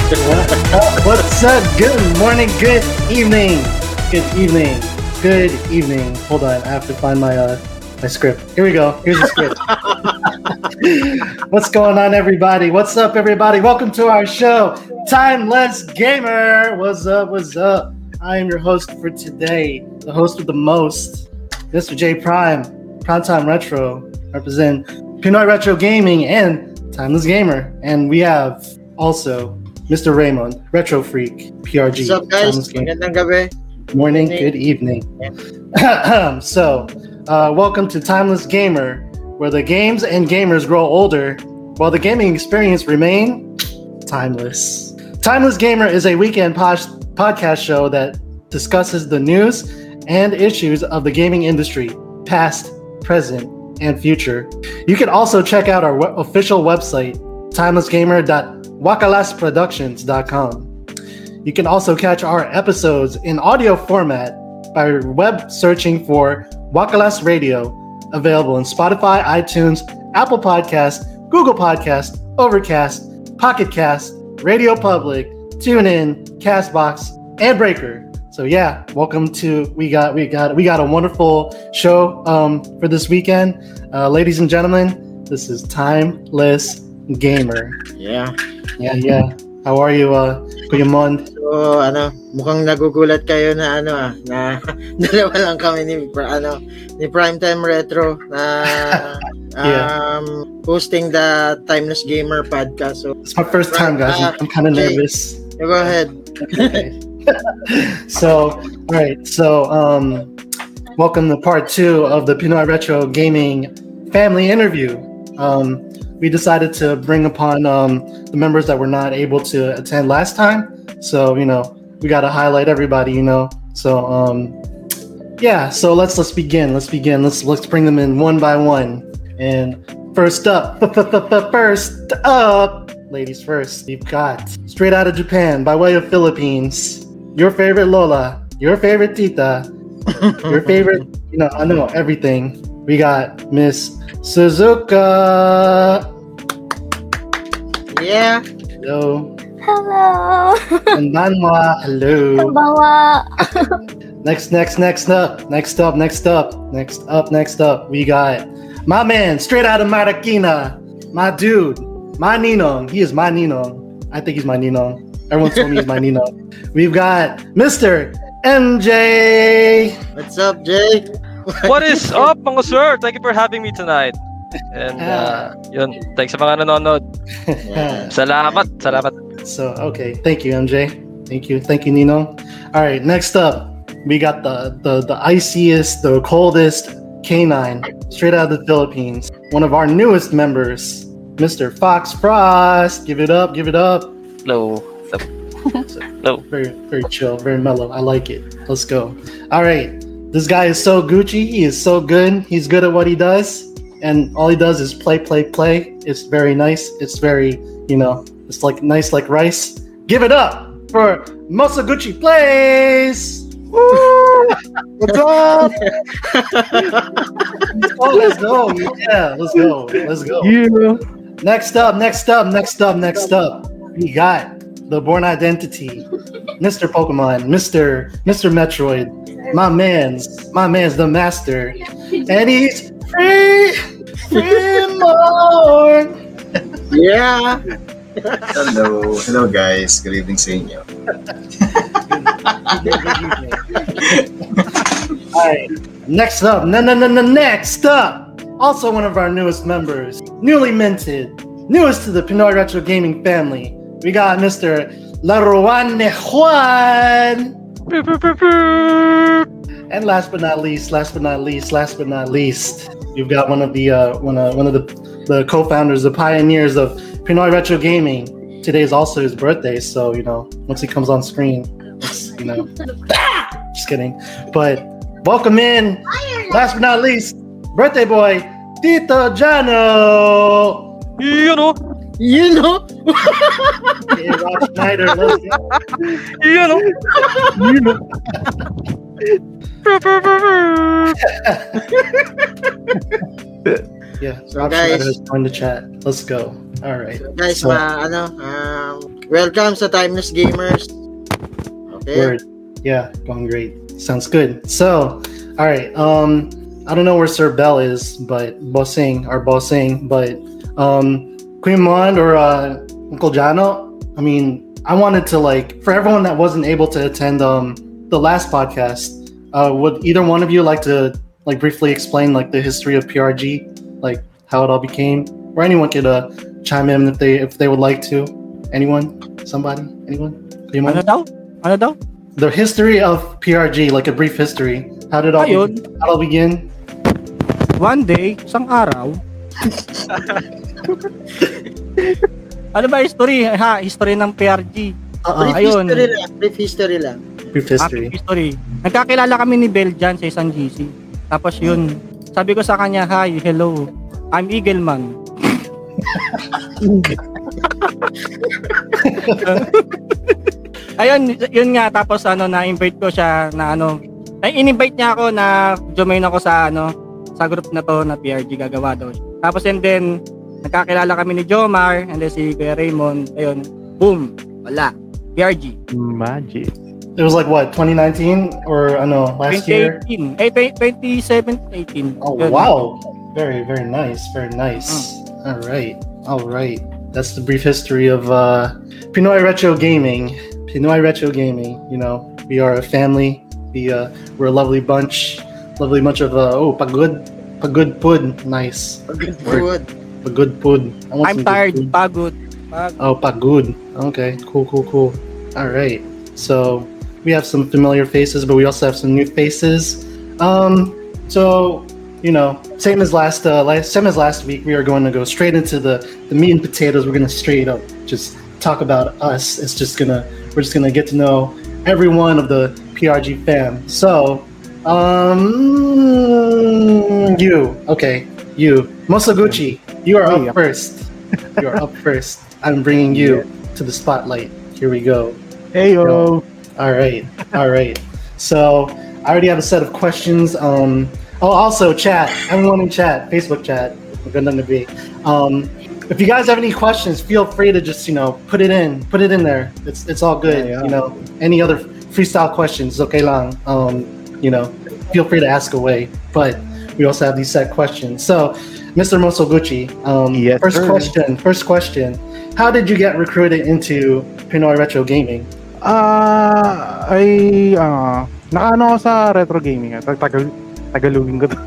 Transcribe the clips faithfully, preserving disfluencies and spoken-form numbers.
What's up? Good morning, good evening, good evening, good evening. Hold on, I have to find my uh, my script. Here we go. Here's the script. What's going on, everybody? What's up, everybody? Welcome to our show, Timeless Gamer. What's up? What's up? I am your host for today, the host of the most, Mister J Prime, Prime Time Retro, represent Pinoy Retro Gaming and Timeless Gamer, and we have also Mister Raymond, Retro Freak, P R G. What's up, guys? Magandang gabi. Morning, good evening. Yeah. so, uh, welcome to Timeless Gamer, where the games and gamers grow older, while the gaming experience remain timeless. Timeless Gamer is a weekend pod- podcast show that discusses the news and issues of the gaming industry, past, present, and future. You can also check out our we- official website, timeless gamer dot wakalasproductions dot com. You can also catch our episodes in audio format by web searching for Wakalas Radio, available in Spotify, iTunes, Apple Podcasts, Google Podcasts, Overcast, Pocket Cast, Radio Public, TuneIn, Castbox, and Breaker. So yeah, welcome to we got we got we got a wonderful show um, for this weekend, uh, ladies and gentlemen. This is Timeless Gamer. Yeah. Yeah, yeah. How are you, uh, Kuya Mond? So, ano, mukhang nagugulat kayo na, ano, ah, na dalawa lang kami ni, ano, ni Primetime Retro na yeah. um, hosting the Timeless Gamer podcast. So, it's my first time, guys. Uh, I'm kind of okay. nervous. Go ahead. Okay. so, all right. So, um, welcome to part two of the Pinoy Retro Gaming Family Interview. Um, We decided to bring upon um, the members that were not able to attend last time. So, you know, we got to highlight everybody, you know. So, um, yeah, so let's let's begin. Let's begin. Let's let's bring them in one by one. And first up, first up, ladies first, we've got straight out of Japan by way of Philippines, your favorite Lola, your favorite Tita, your favorite, you know, I know everything. We got Miss Suzuka. Yeah. Hello. Hello. Konbanwa. Hello. Konbanwa. next, next, next up. Next up, next up. Next up, next up. We got my man, straight out of Marikina. My dude. My ninong. He is my ninong. I think he's my ninong. Everyone told me he's my ninong. We've got Mister M J. What's up, Jay? What is up, mga sir? Thank you for having me tonight. And uh, yun, thanks sa mga nanonood. Salamat, salamat. So, okay. Thank you, M J. Thank you. Thank you, Nino. All right, next up, we got the, the, the iciest, the coldest canine straight out of the Philippines. One of our newest members, Mister Fox Frost. Give it up, give it up. Hello. Hello. Very, very chill, very mellow. I like it. Let's go. All right. This guy is so Gucci. He is so good. He's good at what he does. And all he does is play, play, play. It's very nice. It's very, you know, it's like nice like rice. Give it up for Mosoguchi Plays. Woo! What's up? oh, let's go. Yeah, let's go. Let's go. Yeah. Next up, next up, next up, next up. We got the Born Identity, Mister Pokemon, Mister Mister Metroid. My man's, my man's the master, and he's free, Freemourne. Yeah. Hello, hello guys. Good evening, sa inyo. All right. Next up, no, no, no, no. Next up, also one of our newest members, newly minted, newest to the Pinoy Retro Gaming family. We got Mister Laruan ni Juan. And last but not least, last but not least, last but not least, you've got one of the uh, one of one of the, the co-founders, the pioneers of Pinoy Retro Gaming. Today is also his birthday, so you know once he comes on screen, you know, just kidding. But welcome in, last but not least, birthday boy, Tito Jano. You know, you know. Okay, Rob Schneider, let's go. You know, you know. yeah, so Rob guys, Schneider is on the chat. Let's go. All right, so guys. So, ma, ano, um, Welcome sa Timeless Gamers. Okay. Word. Yeah, going great. Sounds good. So, all right. Um, I don't know where Sir Bell is, but bossing or bossing, but um, Queen Mon or uh, Uncle Jano. I mean, I wanted to like for everyone that wasn't able to attend um the last podcast. Uh, would either one of you like to like briefly explain like the history of P R G, like how it all became, or anyone could uh, chime in if they if they would like to? Anyone? Somebody? Anyone? Anyone? Ano daw? Ano daw? The history of P R G, like a brief history. How did all Ayun. Be- how it all begin? One day, isang araw. Ano ba history? Ha, history ng P R G. Uh-uh. Brief Ayun. History lang. Brief history lang. Brief history. Brief history. Nagkakilala kami ni Bell dyan sa isang G C. Tapos yun, sabi ko sa kanya, hi, hello, I'm Eagleman. Ayun, yun nga. Tapos ano, na-invite ko siya na ano, na-invite niya ako na join ako sa ano, sa group na to na P R G gagawa daw. Tapos and then, nagkakilala kami ni Jomar and then si Kuya Raymond. Ayun, boom, wala. P R G. Magic. It was like what, twenty nineteen or I know last twenty eighteen. Year? twenty eighteen. Oh good. Wow! Very very nice, very nice. Mm. All right, all right. That's the brief history of uh, Pinoy Retro Gaming. Pinoy Retro Gaming. You know, we are a family. We uh, we're a lovely bunch. Lovely bunch of uh, oh pagod, pagod pud, nice. Pagod pud. Pagod pud. I'm tired. Pagod. Pagod. Oh pagod. Okay, cool, cool, cool. All right, so. We have some familiar faces, but we also have some new faces. Um, so, you know, same as last, uh, last, same as last week, we are going to go straight into the, the meat and potatoes. We're going to straight up just talk about us. It's just gonna, we're just gonna get to know every one of the P R G fam. So, um, you, okay, you, Mosoguchi, you are up first. You are up first. I'm bringing you to the spotlight. Here we go. Hey yo. All right, all right. So I already have a set of questions. Um, oh, also chat, everyone in chat, Facebook chat, good none to be. Um, if you guys have any questions, feel free to just you know put it in, put it in there. It's it's all good. Yeah, yeah. You know, any other freestyle questions, okay, lang. Um, you know, feel free to ask away. But we also have these set questions. So, Mister Mosoguchi, um, yes, first sir. question, first question. How did you get recruited into Pinoy Retro Gaming? Ah, uh, ay uh, nakaano ako sa retro gaming. Tagal tagalugin ko to.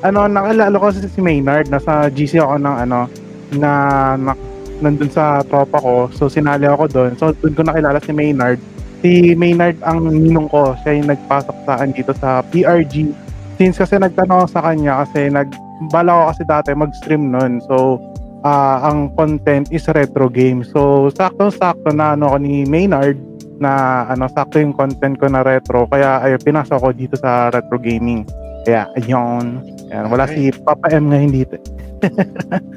Ano, nakilala ko si Maynard, nasa G C ako ng ano na, na nandun sa tropa ko. So sinali ako doon. So doon ko nakilala si Maynard. Si Maynard ang ninong ko. Siya yung nagpasok sa akin dito sa P R G. Since kasi nagtanong sa kanya kasi nagbala ko kasi dati mag-stream noon. So Uh, ang content is retro game. So, sakto-sakto na ano ko ni Maynard na ano, sakto yung content ko na retro. Kaya, ayun, pinasok ko dito sa retro gaming. Kaya, ayun. Ayan, wala okay. Si Papa M ngayon dito.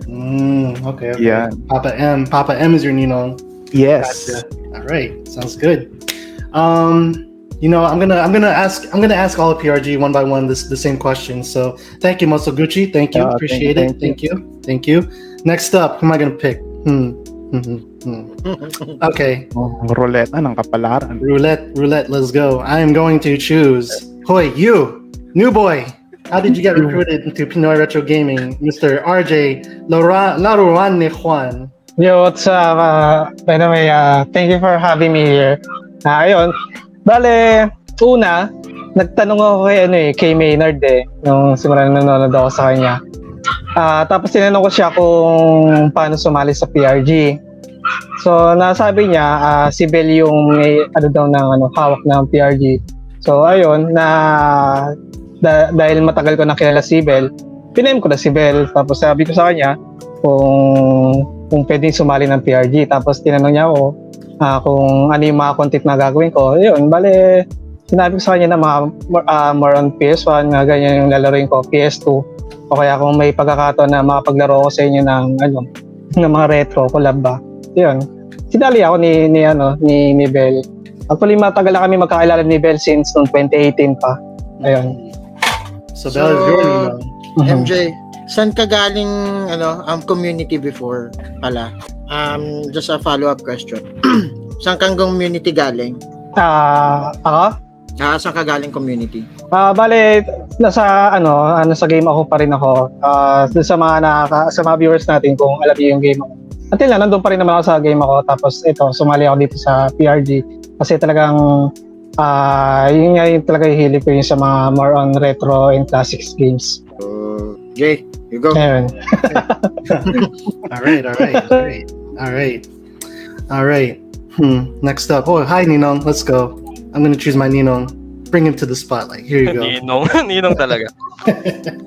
mm, okay, okay. Yeah. Papa M. Papa M is your ninong. Yes. Gotcha. All right. Sounds good. Um... You know, I'm gonna I'm gonna ask I'm gonna ask all of P R G one by one this the same question. So thank you, Mosoguchi. Thank you, uh, appreciate thank it. Thank you, thank you. Next up, who am I gonna pick? Hmm. Mm-hmm. Okay. Roulette, anong kapalaran? Roulette, roulette. Let's go. I am going to choose. Hoy, you, new boy. How did you get recruited into Pinoy Retro Gaming, Mister R J Laruan ni Juan? Yo, what's up? Uh, by the way, uh, thank you for having me here. Ah, uh, Bale, una, nagtanong ako kay, ano, eh, kay Maynard eh, nung simulan na nanonood ako sa kanya. Uh, tapos tinanong ko siya kung paano sumali sa P R G. So, nasabi niya, uh, si Bell yung may ano daw ng ano, hawak ng P R G. So, ayun, na da, dahil matagal ko na kilala si Bell, pinayam ko na si Bell. Tapos sabi ko sa kanya kung, kung pwedeng sumali ng P R G. Tapos tinanong niya ako, Uh, kung ano yung mga content na gagawin ko, yun, bale, sinabi ko sa kanya na mga uh, more on P S one, na ganyan yung lalaroin ko, P S two, o kaya kung may pagkakataon na makapaglaro ko sa inyo ng, ano, ng mga retro, collab ba, yun. Sinali ako ni, ni, ano, ni, ni Bell. Actually, matagal na kami magkakilala ni Bell since noong twenty eighteen pa, ayun. So, Bell is your name, M J, saan ka galing, ano, ang community before, pala? Um, just a follow-up question. Saan kang community galing? Ah, uh, ako? Ah, saan ka galing community? Ah, uh, bale, nasa ano, ano sa game ako pa rin ako. Ah, uh, sa mga nakaka, sa mga viewers natin kung alam niyo yung game ako. Until na, nandun pa rin naman ako sa game ako. Tapos ito, sumali ako dito sa P R G. Kasi talagang ah, uh, yun nga yung talaga hilig ko yung sa mga more on retro and classics games. Uh, Jay, you go. Ayun. Alright, alright, alright. Alright. Alright. Hmm. Next up. Oh, hi Ninong. Let's go. I'm gonna choose my Ninong. Bring him to the spotlight. Here you go. Ninong, Ninong talaga.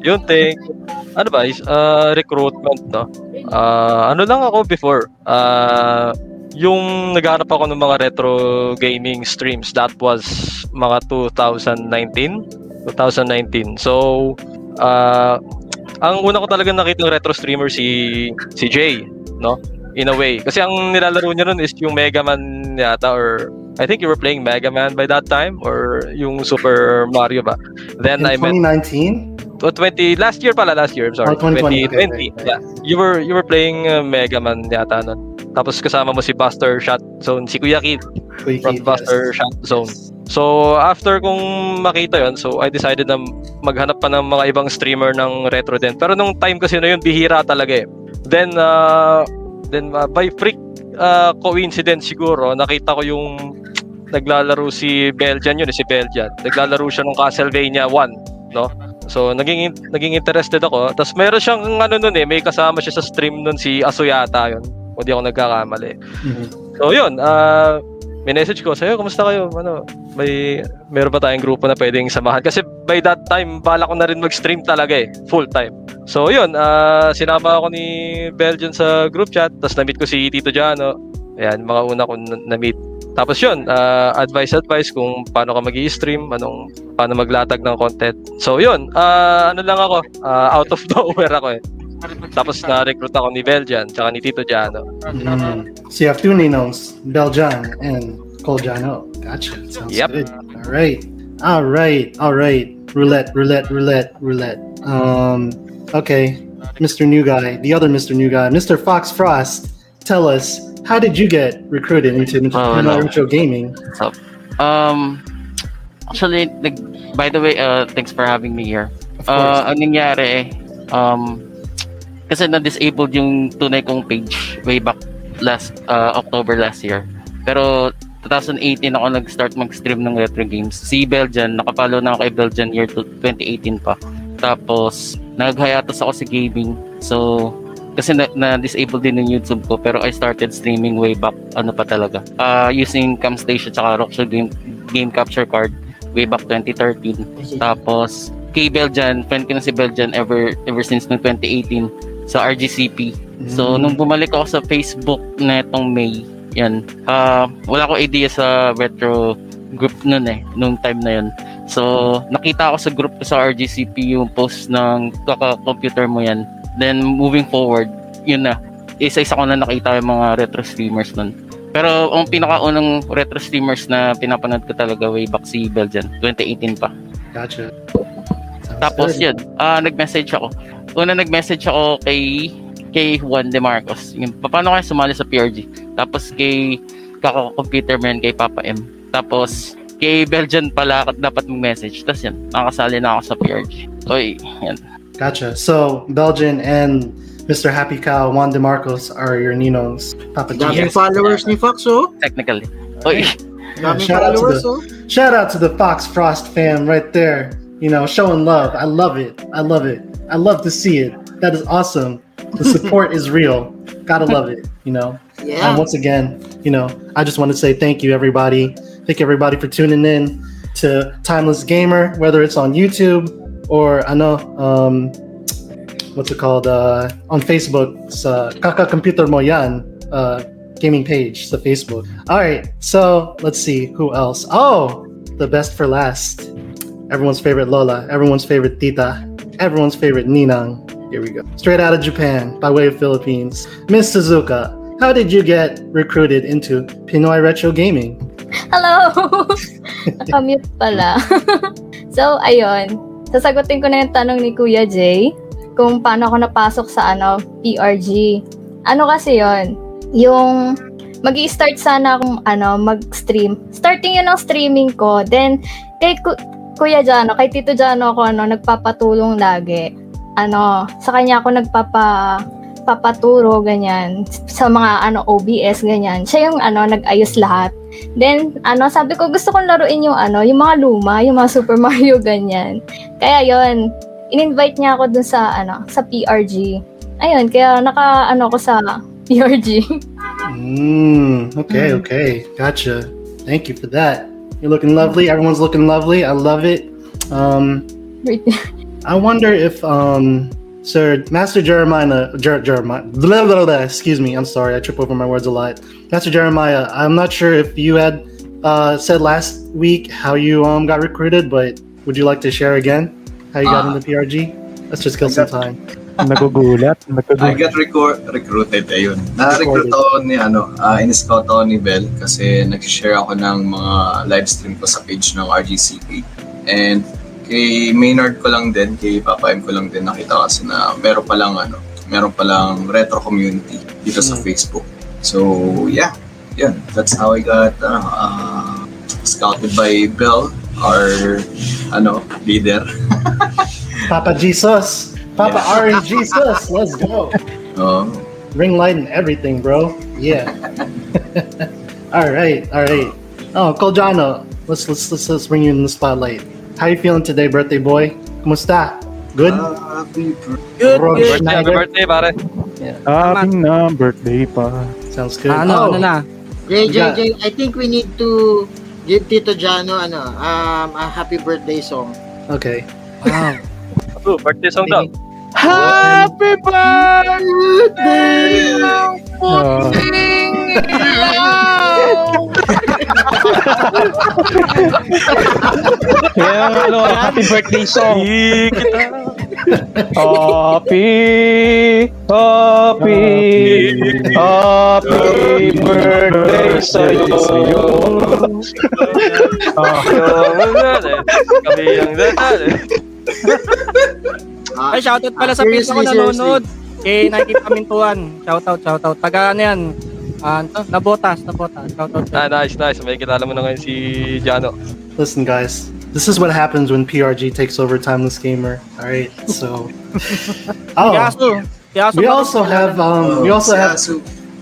Yun thing. Ano ba? Is uh, recruitment, no? Uh, ano lang ako before. Uh, yung naghanap ako ng mga retro gaming streams. That was mga twenty nineteen. So, uh, ang una ko talaga nakita ng retro streamer si si Jay, no? In a way. Kasi ang nilalaro niya nun is yung Mega Man yata, or I think you were playing Mega Man by that time, or yung Super Mario ba? Then in I twenty nineteen? twenty last year pala, last year, I'm sorry. Oh, twenty twenty. twenty twenty. Okay, yeah. You were you were playing uh, Mega Man yata nun. Tapos kasama mo si Buster Shot Zone, si Kuya Kid from Buster Shot Zone. So after kong makita yon, so I decided na maghanap pa ng mga ibang streamer ng retro din. Pero nung time kasi na yun, bihira talaga eh. Then uh, Then uh, by freak uh, coincidence siguro, nakita ko yung naglalaro si Bell dyan, yun si Bell dyan. Naglalaro siya ng Castlevania one, no? So naging naging interested ako. Tapos meron siyang ano nun eh, may kasama siya sa stream nun si Asuyata yun. Kung di ako nagkakamali. Mm-hmm. So yun, uh, may message ko, sayo, kumusta kayo? Ano, may meron ba tayong grupo na pwedeng samahan? Kasi by that time, bala ko na rin mag-stream talaga eh, full time. So yun, uh, sinama ako ni Belgian sa group chat. Tapos na-meet ko si Tito Jano. Ayan, mga una ko na-meet. Tapos yun, uh, advice-advice kung paano ka mag-i-stream, anong, paano maglatag ng content. So yun, uh, ano lang ako, uh, out of nowhere ako eh. Tapos na-recruit ako ni Belgian, tsaka ni Tito Jano. Mm. So you have two Ninongs, Belgian and Col Jano. Gotcha, sounds yep. Good. Alright, alright, alright. Roulette, roulette, roulette, roulette. Um... Okay, Mister New Guy, the other Mister New Guy, Mister Fox Frost, tell us, how did you get recruited into oh, Pinoy no. Retro Gaming? What's up? Um, actually, like, by the way, uh, thanks for having me here. Of course. Uh, ang nangyari, um, kasi na-disabled yung tunay kong page way back last uh, October last year. Pero twenty eighteen ako nag-start mag-stream ng retro games. Si Belgian, nakapalo na ako kay Belgian year twenty eighteen pa. Tapos naghayatos ako sa gaming. So kasi na, na disabled din ng YouTube ko, pero I started streaming way back ano pa talaga. Uh, using Camstation tsaka Rockshow game, game capture card way back twenty thirteen. Tapos kay Belgian, friend ko na si Belgian ever ever since ng twenty eighteen sa R G C P. Mm-hmm. So nung bumalik ako sa Facebook na itong May, yan. Uh, wala akong idea sa retro group noon eh, nung time na yun. So, nakita ako sa group ko sa R G C P yung post ng Kaka Computer Mo Yan. Then, moving forward, yun na. Isa-isa ko na nakita yung mga retro streamers nun. Pero, ang pinakaunang retro streamers na pinapanood ko talaga way back si Belgian, twenty eighteen pa. Gotcha. Sounds Tapos good. Yun, uh, nag-message ako. Una, nag-message ako kay, kay Juan De Marcos. Yung, paano kayo sumali sa P R G? Tapos, kay Kaka Computer Mo Yan, kay Papa M. Tapos, kay Belgian pala dapat mag-message. Tapos yan, nakasali na ako sa P R G. Oy, yan. Gotcha. So, Belgian and Mister Happy Cow, Juan De Marcos are your Ninongs. Papa G. Daming followers ni Fox, oh. Technically. Oy. Yeah, shout, out to the, oh. shout out to the Fox Frost fam right there. You know, showing love. I love it. I love it. I love to see it. That is awesome. The support is real. Gotta love it, you know. Yeah. And once again, you know, I just want to say thank you, everybody. Thank everybody for tuning in to Timeless Gamer, whether it's on YouTube or I know um, what's it called uh, on Facebook, it's, uh, Kaka Computer Mo Yan uh, gaming page, so Facebook. All right, so let's see who else. Oh, the best for last. Everyone's favorite Lola, everyone's favorite Tita, everyone's favorite Ninang. Here we go. Straight out of Japan by way of Philippines, Miss Suzuka. How did you get recruited into Pinoy Retro Gaming? Hello! Nakamute pala. So, ayun. Sasagutin ko na yung tanong ni Kuya Jay kung paano ako napasok sa ano P R G. Ano kasi yun? yung magi-start sana akong ano, mag-stream. Starting yun ang streaming ko. Then kay Ku- Kuya Jano, kay Tito Jano ako ano, nagpapatulong lagi. Ano, sa kanya ako nagpapa papaturo ganyan sa mga ano O B S ganyan. Siya yung ano nag-ayos lahat. Then ano sabi ko gusto kong laruin yung ano yung mga luma, yung mga Super Mario ganyan. Kaya yon, in-invite niya ako dun sa ano sa P R G. Ayun, kaya naka ano ko sa P R G. Mm, okay, okay. Gotcha. Thank you for that. You're looking lovely. Everyone's looking lovely. I love it. Um, I wonder if um, Sir Master Jeremiah, Jer- Jeremiah, blah, blah, blah, excuse me. I'm sorry. I trip over my words a lot. Master Jeremiah, I'm not sure if you had uh, said last week how you um, got recruited, but would you like to share again how you got uh, into P R G? Let's just kill some time. Nagugulat, nagugulat. I got record, recruited, ayun. Na-recruit ako ni, ano, uh, in-scout ako ni Bell kasi nag-share ako ng mga live stream ko sa page ng R G C P. And kay Maynard ko lang din, kay Papa M ko lang din nakita kasi na meron palang, ano, meron palang retro community dito sa Facebook. So, yeah, yeah, that's how I got uh, uh, scouted by Bell, our, ano, leader. Papa Jesus! Papa yeah. R and Jesus, let's go. Um. Ring light and everything, bro. Yeah. all right, all right. Oh, Coljano, let's let's let's let's bring you in the spotlight. How you feeling today, birthday boy? Kumusta? Good. Uh, happy good. Good. Happy birthday, pare. Yeah. Happy na birthday pa. Sounds good. Ano, oh. ano na? Jay, Jay, Jay, I think we need to give Tito Jano ano um a happy birthday song. Okay. Wow. Oh, birthday song daw. Happy birthday, ang puting ilaw! Yeah, ano, happy birthday song. Happy, happy, happy birthday sa'yo. Kami ang dadali. Ay, shoutout pala sa page ko nanonood kay Nike Pamintuan. Shoutout, shoutout. Taga ano yan? Uh, nabotas, nabotas. Shoutout. Ah, nice, nice. May kilala mo na ngayon si Jano. Listen guys, this is what happens when P R G takes over Timeless Gamer. All right, so oh, we also have um, we also have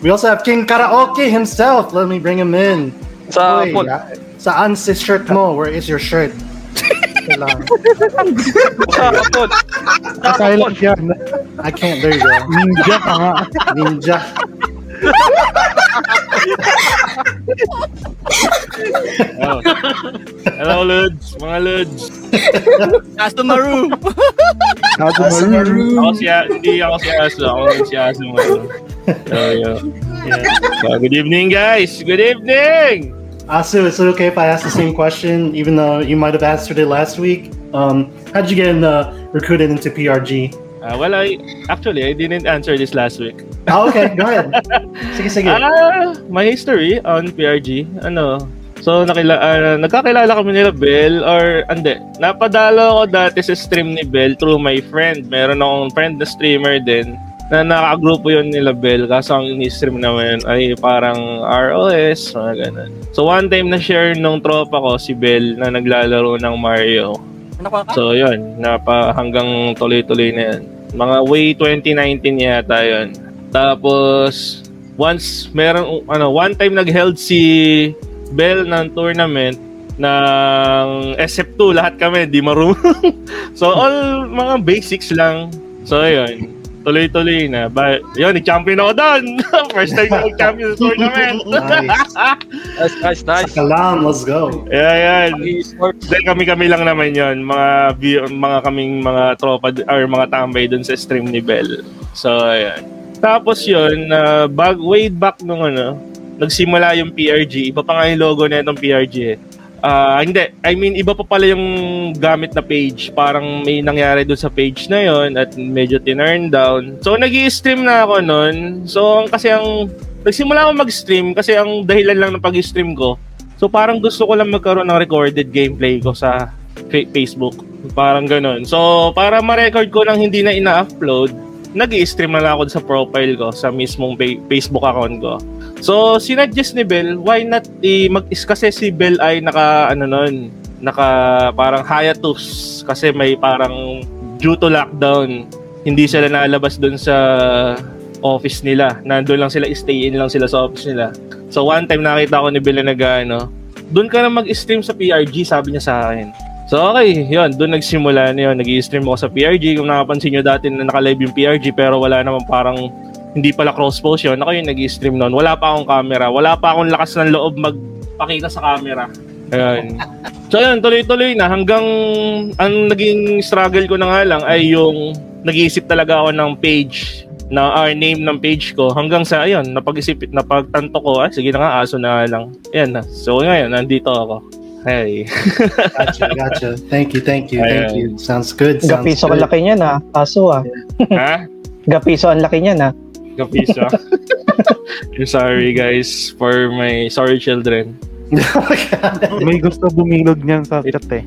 we also have King Karaoke himself. Let me bring him in. Sa Uy, saan si shirt mo? Where is your shirt? I can't, there you go. Ninja pa nga. Ninja. Hello. Hello, Lods. Mga Lods. Kasumaru. Kasumaru. Ako siya, hindi ako siya aso. Ako siya aso. Good evening, guys. Good evening. Asu, is it okay if I ask the same question, even though you might have answered it last week? Um, how'd you get in, uh, recruited into P R G? Uh, well, I actually I didn't answer this last week. Oh, okay, go ahead. sige, sige. Uh, my history on P R G, ano? So, nakila- uh, nagkakilala kami nila Bell or hindi. Napadalo ako dati sa stream ni Bell through my friend. Meron akong friend na streamer din. Na nakagrupo yun nila Bell kasi ang in-stream naman ay parang R O S mga ganun. So one time na share nung tropa ko si Bell na naglalaro ng Mario. So yun, napa hanggang tuloy-tuloy na yun. Mga way twenty nineteen yata yun. Tapos once meron ano one time nag-held si Bell ng tournament ng S F two lahat kami di marunong. So all mga basics lang. So yun. Tuloy-tuloy na. Ba- yun, ni-champion ako doon. First time na mag-champion sa tournament. Nice. Nice, nice, nice. Sakalam, let's go. Yeah, yan. Then kami-kami lang naman yun. Mga mga kaming mga tropa or mga tambay doon sa stream ni Bell. So, ayan. Tapos yun, uh, bag, way back nung ano, nagsimula yung P R G. Iba pa nga yung logo na itong P R G eh. Uh, hindi, I mean iba pa pala yung gamit na page. Parang may nangyari doon sa page na yon at medyo tinurn down. So nag-i-stream na ako noon. So kasi ang nagsimula ako mag-stream kasi ang dahilan lang ng pag-stream ko. So parang gusto ko lang magkaroon ng recorded gameplay ko sa Facebook. Parang ganoon. So para ma-record ko lang hindi na ina-upload, nag-i-stream na lang ako sa profile ko, sa mismong ba- Facebook account ko. So, sinuggest ni Bell, why not eh, mag-is, kasi si Bell ay naka, ano nun, naka parang hiatus, kasi may parang due to lockdown, hindi sila nalabas dun sa office nila. Nandun lang sila, stay in lang sila sa office nila. So, one time nakita ko ni Bell na nag-ano, doon ka na mag-stream sa P R G, sabi niya sa akin. So, okay, yun. Doon nagsimula na yun. Nag-i-stream ako sa P R G. Kung nakapansin nyo dati na naka-live yung P R G, pero wala naman parang, hindi pala cross-post yun. Ako yung nag-i-stream noon. Wala pa akong camera. Wala pa akong lakas ng loob magpakita sa camera. Ayan. So, yun. Tuloy-tuloy na. Hanggang, ang naging struggle ko na nga lang ay yung nag-iisip talaga ako ng page, na our uh, name ng page ko, hanggang sa ayun napag-isip, napagtanto ko, ah sige na nga, aso na lang. Ayun na. So ngayon nandito ako. Hey. Gotcha, gotcha. Thank you, thank you, ayun. Thank you. Sounds good. Sounds Gapiso good. Ang laki niyan ah, aso ah. Ha? Gapiso ang laki niyan ah. Gapiso. I'm sorry guys for my sorry children. May gusto bumilog niyan sa chat eh.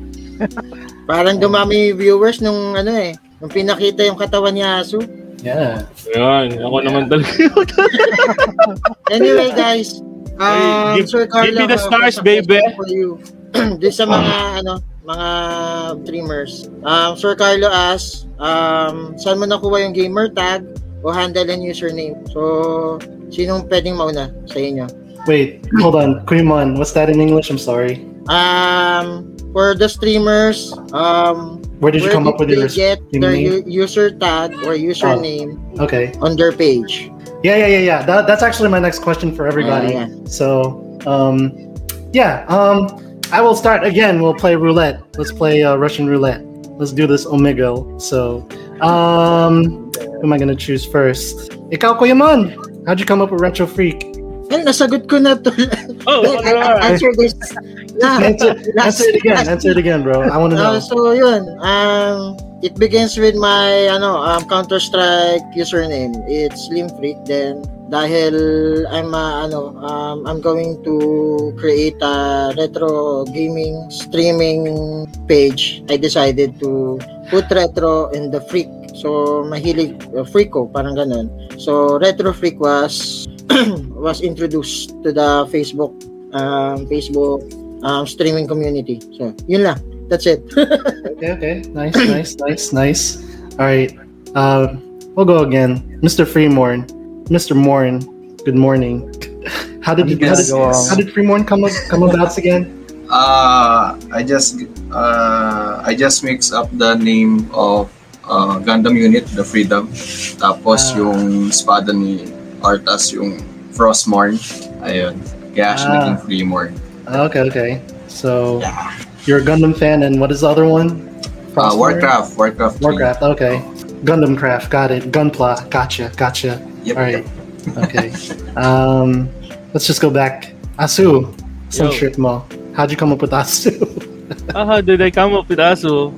Parang dumami viewers nung ano eh, nung pinakita yung katawan ni aso. Yeah. Ayan, ako yeah. naman talaga. Anyway, guys. Um, hey, give, Sir Carlo, give me the stars, uh, baby. Doon sa mga, ano, mga streamers. Um, Sir Carlo asks, um, saan mo nakuha yung gamer tag o handle and username? So, sinong pwedeng mauna sa inyo? Wait, hold on. Creemon, what's that in English? I'm sorry. Um, for the streamers, um, Where did you Where come did up with your get their u- user tag or username oh, okay. on their page? Yeah, yeah, yeah, yeah. That, that's actually my next question for everybody. Uh, yeah. So, um, yeah, um, I will start again. We'll play roulette. Let's play uh, Russian roulette. Let's do this Omegle. So, um, who am I going to choose first? Ikaw, Kuya Mon, how'd you come up with Retro Freak? Ay, nasagot ko na to. Oh, answer this. Yeah. Answer, answer it again. Answer it again, bro. I want to know. Uh, so, yun. Um, it begins with my ano, um, Counter-Strike username. It's Slim Freak. Then, dahil I'm uh, ano, um, I'm going to create a retro gaming streaming page. I decided to put retro in the freak. So, mahilig uh, freako, parang ganun. So, Retro Freak was was introduced to the Facebook um, Facebook um, streaming community. So, yun lang. That's it. Okay, okay. Nice, nice, nice, nice. All right. Uh, we'll go again. Mister Freemourne. Mister Mourne. Good morning. How did you how did, how did Freemourne come up, come about again? Uh, I just uh, I just mixed up the name of uh, Gundam unit, the Freedom. Tapos ah. yung espada ni Artas, yung Frostmourne. Ayun. Kaya siya ah. naging Freemourne. Okay, okay. So, yeah. You're a Gundam fan, and what is the other one? Uh, Warcraft. Warcraft. Warcraft, okay. Gundam Craft, got it. Gunpla, gotcha, gotcha. Yep, Alright, yep. Okay. um, let's just go back. Asu, some trip mo. How'd you come up with Asu? oh, how did I come up with Asu?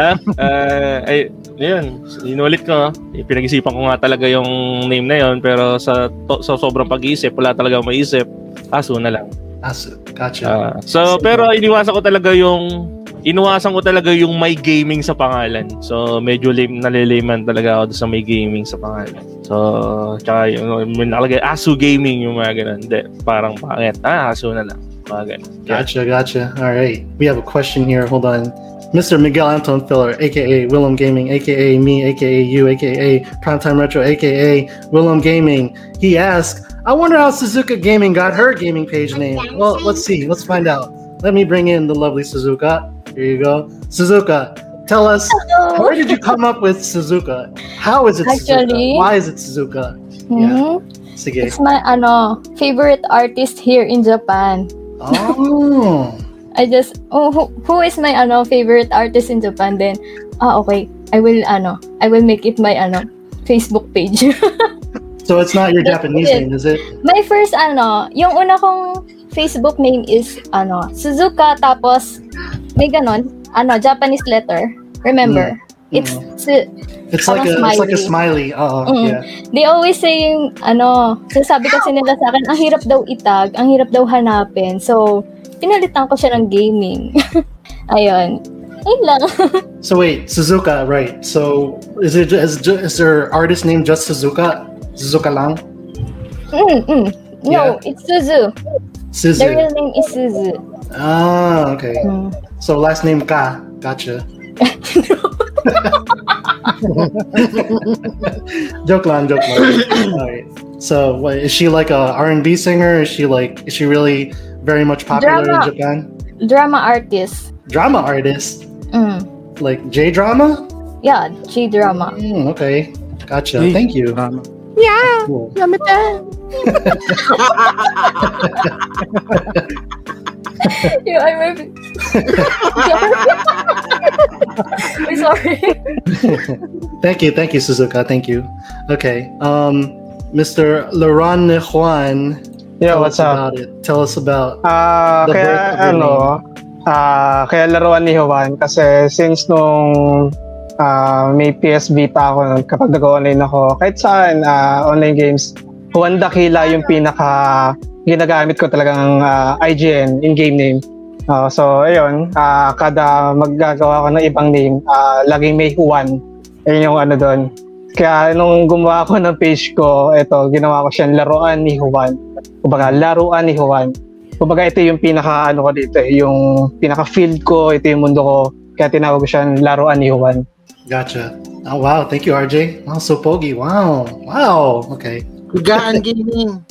uh, uh, I... Ayan, inulit ko. Pinag-isipan ko nga talaga yung name na yun, pero sa, to, sa sobrang pag-iisip, wala talaga maisip. Aso na lang. Aso, gotcha. Uh, so, pero iniwasan ko talaga yung, iniwasan ko talaga yung My Gaming sa pangalan. So, medyo lame, nalilayman talaga ako sa My Gaming sa pangalan. So, tsaka yung, nakalagay, Asu Gaming, yung mga ganun. De, parang pangit. Ah, aso na lang. Mga ganun. Gotcha, gotcha. Alright, we have a question here. Hold on. Mister Miguel Anton Filler, aka Willem Gaming, aka me, aka you, aka Primetime Retro, aka Willem Gaming. He asks, I wonder how Suzuka Gaming got her gaming page name. Well, let's see. Let's find out. Let me bring in the lovely Suzuka. Here you go. Suzuka, tell us, hello. Where did you come up with Suzuka? How is it Actually, Suzuka? Why is it Suzuka? Mm-hmm. Yeah. Sige. It's my ano, favorite artist here in Japan. Oh. I just oh who, who is my ano favorite artist in Japan then ah okay I will ano I will make it my ano Facebook page. So it's not your Japanese it. name, is it? My first ano yung una kong Facebook name is ano Suzuka tapos may ganon ano Japanese letter remember mm. it's mm. Su- it's like a smiley. It's like a smiley uh mm. yeah they always saying ano sasabi kasi nila sa akin ang hirap daw itag ang hirap daw hanapin so pinalitan ko siya ng gaming. Ayun. Ayun lang. So wait, Suzuka, right? So is it is, is her artist name just Suzuka? Suzuka lang? Mm, mm. No, yeah. It's Suzu. Suzu. The real name is Suzu. Ah, okay. Mm. So last name Ka. Gotcha. Joke lang, joke lang. All right. So, what, is she like a R and B singer? Is she like is she really very much popular drama, in Japan? Drama artist. Drama artist. Mm. Like J drama? Yeah, J drama. Mm, okay, gotcha. J- Thank you. Um, yeah. Cool. You, I'm sorry. sorry. Thank you, thank you, Suzuka. Thank you. Okay, um, Mister Laruan ni Juan. Yeah, what's up? About it. Tell us about. Ah, uh, kaya ano? Ah, uh, kaya Laruan ni Juan kasi since nung uh, may P S Vita ako kapag nag-online ako, kahit saan uh, online games, Juan Dakila yung pinaka ginagamit ko talagang uh, I G N in game name. Uh, so ayun, uh, kada maggagawa ko ng ibang name, uh, laging may Juan. Ayun yung ano doon. Kaya nung gumawa ko ng page ko, eto ginawa ko siyang Laruan ni Juan. Kumbaga Laruan ni Juan. Kumbaga ito yung pinaka ano ko dito, yung pinaka field ko, ito yung mundo ko. Kaya tinawag ko siyang Laruan ni Juan. Gotcha. Oh wow, thank you R J. Wow, so pogi. Wow. Wow. Okay. Kugaan gaming.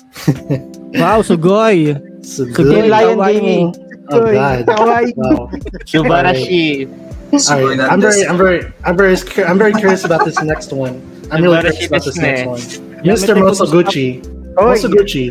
Wow, sugoi. Sugoi Lion Gaming. Oh god. Wow. Subarashi. Right. I'm very I'm very I'm very I'm very curious about this next one. I'm really curious about this next one. Mister Mosoguchi. Mosoguchi.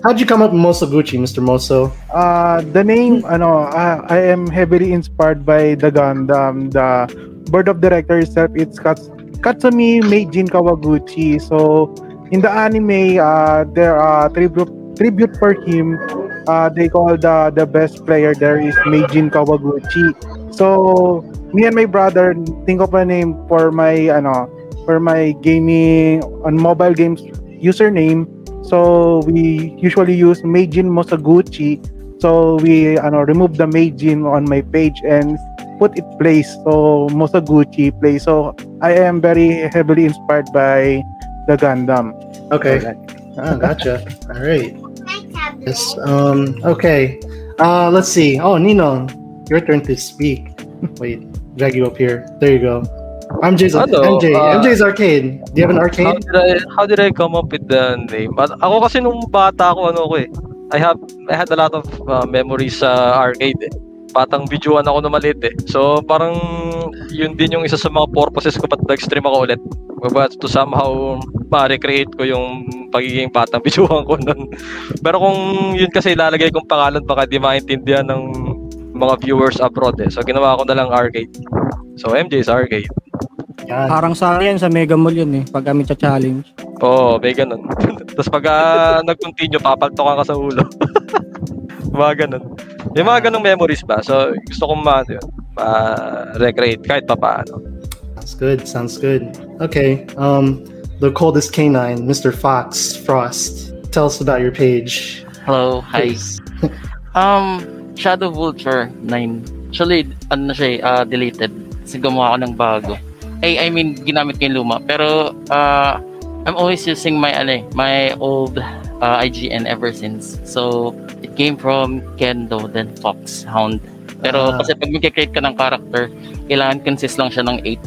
How'd you come up with Mosoguchi, Mister Moso? Uh, the name, ano, uh, I am heavily inspired by the Gundam. The board of director itself, it's Kats- Katsumi Meijin Kawaguchi. So in the anime, uh, there are tribute tribute for him. Uh, they call the the best player there is Meijin Kawaguchi. So me and my brother think of a name for my ano for my gaming on mobile games username. So we usually use Meijin Mosoguchi. So we ano remove the Meijin on my page and put it Plays. So Mosoguchi Plays. So I am very heavily inspired by the Gundam. Okay. Ah, gotcha. All right. Yes. Um. Okay. Uh. Let's see. Oh, Nino, your turn to speak. Wait. Drag you up here. There you go. M J's Hello, M J. Uh, M J's Arcade. Do you have an arcade? How did I, how did I come up with the name? Ako kasi nung bata ako ano ko eh. I have I had a lot of uh, memories sa uh, arcade. Eh. Patang videoan ako nung maliit eh. So parang yun din yung isa sa mga purposes ko ba't nag-stream ako ulit. But to somehow ma-recreate ko yung pagiging patang videoan ko nun. Pero kung yun kasi ilalagay kong pangalan baka di maintindihan ng mga viewers abroad eh. So ginawa ko na lang arcade. So M J's Arcade. Yan. Parang sari yan sa Mega Mall yun eh. Pag kami cha-challenge. Oo, oh, may ganun. Tapos pag uh, nag-continue, papaltokan ka sa ulo. Mga ganun. Yung mga ganung memories ba? So gusto kong ma- yun, ma-recreate kahit pa paano. Sounds good, sounds good. Okay, um, the coldest canine, Mister Fox Frost. Tell us about your page. Hello, hi. um, Shadow Vulture nine. Actually, ano siya, uh, deleted. Kasi gumawa ako ng bago. Ay, I mean, ginamit ko yung luma. Pero, uh, I'm always using my, ano, my old uh, I G N ever since. So, it came from Kendo, then Foxhound. Pero, uh, kasi pag mag-create ka ng character, kailangan consist lang siya ng eight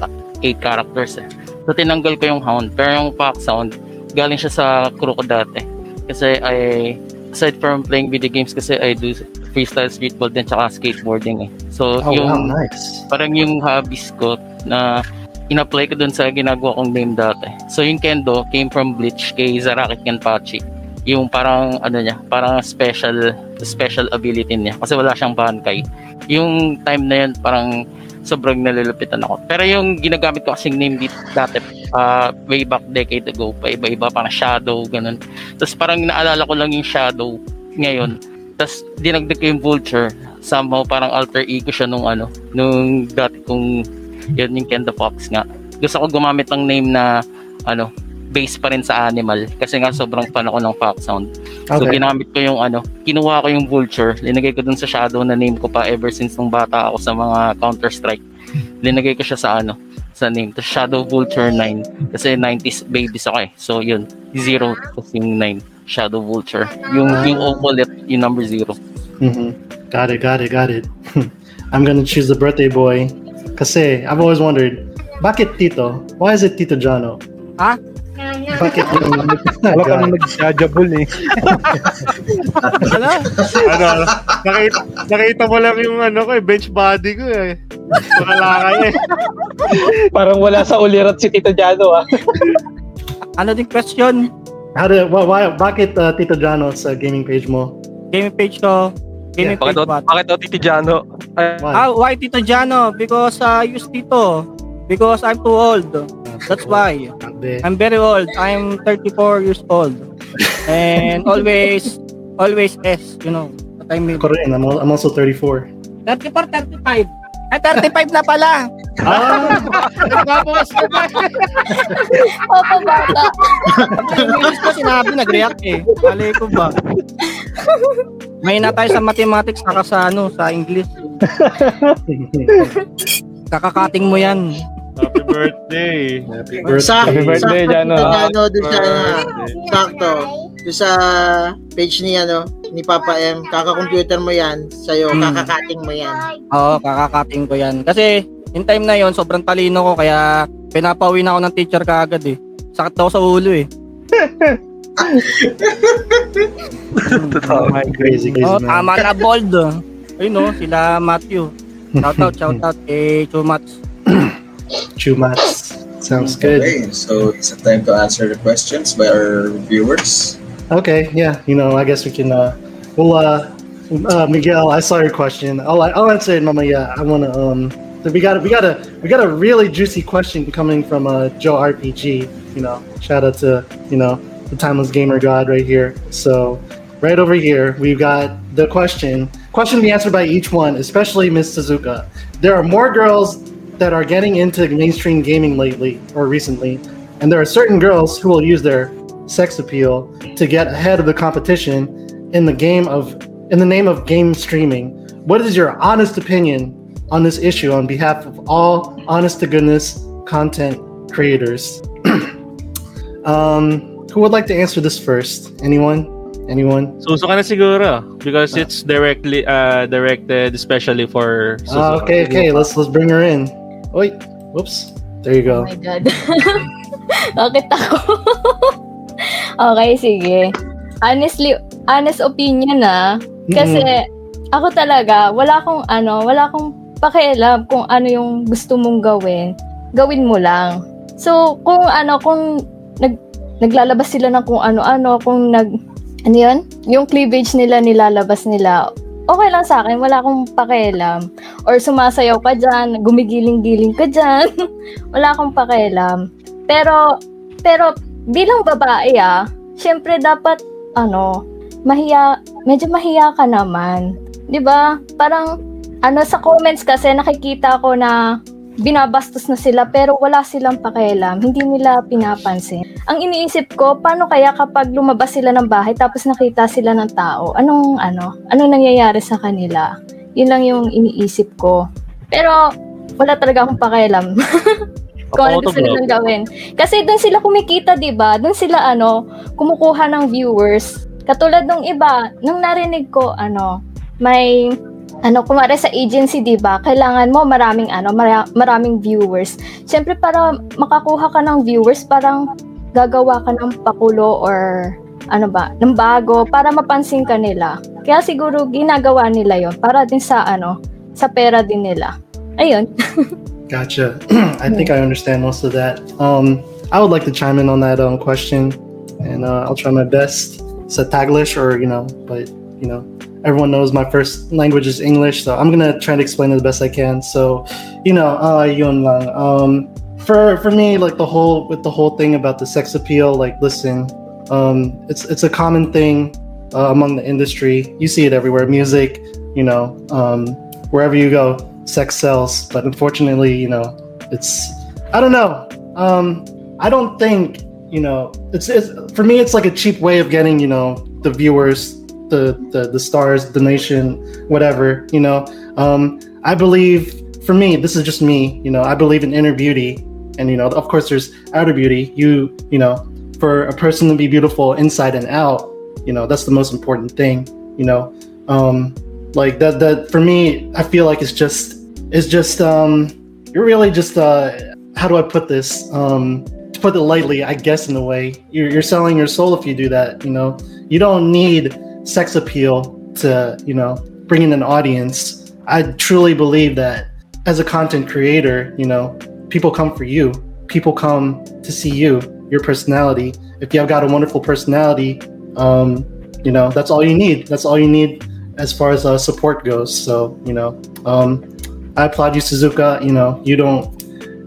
characters eh. So, tinanggal ko yung Hound. Pero yung Foxhound, galing siya sa crew ko dati. Kasi, I, aside from playing video games, kasi I do freestyle streetball, then tsaka skateboarding eh. So, oh, yung, wow, nice. Parang yung hobbies ko na in-apply ko dun sa ginagawa kong name dati. So yung Kendo came from Bleach kay Zaraki Kenpachi. Yung parang ano niya, parang special special ability niya kasi wala siyang Bankai. Yung time na yun parang sobrang nalilipitan ako. Pero yung ginagamit ko kasing name dito dati uh, way back decade ago pa iba-iba parang Shadow ganun. Tapos parang naalala ko lang yung Shadow ngayon. Tapos dinagdag ko yung Vulture. Somehow parang alter ego siya nung ano, nung dati kong yun yung Kendo Fox nga. Gusto ko gumamit ng name na ano, based pa rin sa animal kasi nga sobrang fan ako ng Fox Sound. So okay. Ginamit ko yung ano, kinuha ko yung Vulture, linagay ko dun sa Shadow na name ko pa ever since nung bata ako sa mga Counter Strike. linagay ko siya sa ano, sa name. Tapos Shadow Vulture nine. Kasi nineties babies ako eh. So yun, zero. Tapos yung nine, Shadow Vulture. Yung yung obolet, yung number zero. Mm-hmm. Got it, got it, got it. I'm gonna choose the birthday boy. Kasi I've always wondered, bakit Tito? Why is it Tito Jano? Ha? Huh? Bakit yung wala ka nang nag-judgeable eh. Ano? Ano? Nakita, nakita mo lang yung ano ko, bench body ko eh. Malakay eh. Parang wala sa ulirat si Tito Jano ah. Ano din question? How do, why, why, bakit uh, Tito Jano sa gaming page mo? Gaming page ko. Gaming yeah. page bakit, what? Bakit o Tito Jano? Why? Ah, why Tito Jano? Because I uh, use Tito. Because I'm too old. That's why. I'm very old. I'm thirty-four years old. And always, always S, you know. What I mean. Correct. I'm, I'm also thirty-four. thirty-four, thirty-five. Ay, thirty-five na pala. Ah! Nagpapawas ko ba? Opo, bata. English ko sinabi, nag-react eh. Malay ko ba? May na tayo sa mathematics, saka sa ano, sa English. Kakakating mo yan. Happy birthday. Happy birthday. Sa, Happy birthday, Jano. Jano, doon sa, sakto, doon sa page ni, ano, ni Papa M, Kaka Computer Mo Yan, sa'yo, hmm. kakakating mo yan. Oo, kakakating ko yan. Kasi, in time na yon sobrang talino ko, kaya pinapauwi na ako ng teacher kaagad eh. Sakit ako sa ulo eh. Totoo. Crazy, crazy man. Tama na, bold. Ayun o, sila Matthew. Shoutout, shoutout kay Chumats. Chumats. Sounds good. Okay, so it's a time to answer the questions by our viewers. Okay, yeah, you know, I guess we can. Uh, well, uh, uh, Miguel, I saw your question. I'll, I'll answer it, Mama. Yeah, I wanna. Um, so we got, we got a, we got a really juicy question coming from uh, Joe R P G. You know, shout out to you know the Timeless Gamer God right here. So right over here, we've got the question. Question to be answered by each one, especially Miss Suzuka. There are more girls that are getting into mainstream gaming lately or recently, and there are certain girls who will use their sex appeal to get ahead of the competition in the game of in the name of game streaming. What is your honest opinion on this issue on behalf of all honest to goodness content creators? um, who would like to answer this first? Anyone? Anyone? Suzuka na siguro because uh, it's directly uh, directed especially for Suzuka. Uh, okay, okay, let's let's bring her in. Oy, whoops. There you go. Oh my God. Bakit ako? Okay, sige. Honestly, honest opinion ah. Kasi mm-hmm. ako talaga, wala akong ano, wala akong pakialam kung ano yung gusto mong gawin. Gawin mo lang. So, kung ano, kung nag, naglalabas sila ng kung ano-ano, kung nag ano yun? Yung cleavage nila, nilalabas nila. Okay lang sa akin, wala akong pakialam. Or sumasayaw ka dyan, gumigiling-giling ka dyan. Wala akong pakialam. Pero, pero bilang babae ah, syempre dapat, ano, mahiya, medyo mahiya ka naman. Diba? Parang, ano, sa comments kasi nakikita ko na binabastos na sila pero wala silang pakialam, hindi nila pinapansin. Ang iniisip ko, paano kaya kapag lumabas sila ng bahay tapos nakita sila ng tao, anong ano, anong nangyayari sa kanila? Yun lang yung iniisip ko. Pero wala talaga akong pakialam. Kung ano gusto nilang gawin. Kasi doon sila kumikita, diba? Doon sila ano, kumukuha ng viewers. Katulad ng iba, nung narinig ko, ano, may ano, kumare sa agency, diba? Kailangan mo maraming ano, mara- maraming viewers. Siyempre, para makakuha ka ng viewers, parang gagawa ka ng pakulo or ano ba, ng bago para mapansin ka nila. Kaya siguro ginagawa nila yon para din sa ano, sa pera din nila. Ayun. Gotcha. I think I understand most of that. Um, I would like to chime in on that um, question, and uh, I'll try my best. Sa Taglish or you know, but you know. Everyone knows my first language is English, so I'm gonna try to explain it the best I can. So, you know, uh, yun lang. Um, for for me, like the whole with the whole thing about the sex appeal, like listen, um, it's it's a common thing uh, among the industry. You see it everywhere, music, you know, um, wherever you go, sex sells. But unfortunately, you know, it's I don't know. Um, I don't think you know. It's, it's for me, it's like a cheap way of getting you know the viewers. The, the the stars, the nation, whatever, you know. Um, I believe for me, this is just me, you know, I believe in inner beauty. And, you know, of course, there's outer beauty. You, you know, for a person to be beautiful inside and out, you know, that's the most important thing, you know. Um, like that, that for me, I feel like it's just, it's just, um, you're really just, uh, how do I put this? Um, to put it lightly, I guess, in a way, you're, you're selling your soul if you do that, you know. You don't need sex appeal to, you know, bring in an audience. I truly believe that as a content creator, you know, people come for you. People come to see you, your personality. If you have got a wonderful personality, um, you know, that's all you need. That's all you need as far as uh, support goes. So, you know, um, I applaud you, Suzuka. You know, you don't,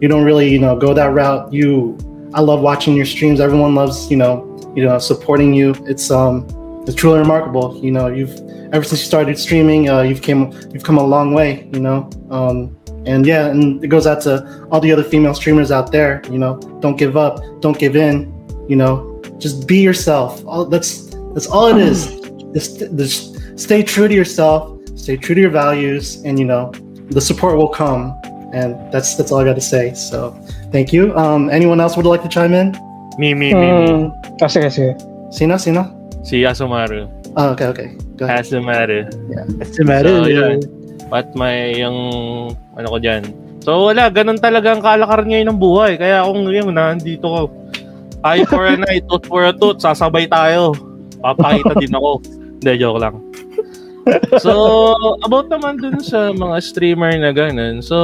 you don't really, you know, go that route. You, I love watching your streams. Everyone loves, you know, you know, supporting you. It's, um, it's truly remarkable. You know, you've, ever since you started streaming, uh, you've came, you've come a long way, you know. Um, And yeah, and it goes out to all the other female streamers out there, you know, don't give up, don't give in, you know, just be yourself. All, that's that's all it is. Just, just stay true to yourself, stay true to your values, and, you know, the support will come. And that's that's all I got to say. So thank you. Um, anyone else would like to chime in? Me, me, me, um, me. Oh, sige, sige. Sina, Sina? Si Asumaru. Oh, okay, okay. Go ahead. Asumaru. Yeah. Asumaru. So, yeah. At may yung ano ko dyan. So wala, ganun talaga ang kalakar ngayon ng buhay. Kaya kung yun, nandito ko. Eye for an eye, tooth for a tooth. Sasabay tayo. Papakita din ako. Hindi, joke lang. So, about naman dun sa mga streamer na ganun. So,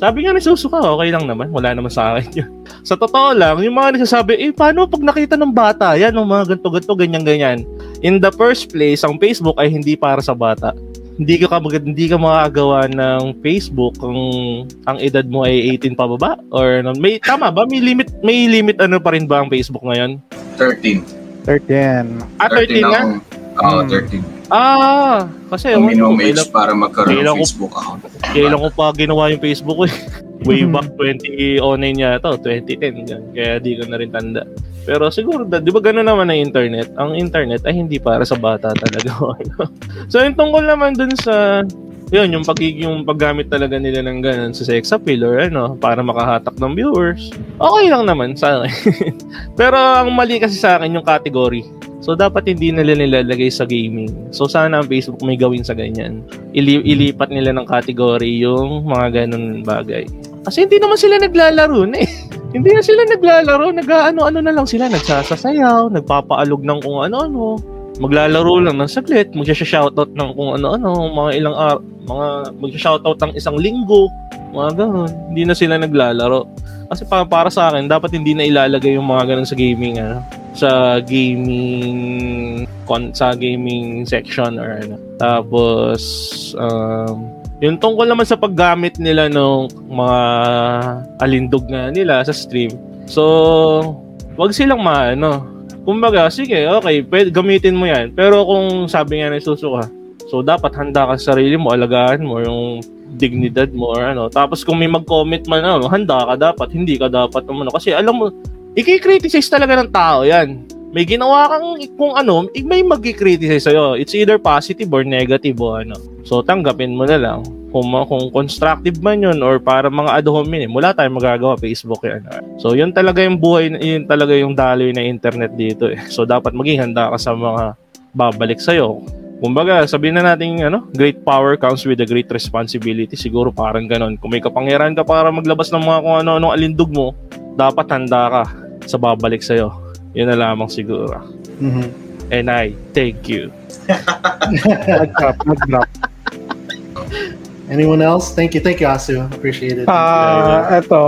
sabi nga ni Suzuka, okay lang naman. Wala naman sa akin yun. Sa totoo lang, yung mga nagsasabi, eh, paano pag nakita ng bata? Yan, yung mga ganto-ganto, ganyan-ganyan. In the first place, ang Facebook ay hindi para sa bata. Hindi ka hindi ka makagawa ng Facebook kung ang edad mo ay eighteen pababa or may tama ba may limit may limit ano pa rin ba ang Facebook ngayon? thirteen. thirteen. Ah, thirteen na? Oo, thirteen. Ah, kasi yung minimum age para magkaroon ng Facebook account. Kailan ko pa ginawa yung Facebook ko eh. Way back twenty oh nine niya to, twenty ten. Kaya di ko na rin tanda. Pero siguro, di ba gano'n naman ang internet? Ang internet ay hindi para sa bata talaga. So, yung tungkol naman dun sa, yun, yung, pag, yung paggamit talaga nila ng gano'n sa sex appeal or ano, para makahatak ng viewers, okay lang naman sa akin. Pero ang mali kasi sa akin yung category. So, dapat hindi nila nilalagay sa gaming. So, sana ang Facebook may gawin sa ganyan. Ili- ilipat nila ng category yung mga gano'n bagay. Kasi hindi naman sila naglalaro na eh. Hindi na sila naglalaro, nag-ano-ano na lang sila, nagsasasayaw, nagpapaalog ng kung ano-ano, maglalaro lang ng saglit, magsha-shoutout ng kung ano-ano, mga ilang ar- mga magsha-shoutout ng isang linggo, mga gano'n. Hindi na sila naglalaro. Kasi para, para sa akin, dapat hindi na ilalagay yung mga gano'n sa gaming, ano, sa gaming, con- sa gaming section or ano. Tapos, um, yung tungkol naman sa paggamit nila ng mga alindog na nila sa stream. So, wag silang maano. Kumbaga, sige, okay, pwede, gamitin mo yan. Pero kung sabi nga na Susuka, so dapat handa ka sa sarili mo, alagaan mo yung dignidad mo or ano. Tapos kung may mag-comment man, ano, handa ka dapat, hindi ka dapat naman. Kasi alam mo, i-criticize talaga ng tao yan. May ginawa kang kung ano, may mag-criticize sa'yo. It's either positive or negative o ano. So, tanggapin mo na lang. Kung, kung constructive man yun or para mga ad hominem, wala tayong magagawa, Facebook yan. So, yun talaga yung buhay, yun talaga yung daloy na internet dito eh. So, dapat maging handa ka sa mga babalik sa'yo. Kumbaga, sabihin na natin, ano, great power comes with a great responsibility. Siguro parang ganun. Kung may kapangyarihan ka para maglabas ng mga kung ano-anong alindog mo, dapat handa ka sa babalik sa'yo. Yun na lamang siguro. Mm-hmm. And I thank you. Mag-drop, mag-drop. Anyone else? Thank you, thank you, Asu. Appreciate it. Ah, uh, ito.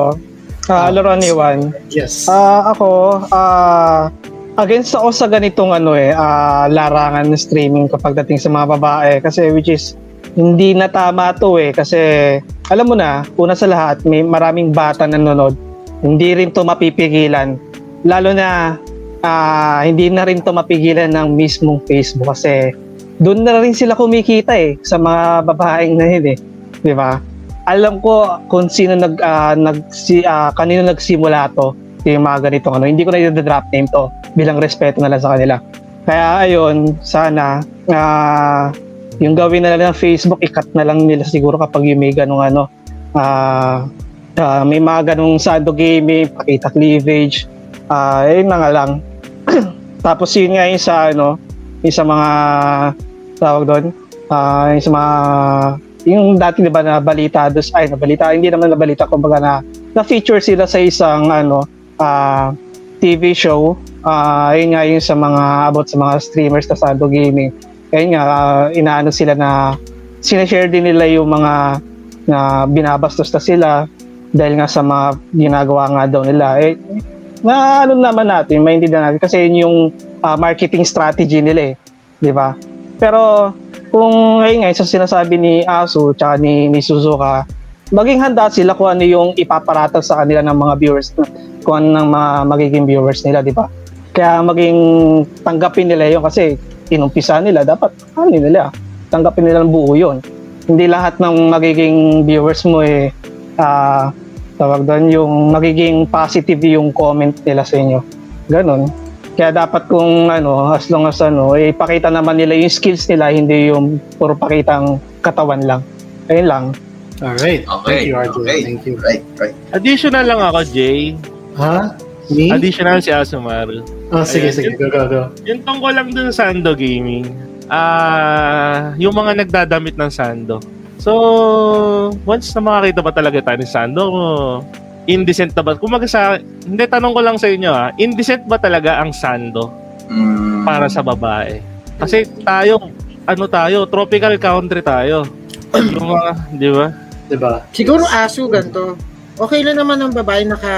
Ah, uh, Laruan ni Juan. Yes. Ah, uh, ako, ah, uh, against ako sa ganitong ano eh, ah, uh, larangan ng streaming kapag dating sa mga babae kasi which is hindi na tama to eh kasi alam mo na, una sa lahat, may maraming bata nanonood. Hindi rin to mapipigilan. Lalo na ah, uh, hindi na rin to mapigilan ng mismong Facebook kasi doon na rin sila kumikita eh sa mga babaeng na yun eh, di ba? Alam ko kung sino nag uh, nag si uh, kanino nagsimula to, yung mga ganitong ano. Hindi ko na i-drop name to bilang respeto na lang sa kanila. Kaya ayun, sana uh, yung gawin na lang ng Facebook, ikat na lang nila siguro kapag yung may ganung ano Ah, uh, uh, may mga ganung sando gaming, pakita cleavage, ah, uh, yun na nga lang. Tapos yun nga yung sa ano, yung sa mga tawag doon, ah, uh, yung sa mga yung dati diba na balita dos ay nabalita hindi naman nabalita kumbaga na na feature sila sa isang ano uh, T V show, ah uh, ayun nga yung sa mga about sa mga streamers na sando gaming. Ayun nga uh, inaano sila na sinashare din nila yung mga na binabastos na sila dahil nga sa mga ginagawa nga daw nila eh, na ano naman natin maintindihan natin kasi yun yung uh, marketing strategy nila eh, di ba? Pero kung ngayon nga, sa sinasabi ni Asu tsaka ni, ni Suzuka, maging handa sila kung ano yung ipaparatang sa kanila ng mga viewers, kung ano ng mga magiging viewers nila, di ba? Kaya maging tanggapin nila yun kasi inumpisa nila, dapat ano nila, tanggapin nila ng buo yun. Hindi lahat ng magiging viewers mo eh, uh, tawag doon, yung magiging positive yung comment nila sa inyo. Ganon. Kaya dapat kung ano, as long as ano, ipakita naman nila yung skills nila, hindi yung puro pakitang katawan lang. Ayun lang. Alright. Okay. Thank you, R J. Okay. Thank you. Right, right. Additional lang ako, Jay. Ha? Huh? Me? Additional si Asumaru. Oh, sige, ayan, sige. Go, go, go. Yung tungkol lang dun sa Sando Gaming, ah uh, yung mga nagdadamit ng Sando. So, once na makakita pa talaga tayo ni Sando, indecent na ba? Kung magsa, hindi, tanong ko lang sa inyo ah, indecent ba talaga ang sando mm. para sa babae? Kasi tayo, ano tayo, tropical country tayo. Yung mga, di ba? Diba? Siguro aso ganito. Okay lang naman ang babae naka,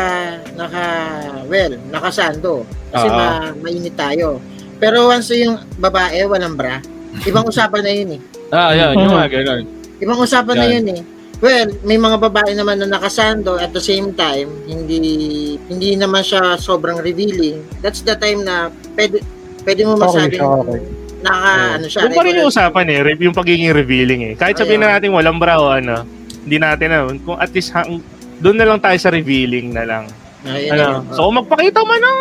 naka, well, naka sando. Kasi ma, mainit tayo. Pero once yung babae, walang bra. Ibang usapan na yun eh. Ah, yan. Yung mga gano'n. Ibang usapan yan. Na yun eh. Well, may mga babae naman na nakasando at the same time, hindi hindi naman siya sobrang revealing. That's the time na pwede, pwede mo masabi okay, naka yeah. ano siya. Kung pa rin yung usapan eh, yung pagiging revealing eh. Kahit sabihin na natin walang bra o ano, hindi natin na. Kung at least hang, doon na lang tayo sa revealing na lang. Ayan, ano? Ayan. So magpakita man ng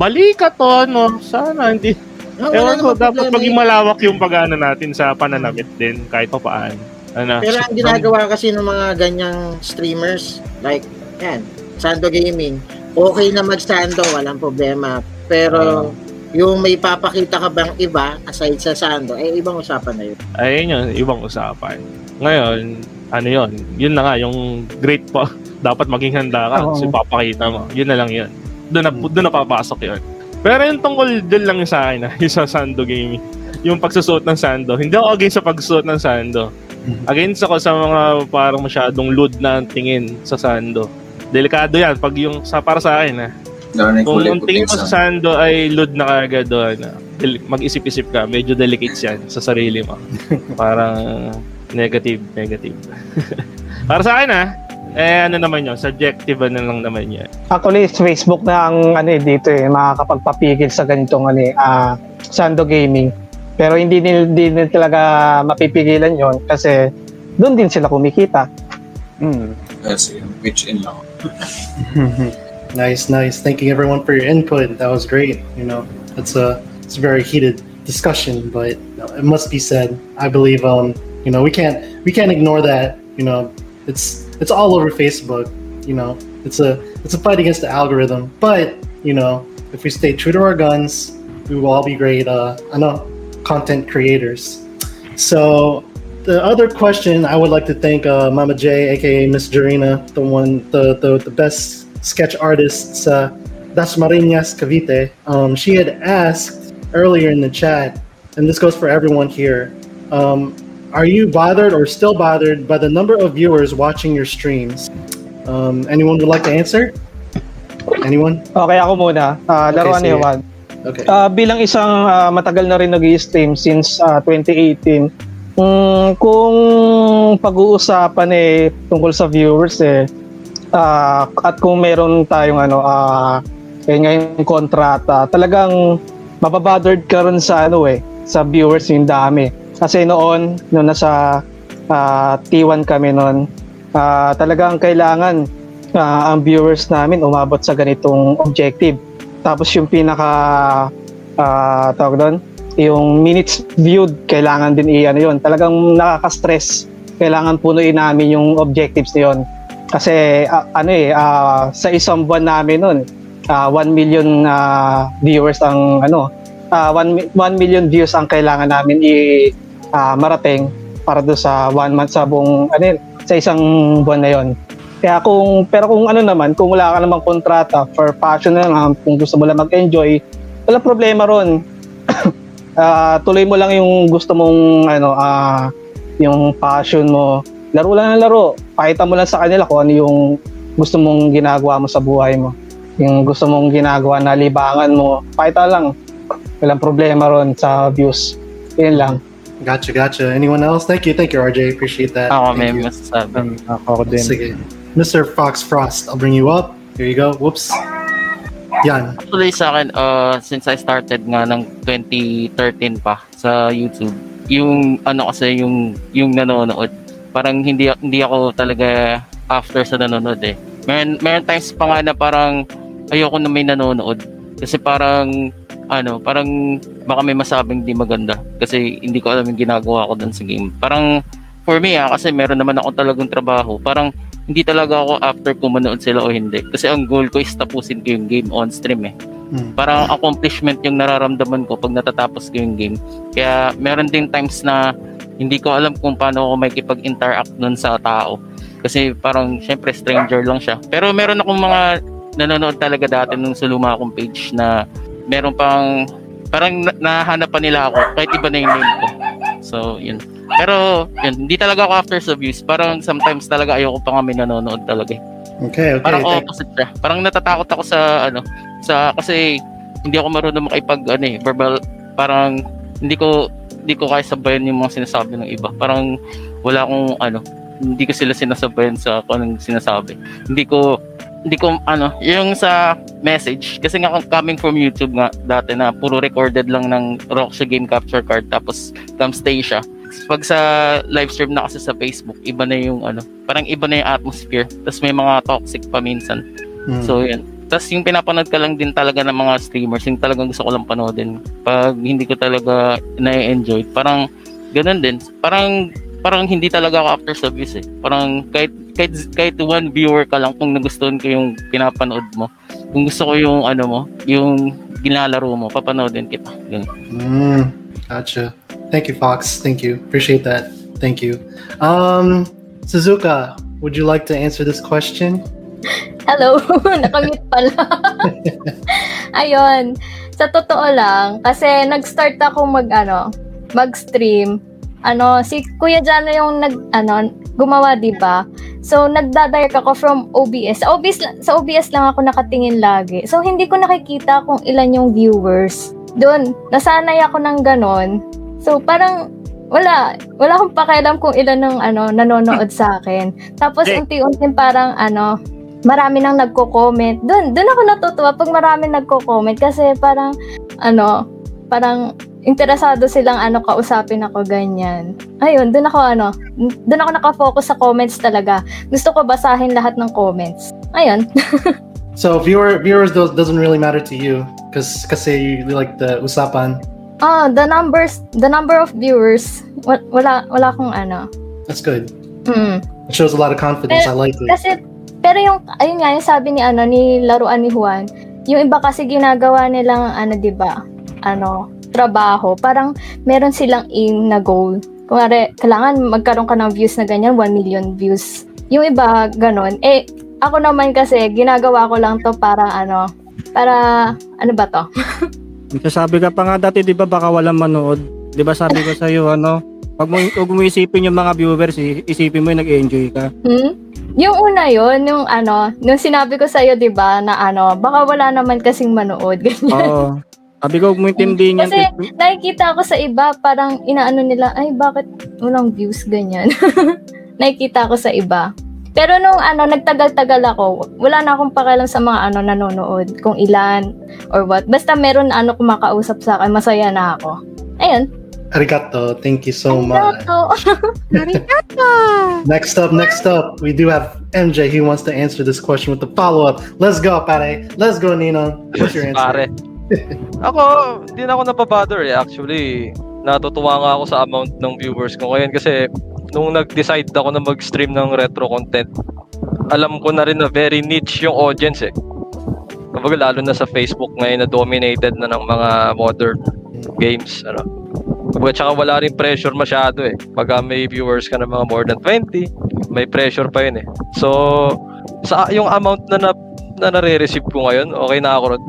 balikat o ano, sana hindi. No, ewan ko, dapat maging malawak yung pag-ano natin sa pananamit din kahit pa paano. Ano? Pero ang ginagawa kasi ng mga ganyang streamers, like, yan, Sando Gaming, okay na mag-sando, walang problema. Pero, yung may papakita ka bang iba, aside sa sando, eh, ibang usapan na yun. Ayun yun, ibang usapan. Ngayon, ano yun, yun na nga, yung great po, dapat maging handa ka, kasi papakita mo, yun na lang yun. Doon na, doon na papasok yun. Pero yung tungkol doon lang sa akin, yung sa Sando Gaming, yung pagsusuot ng sando, hindi ako against sa pagsusuot ng sando. Against ako sa mga parang masyadong lewd na tingin sa sando. Delikado yan pag yung sa para sa akin ha. Kung yung tingin mo sa sando ay lewd na kagad doon, mag-isip-isip ka, medyo delicate yan sa sarili mo. Parang negative, negative. Para sa akin ha. Eh ano naman yun, subjective na lang naman yan. Actually, Facebook na ang ano dito eh makakapagpapigil sa ganitong ano uh, Sando Gaming. Pero hindi din din talaga mapipigilan yon kasi doon din sila kumikita. Mm. Yes, which in law. Nice, nice. Thank you everyone for your input. That was great. You know, it's a it's a very heated discussion, but it must be said. I believe um, you know, we can't we can't ignore that, you know. It's it's all over Facebook, you know. It's a it's a fight against the algorithm, but, you know, if we stay true to our guns, we will all be great uh I know content creators. So the other question, I would like to thank uh, Mama J, aka Miss Jarina, the one, the the, the best sketch artist, uh, Das Marinas Cavite. Um, she had asked earlier in the chat, and this goes for everyone here. Um, are you bothered or still bothered by the number of viewers watching your streams? Um, anyone would like to answer? Anyone? Okay, ako muna. Uh, Laruan ni Juan. Okay. Uh, bilang isang uh, matagal na rin nag-i-stream since uh, twenty eighteen, um, kung pag-uusapan eh tungkol sa viewers eh, uh, at kung meron tayong ano, uh, eh, ngayong kontrata, talagang mababothered ka rin sa, ano, eh, sa viewers yung dami. Kasi noon, noon nasa uh, T one kami noon, uh, talagang kailangan uh, ang viewers namin umabot sa ganitong objective. Tapos yung pinaka uh, tawag doon, yung minutes viewed kailangan din iyan yun. Talagang nakaka-stress kailangan punuin namin yung objectives na yun. Kasi uh, ano eh, uh, sa isang buwan namin nun, uh, one million uh, viewers ang ano, uh, one million views ang kailangan namin i uh, marating para do sa one month, sa buong ano yun, sa isang buwan na yun. Kaya kung, pero kung ano naman, kung wala ka namang kontrata, for passion na lang, kung gusto mo lang mag-enjoy, wala problema ron. uh, tuloy mo lang yung gusto mong, ano, uh, yung passion mo. Laro lang ng laro. Pakita mo lang sa kanila kung ano yung gusto mong ginagawa mo sa buhay mo. Yung gusto mong ginagawa na libangan mo. Pakita lang. Walang problema ron sa views. Yun lang. Gotcha, gotcha. Anyone else? Thank you, thank you, R J. Appreciate that. Ako may masasabi. Ako din. Sige. Mister Fox Frost, I'll bring you up. Here you go. Whoops. Yan. Actually sa akin, uh, since I started nga ng twenty thirteen pa sa YouTube, yung ano kasi yung yung nanonood, parang hindi hindi ako talaga after sa nanonood eh. Meron meron times pa nga na parang ayoko na may nanonood kasi parang ano, parang baka may masabing di maganda kasi hindi ko alam yung ginagawa ko dun sa game. Parang for me ah, kasi meron naman ako talagang trabaho. Parang hindi talaga ako after kung manood sila o hindi. Kasi ang goal ko is tapusin ko yung game on stream eh. Hmm. Parang accomplishment yung nararamdaman ko pag natatapos ko yung game. Kaya meron ding times na hindi ko alam kung paano ako makikipag-interact nun sa tao. Kasi parang syempre stranger lang siya. Pero meron akong mga nanonood talaga dati nung sa luma akong page na meron pang parang nahanap pa nila ako kahit iba na yung name ko. So yun. Pero, yun, hindi talaga ako after sa views. Parang sometimes talaga ayoko pa kami nanonood talaga. Okay, okay. Parang opposite siya. Parang natatakot ako sa, ano, sa, kasi hindi ako marunong makipag, ano eh, verbal, parang, hindi ko, hindi ko kaya sabayan yung mga sinasabi ng iba. Parang, wala akong, ano, hindi ko sila sinasabayan sa kung anong sinasabi. Hindi ko, hindi ko, ano, yung sa message, kasi nga coming from YouTube nga, dati na, puro recorded lang ng Rocksha Game Capture Card, tapos, thumbstay siya. Pag sa live stream na kasi sa Facebook, iba na yung ano, parang iba na yung atmosphere. Tapos may mga toxic pa minsan. Mm. So yun. Tapos yung pinapanood ka lang din talaga ng mga streamers, yung talagang gusto ko lang panoodin. Pag hindi ko talaga na-enjoy, parang ganun din. Parang parang hindi talaga ako after service eh. Parang kahit kahit kahit one viewer ka lang kung nagustuhan ko yung pinapanood mo. Kung gusto ko yung ano mo, yung ginalaro mo, papanoodin kita. Ganun. Mm. Gotcha. Thank you, Fox. Thank you. Appreciate that. Thank you. Um, Suzuka, would you like to answer this question? Hello. Nakamute pala. Ayun. Sa totoo lang, kasi nag-start ako mag, ano, mag-stream. Ano, si Kuya Jano yung nag, ano, gumawa, diba? So, nagdadayak ako from O B S. Sa O B S, sa O B S lang ako nakatingin lagi. So, hindi ko nakikita kung ilan yung viewers. Doon, nasanay ako ng ganon. So, parang wala. Wala akong pakialam kung ilan ng ano, nanonood sa akin. Tapos, unti-unti parang ano, marami nang nagko-comment. Doon, doon ako natutuwa pag marami nagko-comment kasi parang, ano, parang interesado silang ano, kausapin ako, ganyan. Ayun, doon ako ano, doon ako nakafocus sa comments talaga. Gusto ko basahin lahat ng comments. Ayun. So, viewer, viewers doesn't really matter to you kasi kasi you like the usapan. Ah, oh, the numbers, the number of viewers, wala, wala akong ano. That's good. Mm. It shows a lot of confidence. Pero, I like it. Kasi, pero yung, ayun nga, yung sabi ni ano, ni Laruan ni Juan, yung iba kasi ginagawa nilang, ano, di ba, ano, trabaho. Parang, meron silang aim na goal. Kung are, kailangan magkaroon ka ng views na ganyan, one million views. Yung iba, ganun. Eh, ako naman kasi, ginagawa ko lang to para, ano, para, ano ba to? Sabi ka pa nga dati, di ba, baka walang manood. Di ba sabi ko sa'yo, ano, pag mo, huwag mo isipin yung mga viewers, isipin mo yung nag-enjoy ka. Hmm? Yung una yun, yung ano, nung sinabi ko sa'yo, di ba, na ano, baka wala naman kasing manood, ganyan. Oo. Sabi ko, huwag mo intindihin yan. Kasi nakikita ako sa iba, parang inaano nila, ay, bakit walang views, ganyan. Nakikita ako sa iba. Pero nung ano, nagtagal-tagal ako, wala na akong pakialam sa mga ano nanonood, kung ilan or what. Basta meron ano kumakausap sa akin, masaya na ako. Ayun. Arigato, thank you so much. Arigato. Arigato. Next up, next up, we do have M J. He wants to answer this question with the follow-up. Let's go, pare. Let's go, Nino. What's your answer? Pare. Ako, hindi na ako napabother eh. Actually, natutuwa nga ako sa amount ng viewers ko ngayon kasi nung nag-decide ako na mag-stream ng retro content, alam ko na rin na very niche yung audience eh. Kapag lalo na sa Facebook ngayon na dominated na ng mga modern games, ano. Kapag tsaka wala rin pressure masyado eh. Pag may viewers ka na mga more than twenty, may pressure pa yun eh. So, sa yung amount na na, na nare-receive ko ngayon, okay na ako ron.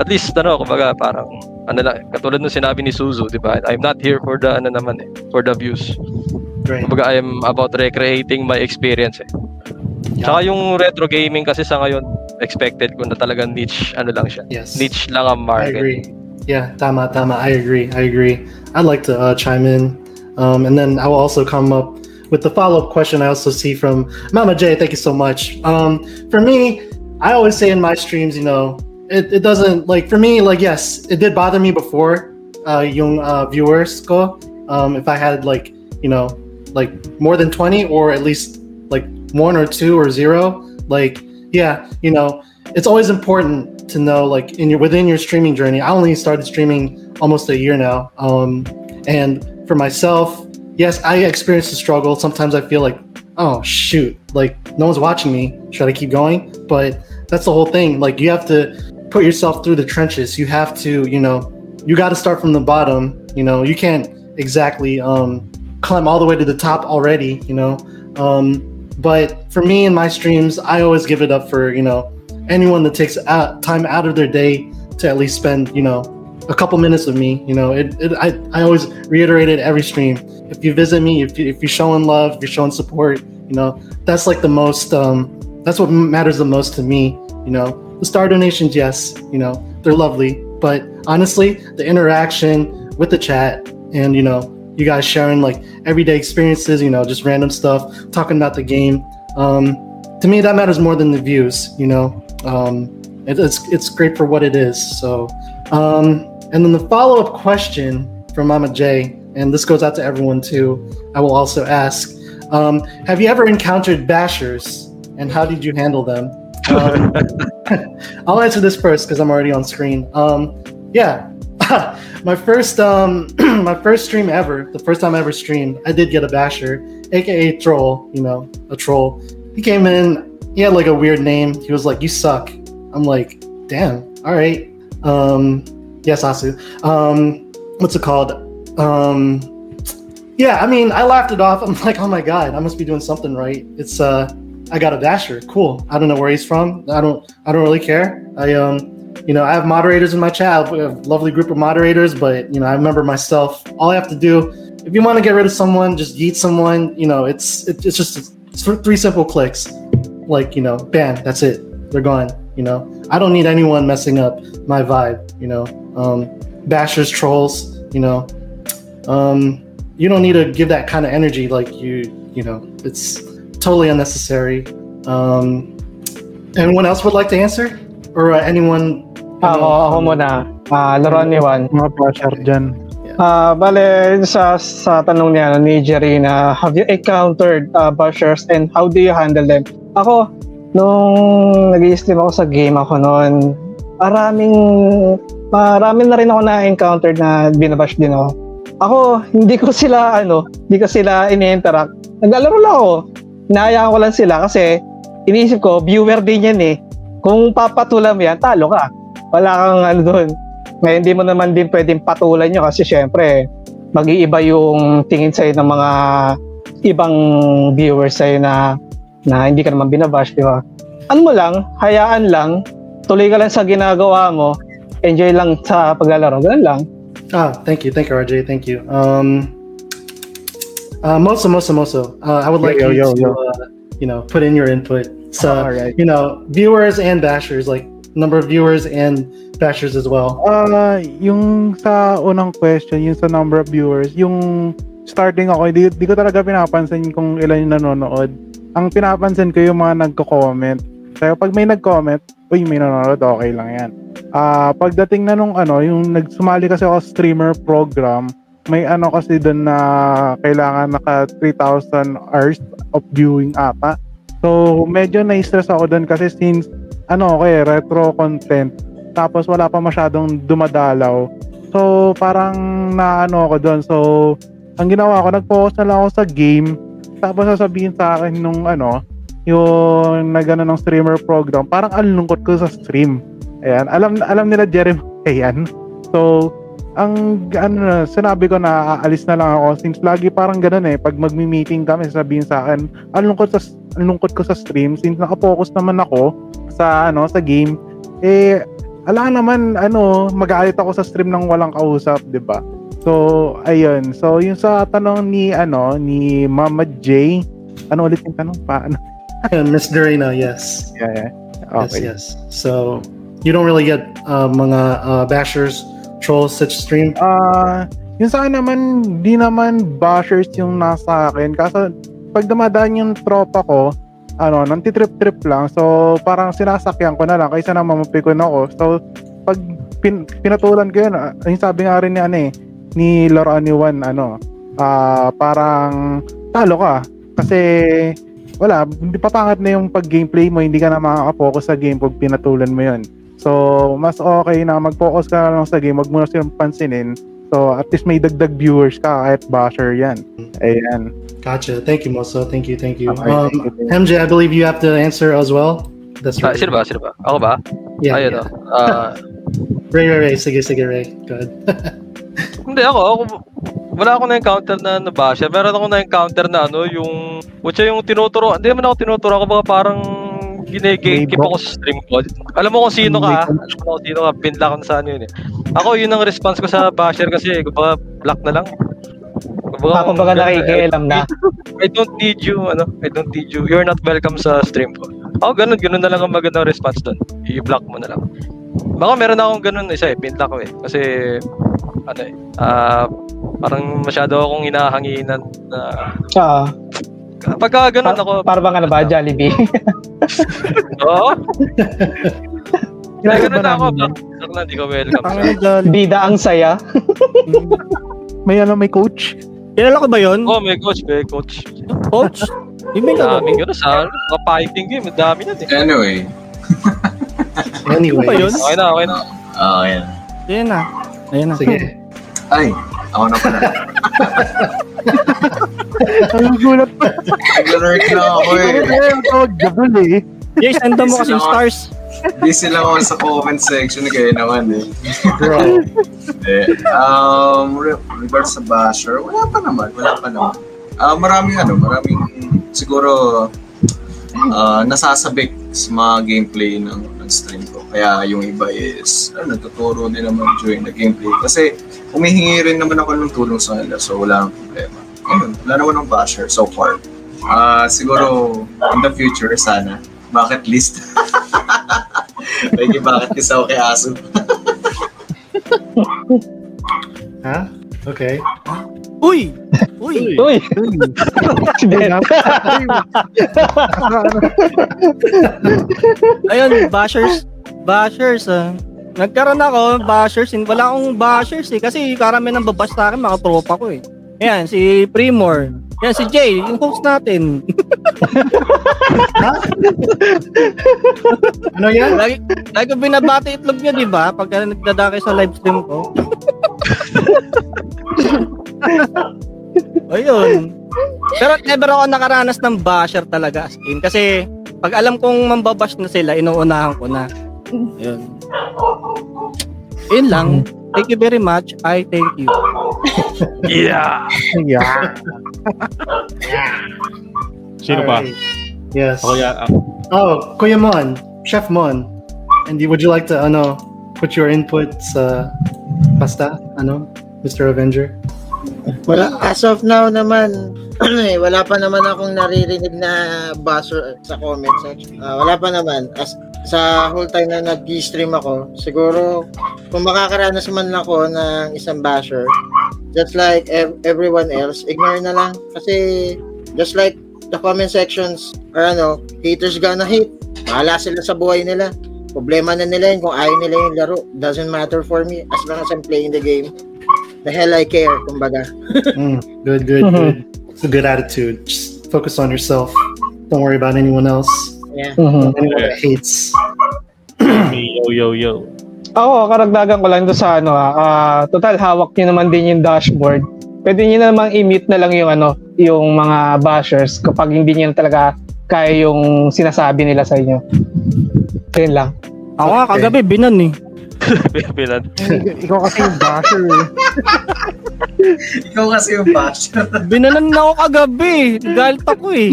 At least, ano, kumbaga, parang, ano lang, katulad nung sinabi ni Suzu, di ba? I'm not here for the, ano naman eh, for the views. Right. Kumbaga, I'm about recreating my experience eh. Yeah. Saka yung retro gaming kasi sa ngayon, expected ko na talagang niche, ano lang siya. Yes. Niche lang ang market. I agree. Yeah, tama, tama. I agree, I agree. I'd like to uh, chime in. Um, and then I will also come up with the follow-up question I also see from Mama J. Thank you so much. Um, for me, I always say in my streams, you know, It it doesn't, like, for me, like, yes, it did bother me before, uh, yung uh, viewers ko, um, if I had, like, you know, like, more than twenty or at least, like, one or two or zero, like, yeah, you know, it's always important to know, like, in your within your streaming journey. I only started streaming almost a year now, um, and for myself, yes, I experienced the struggle. Sometimes I feel like, oh, shoot, like, no one's watching me, should I keep going? But that's the whole thing, like, you have to put yourself through the trenches. You have to, you know, you got to start from the bottom. You know, you can't exactly um, climb all the way to the top already, you know. Um, but for me in my streams, I always give it up for, you know, anyone that takes out time out of their day to at least spend, you know, a couple minutes with me. You know, it, it, I, I always reiterate it every stream. If you visit me, if, you, if you're showing love, if you're showing support, you know, that's like the most, um, that's what matters the most to me, you know. The star donations, yes, you know, they're lovely, but honestly, the interaction with the chat and, you know, you guys sharing like everyday experiences, you know, just random stuff, talking about the game. Um, to me, that matters more than the views, you know. Um, it, it's it's great for what it is. So, um, and then the follow-up question from Mama J, and this goes out to everyone too. I will also ask, um, have you ever encountered bashers, and how did you handle them? um, I'll answer this first because I'm already on screen. Um, yeah, my first um, my first stream ever, the first time I ever streamed, I did get a basher, aka troll. You know, a troll. He came in, he had like a weird name. He was like, "You suck." I'm like, "Damn, all right." Um, yes, Asu. Um, what's it called? Um, yeah, I mean, I laughed it off. I'm like, "Oh my god, I must be doing something right." It's uh. I got a basher. Cool. I don't know where he's from. I don't. I don't really care. I um, you know, I have moderators in my chat. We have a lovely group of moderators, but you know, I remember myself. All I have to do, if you want to get rid of someone, just yeet someone. You know, it's it, it's just it's three simple clicks. Like you know, bam. That's it. They're gone. You know, I don't need anyone messing up my vibe. You know, um, bashers, trolls. You know, um, you don't need to give that kind of energy. Like you, you know, it's totally unnecessary. Um, anyone else would like to answer? Or uh, anyone? Ako, ako muna. Uh, Laruan ni Juan. Mga pressure dyan. Ah, bale, sa, sa tanong niya, ni Jerina, have you encountered uh, bashers and how do you handle them? Ako, nung nag-i-stream ako sa game ako noon, maraming, maraming na rin ako na-encountered na binabash din ako. Ako, hindi ko sila, ano, hindi ko sila in-interact. Naglalaro lang ako. Inahayaan ko lang sila kasi iniisip ko, viewer din yan eh. Kung papatulan mo yan, talo ka. Wala kang ano doon. Ngayon, hindi mo naman din pwedeng patulan nyo kasi syempre, mag-iiba yung tingin sa'yo ng mga ibang viewers sa'yo na, na hindi ka naman binabash, di ba? Ano mo lang, hayaan lang, tuloy ka lang sa ginagawa mo, enjoy lang sa paglalaro, ganun lang. Ah, thank you, thank you R J, thank you. Um... Uh, Moso, Moso, Moso. Uh, I would like yo, yo, you yo, to, yo. Uh, you know, put in your input. So, all right. You know, viewers and bashers, like number of viewers and bashers as well. Uh, yung sa unang question, yung sa number of viewers, yung starting ako, di, di ko talaga pinapansin kung ilan yung nanonood. Ang pinapansin ko yung mga nagko-comment. Kaya pag may nag-comment, uy, may nanonood, okay lang yan. Uh, pagdating na nung ano, yung nagsumali kasi ako streamer program, may ano kasi doon na kailangan naka three thousand hours of viewing ata. So, medyo na-stress ako doon kasi since ano okay, retro content. Tapos wala pa masyadong dumadalaw. So, parang naano ako doon. So, ang ginawa ko, nag-focus na lang ako sa game. Tapos sasabihin sa akin nung ano, yung nagano ng streamer program, parang alungkot ko sa stream. Ayan, alam alam nila Jeremy yan. So, ang ano, sinabi ko na aalis na lang ako since lagi parang ganoon eh, pag magmi-meeting kami sasabihin sa akin, alungkot sa alungkot ko sa stream since naka-focus naman ako sa ano, sa game. Eh, ala naman ano, magalit ako sa stream nang walang kausap, 'di ba? So, ayun. So, yung sa tanong ni ano, ni Mama J, ano ulit yung tanong pa? Ano? Miss Dorina, yes. Yeah, yeah. Okay. Yes, yes. So, you don't really get uh, mga uh, bashers, trolls, such stream? Uh, yung sa akin naman, di naman bashers yung nasa akin. Kasi pag dumadaan yung tropa ko, ano, nantitrip-trip lang. So, parang sinasakyan ko na lang kaysa na mamapikon ako. So, pag pin- pinatulan ko yun, yung sabi nga rin ni, ano, eh, ni Laruan ni Juan, ano, uh, parang talo ka. Kasi wala, hindi papangat na yung pag-gameplay mo, hindi ka na makaka-focus sa game pag pinatulan mo yun. So, mas okay na mag-focus ka na lang sa game, wag mo na silang pansinin. So, at least may dagdag viewers ka kahit basher yan. Ayan. Gotcha. Thank you, Moso. Thank you, thank you. Okay, um, thank you. M J, I believe you have to answer as well. That's right. Uh, sino ba? Sino ba? Ako ba? Yeah. Ayun, yeah. No? Uh, Ray, Ray, Ray. Sige, sige, Ray. Go ahead. Hindi ako, ako wala akong na-encounter na nabasya. Meron akong na-encounter na ano, yung which yung tinuturo, hindi naman ako tinuturo, ako baka parang gine-gatekeep ako sa stream ko. Alam mo kung sino ka, alam mo kung sino ka, pinla ko na saan yun eh. Ako, yun ang response ko sa basher kasi, baka block na lang. Baka, ako baka nakikialam na. I don't need you, ano, I don't need you. You're not welcome sa stream ko. Ako, ganun, ganun na lang ang magandang response doon. I-block mo na lang. Baka meron akong ganun isa eh, pinla ko eh. Kasi ano eh, uh, parang masyado akong hinahanginan na uh, pagka ganun pa- ako parang bang ano ba, Jollibee? Oo. Kaya ganun na ako, bakit na di ko welcome siya. Bida ang saya. May ano, may coach? Kinala ko ba yun? Oo, oh, may coach, may coach. Coach? May daming yun sa fighting game, dami na din. Anyway. Anyway. Okay na, okay na. Oo, yan. Yan na. Ayan na. Sige. Ay, ako na pala. Ang gulat pa. Nag-lurk na ako eh. Ang tawag gabal eh. Yes, ando mo kasi stars. Busy lang ako sa comment section eh. Kaya naman eh. Bro. Eh, um, regards sa basher, wala pa naman. Wala pa naman. Uh, maraming ano, maraming siguro uh, nasasabik sa mga gameplay ng stream ko. Kaya yung iba is ano, natuturo din naman during the gameplay. Kasi humihingi rin naman ako ng tulong sa nila. So wala nang problema. Ayun, wala naman ng basher so far. Uh, siguro in the future, sana. Bucket list. Like yung bucket list ako kay Aso. Ha? Okay. Uy! Uy! Uy! Ayun, bashers. Bashers, ah. Nagkaroon ako, bashers. Wala akong bashers eh. Kasi karami nang babash sa akin, mga tropa ko eh. Ayan, si Freemourne. Ayan, si Jay, yung host natin. Ano yan? Lagi, lagi binabati itlog niya, diba? Pagka nagdadaki sa live stream ko. Ayun. Pero never ako nakaranas ng basher talaga as in. Kasi pag alam kong mambabash na sila, inuunahan ko na. Ayun. Ayun lang. Thank you very much. I thank you. Yeah. Yeah. Yeah. Sino ba? Right. Yes. Oh, yeah. Oh, Kuya Mon. Chef Mon. And would you like to, ano, put your input sa pasta? Ano? Mister Avenger? Wala, as of now naman, wala pa naman akong naririnig na basher sa comment section. Uh, wala pa naman. As, sa whole time na nag-stream ako, siguro kung makakaranas man ako ng isang basher, just like ev- everyone else, ignore na lang. Kasi just like the comment sections, or ano, haters gonna hate. Mahala sila sa buhay nila. Problema na nila yun kung ayaw nila yung laro. Doesn't matter for me as long as I'm playing the game. The hell I care, kumbaga. Mm, good, good, good. It's a good attitude. Just focus on yourself. Don't worry about anyone else. Yeah. Mm-hmm. Anyone that hates. Yo, yo, yo. Oo, karagdagan ko lang doon sa ano. Uh, total, hawak niyo naman din yung dashboard. pwede niyo namang i-mute na lang yung ano, yung mga bashers kapag hindi niyo talaga kaya yung sinasabi nila sa inyo. Ayun lang. Ako okay. Kagabi binan eh. Binan. Ikaw kasi yung basher. Eh. Ikaw kasi yung basher. Binanan na ako kagabi. Galit ako eh.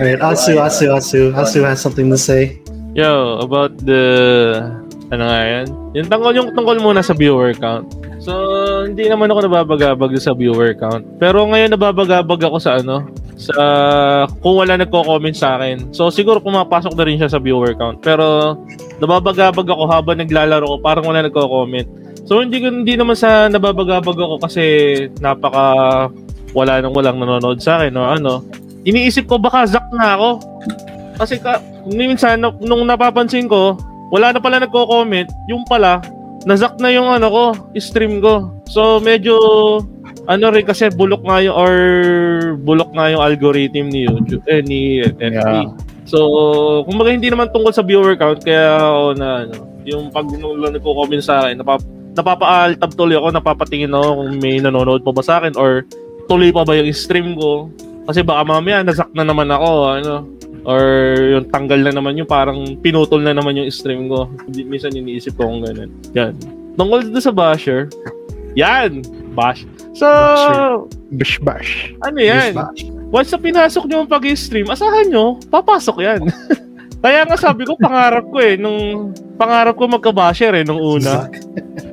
Alright, Asu, Asu, Asu. Asu has something to say. Yo, about the ano nga yan? Yung tungkol, yung tungkol muna sa viewer count. So, hindi naman ako nababagabag sa viewer count. Pero ngayon nababagabag ako sa ano, sa kung wala nagko-comment sa akin. So, siguro pumapasok na rin siya sa viewer count. Pero nababagabag ako habang naglalaro ko, parang wala nagko-comment. So, hindi hindi naman sa nababagabag ako kasi napaka wala nang walang nanonood sa akin o ano. Iniisip ko baka zak na ako. Kasi ka, minsan nung napapansin ko, wala na pala nagko-comment, yung pala na-zack na yung ano ko, stream ko. So medyo ano rin kasi bulok nga yung or bulok nga yung algorithm ni YouTube eh, ni F B. Yeah. So kumbaga hindi naman tungkol sa viewer count kaya oh, na ano, yung pag nagko-comment sa akin, napap, napapa-altab tuloy ako, napapatingin ako kung may nanonood pa ba sa akin or tuloy pa ba yung stream ko. Kasi baka mamaya na-zack na naman ako, ano. Or yung tanggal na naman yung parang pinutol na naman yung stream ko. Minsan iniisip ko kung ganun. Yan. Tungkol dito sa basher. Yan! Bash. So... Bash, bash. Ano yan? Bash, bash. Once na pinasok nyo yung pag-stream, asahan nyo, papasok yan. Kaya nga sabi ko, pangarap ko eh. Nung pangarap ko magka-basher eh, nung una.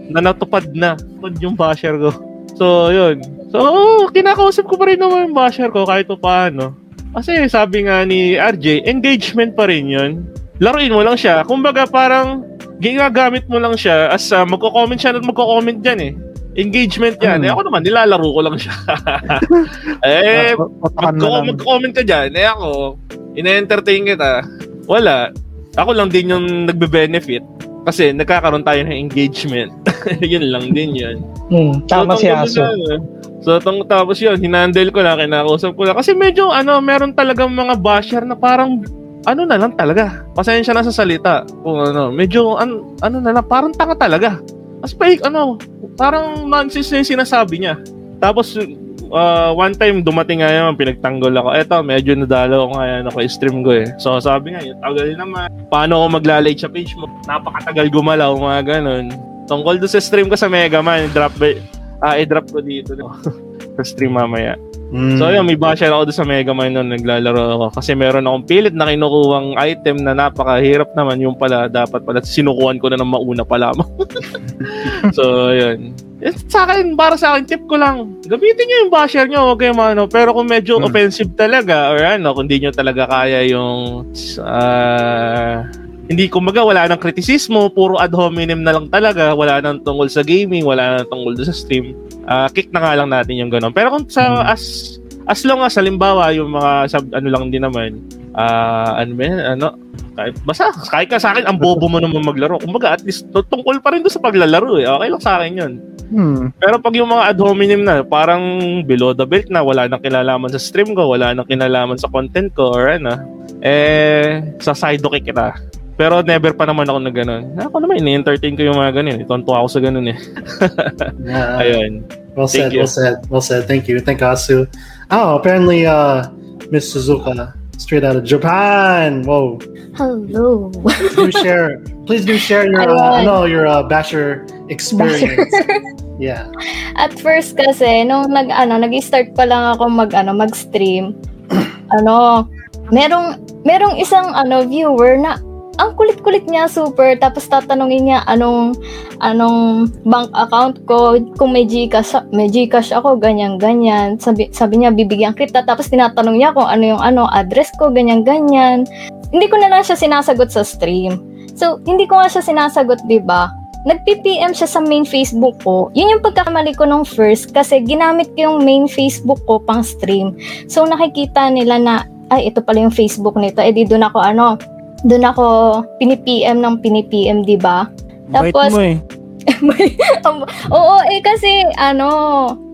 Na natupad na. Natupad yung basher ko. So, yun. So, kinakausap ko pa rin naman yung basher ko kahit pa paano. Kasi sabi nga ni R J, engagement pa rin yun. Laruin mo lang siya. Kumbaga parang ginagamit mo lang siya as uh, magko-comment siya at magko-comment dyan eh. Engagement yan. Hmm. Eh ako naman, nilalaro ko lang siya. eh, magko- magko-comment ka dyan. Eh ako, ina-entertain kita. Wala. Ako lang din yung nagbe-benefit. Kasi nagkakaroon tayo ng engagement. Yun lang din yun. Hmm, tama so, si Aso. So, tong, tapos yun, hinandle ko na, kinakausap ko na. Kasi medyo, ano, meron talagang mga basher na parang, ano na lang talaga. Pasensya na sa salita. Kung ano, medyo, an, ano na lang, parang tanga talaga. As fake, ano, parang nonsense na sinasabi niya. Tapos, uh, one time, dumating nga yun, pinagtanggol ako. Eto, medyo nadalaw ko nga yan, ako stream ko eh. So, sabi nga, yung tagal naman. Paano ako magla-like sa page mo? Napakatagal gumalaw, mga ganun. Tungkol doon sa stream ko sa Mega Man, drop by... Ah, i-drop ko dito sa stream mamaya. Mm. So, yun, may basher ako doon sa Mega Man noon, naglalaro ako. Kasi meron akong pilit na kinukuhang item na napakahirap naman. Yung pala, dapat pala, sinukuhan ko na ng mauna pa lamang. So, yun. Sa akin, para sa akin, tip ko lang, gamitin nyo yung basher nyo, huwag kayong ano. Pero kung medyo hmm. offensive talaga, or ano, kung di nyo talaga kaya yung... Uh, hindi, kumbaga, wala nang kritisismo, puro ad hominem na lang talaga, wala nang tungkol sa gaming, wala nang tungkol sa stream. Uh, kick na nga lang natin yung ganun. Pero kung sa, as, as long as, halimbawa, yung mga, sab, ano lang din naman, uh, ano ba yan, ano, kahit, basta, kahit ka sa akin, ang bobo mo naman maglaro. Kumbaga, at least, tungkol pa rin doon sa paglalaro eh. Okay lang sa akin yun. Hmm. Pero pag yung mga ad hominem na, parang below the belt na, wala nang kinalaman sa stream ko, wala nang kinalaman sa content ko, or ano, eh, sa side-o kick na. Pero never pa naman ako na gano'n. Ako naman, ini-entertain ko yung mga gano'n. Tonto ako sa gano'n eh. Yeah. Ayun. Well said, well said, well said. Thank you. Thank Asu. Oh, apparently, uh, Miss Suzuka, straight out of Japan. Whoa. Hello. Please do share, please do share your, uh, no, your uh, basher experience. Basher. Yeah. At first kasi, nung nag, ano, nag-start pa lang ako mag, ano, mag-stream, ano, merong, merong isang, ano, viewer na, ang kulit-kulit niya, super. Tapos tatanungin niya anong anong bank account ko, kung may Gcash, may Gcash ako, ganyan-ganyan. Sabi, sabi niya, bibigyan kita. Tapos tinatanong niya kung ano yung ano, address ko, ganyan-ganyan. Hindi ko na lang siya sinasagot sa stream. So, hindi ko nga siya sinasagot, diba? Nag-P P M siya sa main Facebook ko. Yun yung pagkakamali ko nung first kasi ginamit ko yung main Facebook ko pang stream. So, nakikita nila na, ay, ito pala yung Facebook nito. Eh, di doon ako ano, doon ako pinipm ng pinipm, di ba? Tapos eh. Oo eh kasi ano,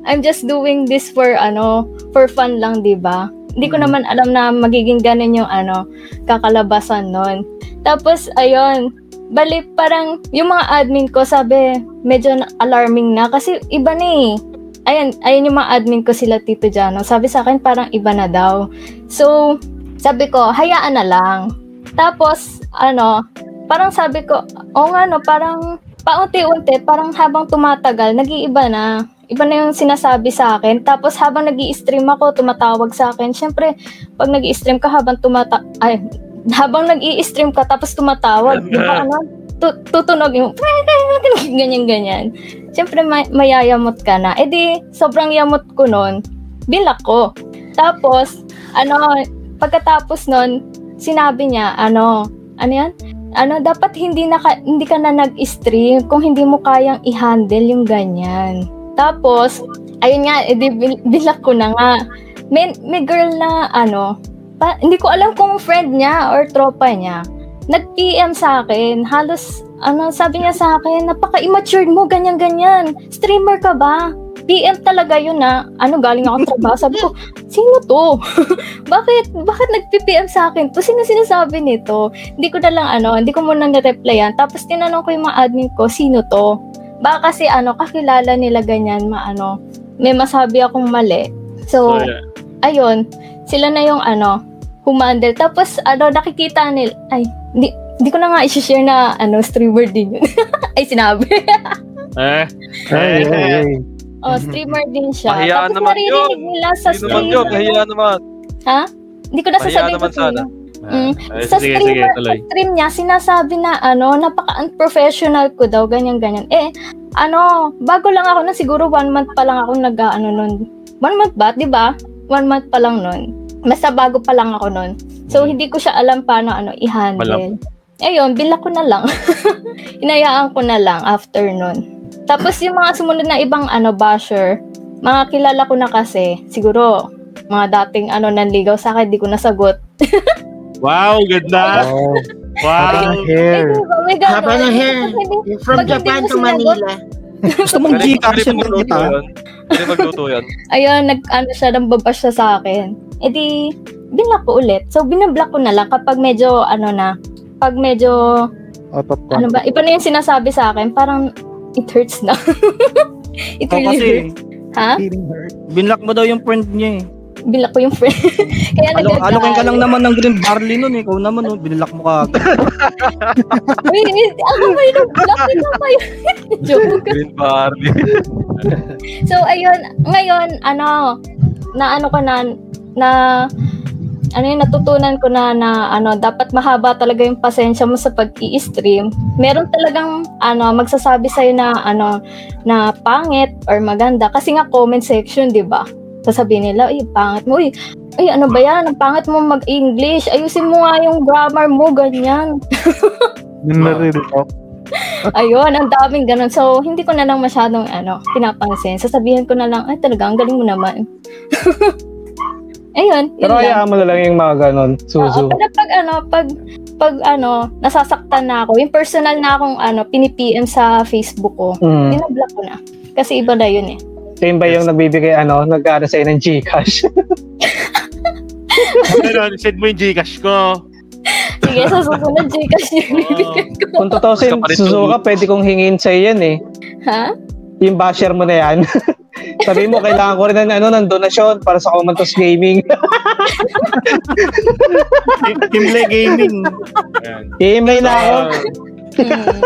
I'm just doing this for ano, for fun lang, di ba? Hindi ko naman alam na magiging ganun yung ano, kakalabasan nun. Tapos ayun, bali parang yung mga admin ko sabi, medyo alarming na kasi iba na eh. ayan, ayan yung mga admin ko sila Tito Jano. Sabi sa akin parang iba na daw. So, sabi ko, hayaan na lang. Tapos, ano, parang sabi ko, oh nga no, parang paunti-unti, parang habang tumatagal, nag-iiba na. Iba na yung sinasabi sa akin. Tapos habang nag-i-stream ako, tumatawag sa akin. Siyempre, pag nag-i-stream ka habang tumata... Ay, habang nag-i-stream ka tapos tumatawag, di ba ano? Tutunog yung... Ganyan-ganyan. Siyempre, may- mayayamot ka na. E di, sobrang yamot ko nun. Bilak ko. Tapos, ano, pagkatapos nun, sinabi niya, ano, ano yan? Ano, dapat hindi, na ka, hindi ka na nag-stream kung hindi mo kayang i-handle yung ganyan. Tapos, ayun nga, edi bilak ko na nga. May, may girl na, ano, pa, hindi ko alam kung friend niya or tropa niya. Nag-P M sa akin, halos, ano, sabi niya sa akin, napaka-immature mo, ganyan-ganyan. Streamer ka ba? P M talaga yun na, ano, galing ako trabaho. Sabi ko, sino to? bakit, bakit nag-P M sa akin to? Sino sinasabi nito? Hindi ko na lang, ano, hindi ko muna na-replyan. Tapos, tinanong ko yung mga admin ko, sino to? Baka kasi ano, kakilala nila ganyan, maano, may masabi akong mali. So, so yeah. Ayun, sila na yung ano, humandle. Tapos, ano, nakikita nila, ay, di, di ko na nga i-share na, ano, streamer din yun. Ay, sinabi. eh, ay, ay, ay. Oh, streamer din siya. Mahiyaan naman yun. Hindi naman yun, mahiyaan naman. Ha? Hindi ko na sasabihin ko sa'yo. Mm. Ay, sa, sige, streamer, sige, sa stream niya sinasabi na ano, napaka-unprofessional ko daw, ganyan-ganyan. Eh, ano, bago lang ako nun, siguro one month pa lang ako nag-ano nun. One month ba? Diba? One month pa lang nun. Basta bago pa lang ako nun. So, hindi ko siya alam paano ano, i-handle. Ayun, bila ko na lang. Hinayaan ko na lang after nun. Tapos yung mga sumunod na ibang ano, basher, mga kilala ko na kasi, siguro, mga dating ano, nanligaw sa akin, di ko nasagot. Wow, ganda. Wow. Wow. Hair. Haba ng hair. From Japan to Manila. Gusto mong gita siya ng gita? Hindi magluto yan. Ayun, nag-ano siya, nambabas siya sa akin. E di, binlock ko ulit. So, binablock ko na lang kapag medyo, ano na, pag medyo, ano ba, iba na yung sinasabi sa akin, parang, it hurts na. It really hurts. Ha? Binlock mo daw yung friend niya eh. Binlock ko yung friend. Kaya Alo, alokin ka lang naman ng green barley nun eh. Ikaw naman oh, binlock mo ka. Wait, ako ba yun? Block ko naman yun. Green barley. So, ayun. Ngayon, ano, na ano ko na, na, ano yun, natutunan ko na, na, ano, dapat mahaba talaga yung pasensya mo sa pag-i-stream. Meron talagang, ano, magsasabi sa'yo na, ano, na pangit or maganda. Kasi nga comment section, di ba? Sasabihin nila, ay, pangat mo, uy, ay, ano ba yan? Ang pangat mo mag-English, ayusin mo nga yung grammar mo, ganyan. Ayun, ang daming ganun. So, hindi ko na lang masyadong, ano, pinapansin. Sasabihin ko na lang, ay, talaga, ang galing mo naman. Ayun, pero hayaan mo na lang yung mga ganun, Suzu. Oo, pero pag, ano, pag, pag, ano, nasasaktan na ako, yung personal na akong, ano, pinipm sa Facebook ko, mm. Binablock ko na. Kasi iba na yun, eh. Same ba yung nagbibigay, ano, nag-aano sa'yo ng Gcash? Meron, send mo yung Gcash ko. Sige, sa susunod Gcash yung bibigyan ko. Kung totoo si Suzuka, pwede kong hingin sa'yo yan eh. Ha? Yung basher mo na yan. Sabi mo, kailangan ko rin ng, ano, ng donasyon para sa Komantos Gaming. Teamplay Gaming. Teamplay na ako. Hmm.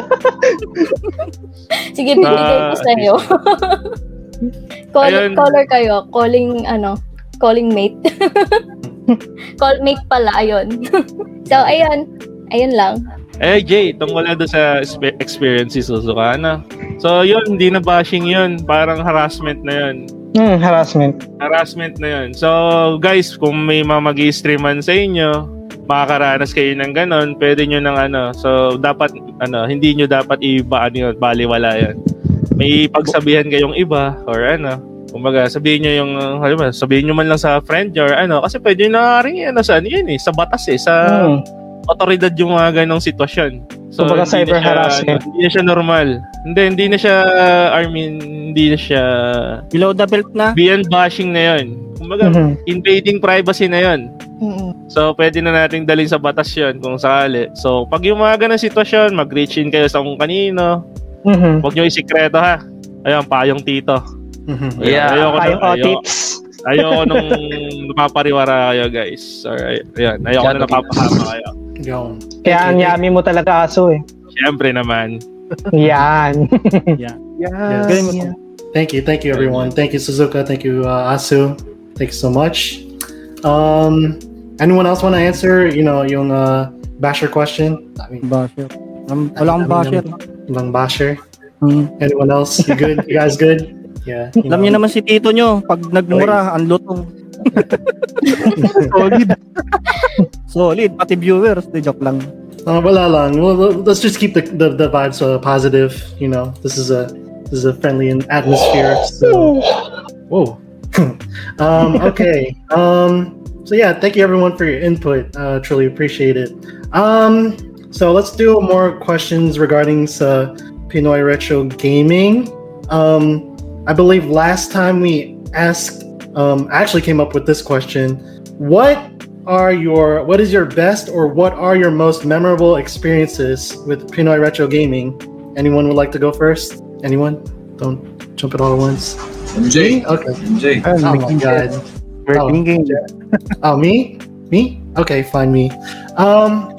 Sige, bibigay ko sa'yo. Call, caller kayo, calling ano, calling mate. Call mate pala, ayun. So ayun, ayun lang. Eh Jay, tungkol doon sa experience si Suzuka na. So yun, hindi na bashing yun, parang harassment na yun. Hmm, harassment. Harassment na yun. So guys, kung may mamag-i-streaman sa inyo, makakaranas kayo ng ganon, pwede nyo ng ano. So dapat ano, hindi nyo dapat iba ano, baliwala yun. May pagsabihan kayong iba or ano. Kumbaga, sabihin nyo yung, halimbawa, sabihin nyo man lang sa friend nyo or ano. Kasi pwede nyo nakaring ano, saan yun eh. Sa batas eh. Sa hmm. otoridad yung mga ganong sitwasyon. So, kumbaga cyber harassment. Hindi na siya normal. Hindi, hindi na siya, I mean, hindi na siya... Below the belt na? Beyond bashing na yun. Kumbaga, mm-hmm. invading privacy na yun. Mm-hmm. So, pwede na nating dalhin sa batas yun kung sakali. So, pag yung mga ganong sitwasyon, mag-reach in kayo sa kung kanino. Mm-hmm. Huwag nyo isikreto ha. Ayun, payong tito. Mm-hmm. Yeah. Ayoko, ayoko, ayoko, ayoko nung napapariwara kayo, guys. Sorry, ayan. Ayoko na napapahama kayo. Kaya ang yami mo talaga aso eh. Siyempre naman. Yan. Yeah. Yes. Yes. Yeah. Thank you, thank you everyone. Thank you Suzuka, thank you uh, Asu. Thank you so much. Um, anyone else want to answer, you know, yung uh, basher question? I mean, basher. Um, walang basher. Walang basher. Hmm. Anyone else? You good? You guys good? Yeah. You alam niyo naman si Tito nyo, pag nagmura, ang lutong. Solid. Solid, pati viewers, di joke lang. Uh, wala lang. Well, let's just keep the, the, the vibes uh, positive, you know. This is a this is a friendly atmosphere. So. Whoa. um, okay. Um, so yeah, thank you everyone for your input. Uh, truly appreciate it. Um, so let's do more questions regarding uh, Pinoy Retro Gaming. Um, I believe last time we asked, um, I actually came up with this question. What are your, what is your best or what are your most memorable experiences with Pinoy Retro Gaming? Anyone would like to go first? Anyone? Don't jump at all at once. M J? Okay. M J. Oh, oh my god. We're oh. thinking. Oh, me? Me? Okay, fine, me. Um,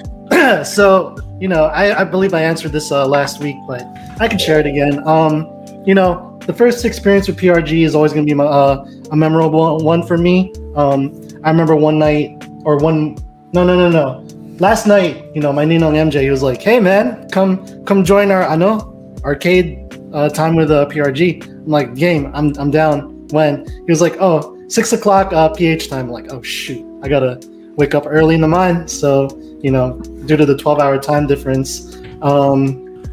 so, you know, I, I believe I answered this uh, last week, but I can share it again. Um, you know, the first experience with P R G is always going to be my, uh, a memorable one for me. Um, I remember one night, or one, no, no, no, no. Last night, you know, my ninong M J, he was like, hey man, come come join our, I know, arcade uh, time with uh, P R G. I'm like, game, I'm I'm down. When? He was like, oh, six o'clock uh, P H time. I'm like, oh shoot, I gotta wake up early in the mine. So, you know, due to the twelve hour time difference. Um,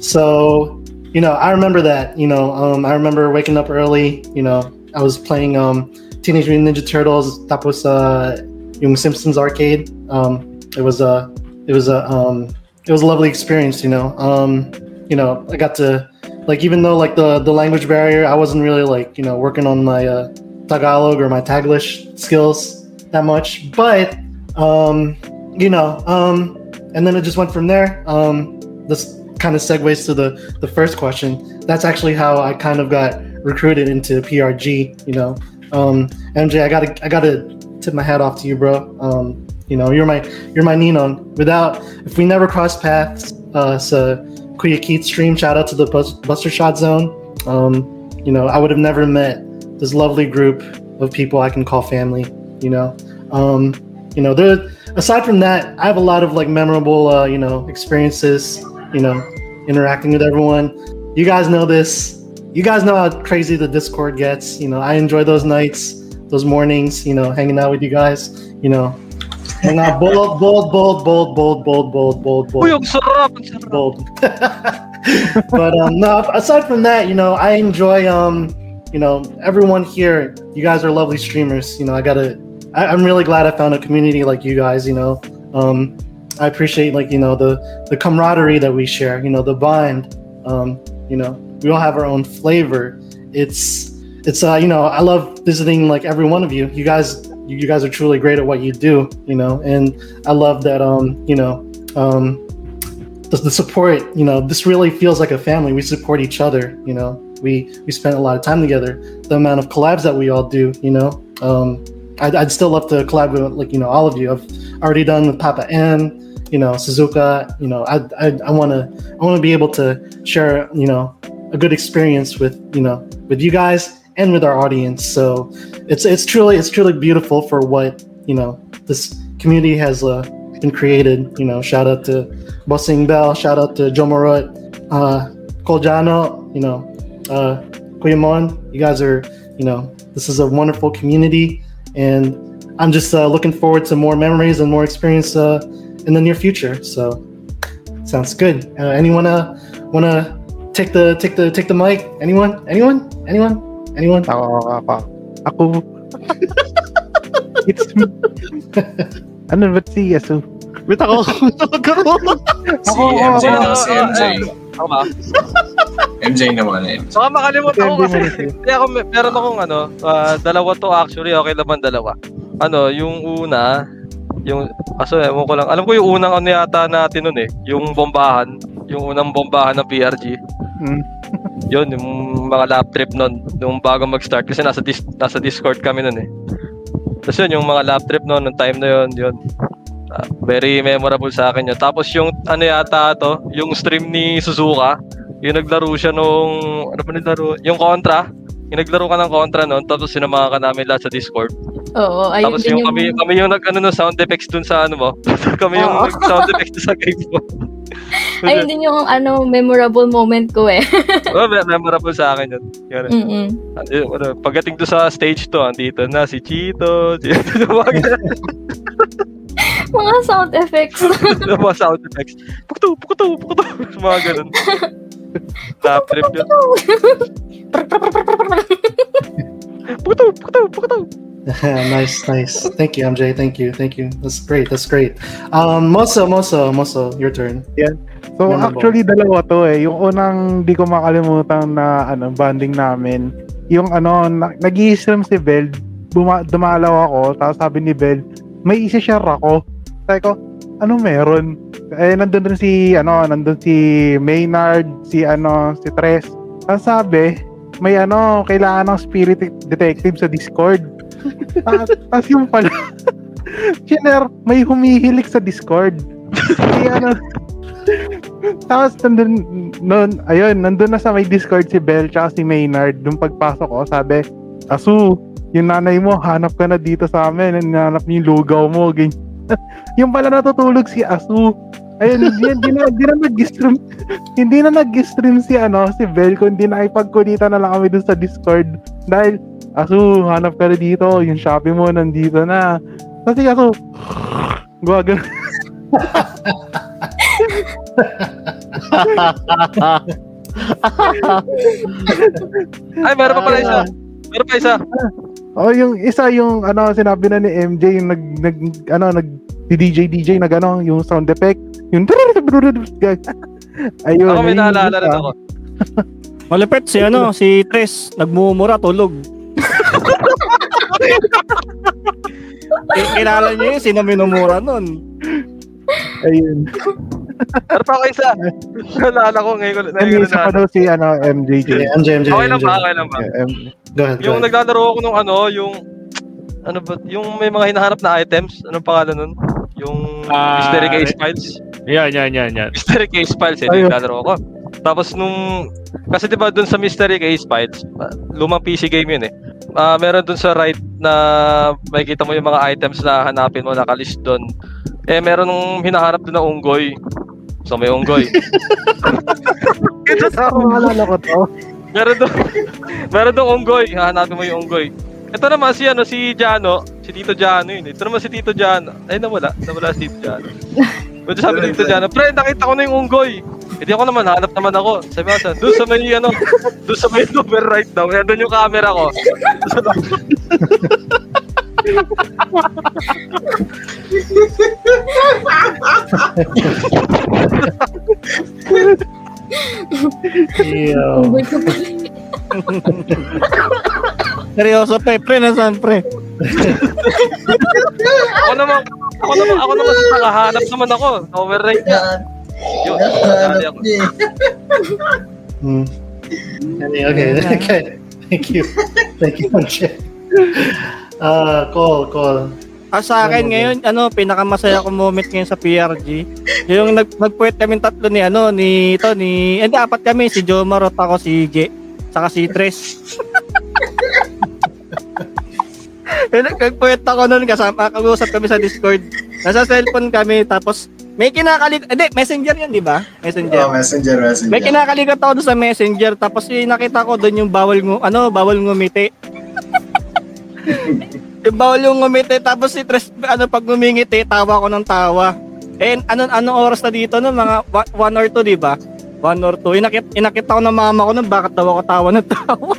so, you know, I remember that, you know, um, I remember waking up early, you know, I was playing um, Teenage Mutant Ninja Turtles, tapos uh, yung Simpsons arcade. Um, it was a, it was a, um, it was a lovely experience, you know. Um, you know, I got to, like, even though like the, the language barrier, I wasn't really like, you know, working on my uh, Tagalog or my Taglish skills that much, but um, you know, um, and then it just went from there. Um, this kind of segues to the the first question. That's actually how I kind of got recruited into P R G, you know. Um, M J, I gotta, I gotta tip my hat off to you, bro. Um, you know, you're my, you're my ninong. Without, if we never crossed paths, uh, so Kuya Keith stream, shout out to the Buster Shot Zone. Um, you know, I would have never met this lovely group of people I can call family, you know. Um, you know, there, aside from that, I have a lot of like memorable, uh, you know, experiences, you know, interacting with everyone. You guys know this. You guys know how crazy the Discord gets. You know, I enjoy those nights, those mornings, you know, hanging out with you guys, you know. Hang out, bold, bold, bold, bold, bold, bold, bold, bold, bold. Uy, ang sarap, ang sarap. Bold. But um, no, aside from that, you know, I enjoy, um, you know, everyone here. You guys are lovely streamers. You know, I gotta, I, I'm really glad I found a community like you guys. You know, um, I appreciate like, you know, the the camaraderie that we share. You know, the bond. Um, you know, we all have our own flavor. It's it's uh, you know, I love visiting like every one of you. You guys. You guys are truly great at what you do, you know, and I love that, um, you know, um, the, the support, you know, this really feels like a family. We support each other, you know, we, we spend a lot of time together, the amount of collabs that we all do, you know, um, I'd, I'd still love to collab with, like, you know, all of you. I've already done with Papa M, you know, Suzuka, you know, I, I, I want to, I want to be able to share, you know, a good experience with, you know, with you guys and with our audience. So it's it's truly it's truly beautiful for what, you know, this community has uh, been created. You know, shout out to Bossing Bell, shout out to Jomorot, uh Kol Jano, you know, uh Kuyamon. You guys are, you know, this is a wonderful community, and I'm just uh, looking forward to more memories and more experience uh, in the near future. So sounds good. Uh, anyone uh, wanna take the take the take the mic? Anyone? Anyone? Anyone? Anyone? Ako, ako, ako. It's me. Ano ba't si Yasu? Ba't ako? Si M J na, si M J. Tama. M J naman eh. Saka makalimutan ko kasi, ako, meron akong ano, uh, dalawa to actually, okay naman dalawa. Ano, yung una, yung, aso eh, mo ko lang, alam ko yung unang ano yata natin nun eh, yung bombahan, yung unang bombahan ng P R G. Hmm. Yun, yung mga lap trip nun, nung bago mag-start, kasi nasa, dis- nasa Discord kami nun eh. Tapos yun, yung mga lap trip nun, nung time na yun, yun. Uh, very memorable sa akin yun. Tapos yung, ano yata to, yung stream ni Suzuka, yung naglaro siya nung, ano ba naglaro? Yung Contra, yung naglaro ka ng Contra nun, tapos sinamahan ka namin lahat sa Discord. Oo, ayun. Tapos yung, yung... kami, kami yung nag, ano, sound effects dun sa ano mo, kami yung oh. sound effects dun sa game mo. Ayun din yung ano memorable moment ko eh. Oh, memorable sa akin yun. Mm-hmm. Pagdating to sa stage to, andito na si Chito. Mga sound effects. Mga sound effects. Pukto, pukto, pukto. Mga ganun. Lap trip yun. Pukto, pukto, pukto. Nice, nice. Thank you, M J. Thank you, thank you. That's great, that's great. Um, Moso, Moso, Moso, your turn. Yeah. So, memorable. Actually, dalawa to eh. Yung unang di ko makalimutan na ano, bonding namin, yung ano, na- nag-i-stream si Bell, buma- dumalaw ako, tapos sabi ni Bell, may isi-share ako. Sabi ko, ano meron? Eh, nandun rin si, ano, nandun si Maynard, si, ano, si Tres. Tapos sabi, may ano, kailangan ng spirit detective sa Discord. Tapos yung pala Jenner, may humihilik sa Discord. Tapos nandun nun, ayun, nandun na sa may Discord si Bell tsaka si Maynard. Nung pagpasok ko, sabi, Asu, yung nanay mo, hanap ka na dito sa amin. Hanap niyo yung lugaw mo. Yung pala natutulog si Asu. Ayun, hindi na, na nag-stream. Hindi na nag-stream si, ano, si Bell, kundi nakipagkunita na lang kami dun sa Discord. Dahil Asu, hanap ka na dito, yung Shopee mo nandito na. Kasi Asu, gawa gano'n. Ay, meron pa pala isa. Meron pa isa. Oh, yung isa, yung ano, sinabi na ni M J, yung nag, nag, ano, nag, D J D J, nag, ano, yung sound effect, yung, ayun. Ako, may naalala rin ako. Malapit si, ano, si Tres, nagmumura, tulog. Kinala niyo yun, sino minumura nun? Ayun. Pero pa ako isa. Nalala ko ngayon. Hindi, isa pa daw si ano, M J J. M J, M J, okay lang ba? Okay lang ba? Okay, M- go ahead, yung go ahead. Naglalaro ako nung ano, yung, ano ba, yung may mga hinahanap na items, anong pangalan nun? Yung uh, Mystery Case Files. Yan, yan, yan, yan. Mystery Case Files, eh, naglalaro ako. Tapos nung, kasi diba dun sa Mystery Case Files, lumang P C game yun eh. Uh, meron dun sa right na makikita mo yung mga items na hanapin mo, nakalist dun. Eh, meron nung hinaharap dun na unggoy. So, may unggoy. Ito sa ako. Malala ko to. Meron dun, meron dun unggoy. Hahanapin mo yung unggoy. Ito naman si, ano, si Jano. Si Tito Jano yun. Ito naman si Tito Jano. Ay, nawala. Nawala si Tito Jano. Medyo sabi ni Tito Jano, pre, nakita ko na yung unggoy. Hindi eh, ako naman, hanap naman ako. Sabi ko, doon sa may, ano, doon sa may number right now. Kaya doon yung camera ko. Seryoso, pre, pre, nasan, pre? Ako naman, ako naman, ako naman, nakahanap naman ako. Number right now. Yo, hmm. Okay, okay. Thank you. Thank you, M J. Uh, call, call. Ah, sa akin ngayon, ano, pinakamasaya ko moment ngayon sa P R G. Yung nag nagpuwet kami tatlo ni ano, ni to, ni hindi, apat kami, si Jomar, ako, si G, saka si Tres. Eh, nagpuwet ako noon, kasama kausap kami sa Discord. Nasa cellphone kami, tapos may kinakalik... Hindi, messenger yan, di ba? Messenger. Oh, messenger, messenger. May kinakalikat ako doon sa messenger, tapos yung nakita ko doon yung bawal ng ano, bawal ngumiti. Yung bawal yung ngumiti, tapos si Tres, ano, pag ngumingiti, tawa ko ng tawa. Eh, anong, anong oras na dito, no? Mga one or two, di ba? One or two. Inakit, inakit ako ng mama ko nun, bakit daw ako tawa ng tawa?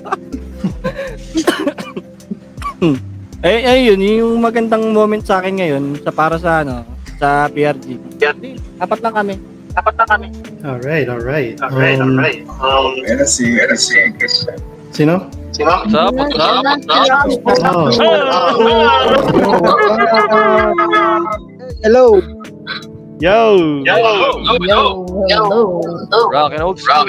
Eh, ayun, yung magandang moment sa akin ngayon, sa para sa, ano, sa P R G. P R G. Apat lang kami. Apat lang kami. All right, all right. All right, all right. Um, let us see. Let us see. Sino? Sino? Sa apat lang. Hello. Yo! Yo! Yo! Yo! Yo! Yo! Rock and old school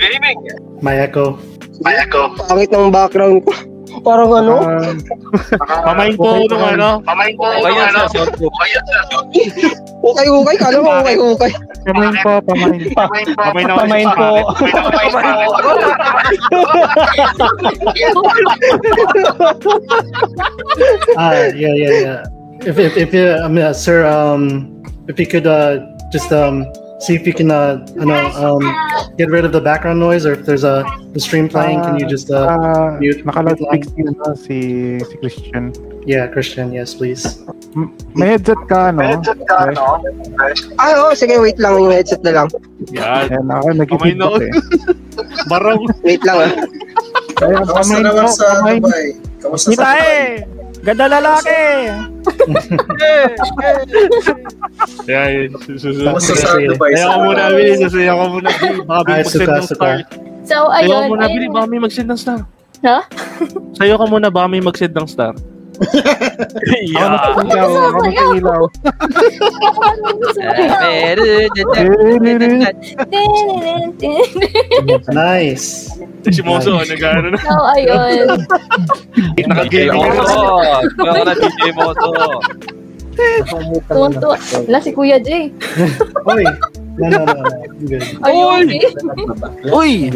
gaming! Mayako. Mayako. Pangit ng background ko. Parang ano? Pamain ko nung ano? Pamain ko nung ano? Hukay, hukay. Kala mo hukay, hukay. Pamain po, pamain. Pamain po. Pamain po. Ah, yeah, yeah, yeah. If if if you, I mean, uh, sir, um, if you could uh, just um, see if you can, uh, I know, um, get rid of the background noise, or if there's a the stream playing, uh, can you just uh, uh mute? Nakalatag si si Christian. Yeah, Christian. Yes, please. M- may headset ka, no? May headset ka, no? Ah, oh, sige, wait lang. Yung headset na lang. Yeah. Ayan, ako nag-feedback eh. Barang. Wait lang, ah. Kaya, kamusta naman sa Dubai? Kamusta sa Dubai? Ganda lalaki! Ayan, susunod. Ayaw ko muna, Billy. Ayaw ko muna, Billy. Baka may mag-send ng star. So, ayun. Ayaw ko muna, Billy. Baka may mag-send ng star. Ha? Sayo ka muna, baka may mag-send ng star. Yeah. Ako nagpinilaw. Ako nagpinilaw. Nice. Si Moso, nag-ano na. Oo, ayun. Naka-D J Moso. Naka na D J Moso. Tunto. Wala si Kuya J. Uy. No, no, no. Ayun. Uy.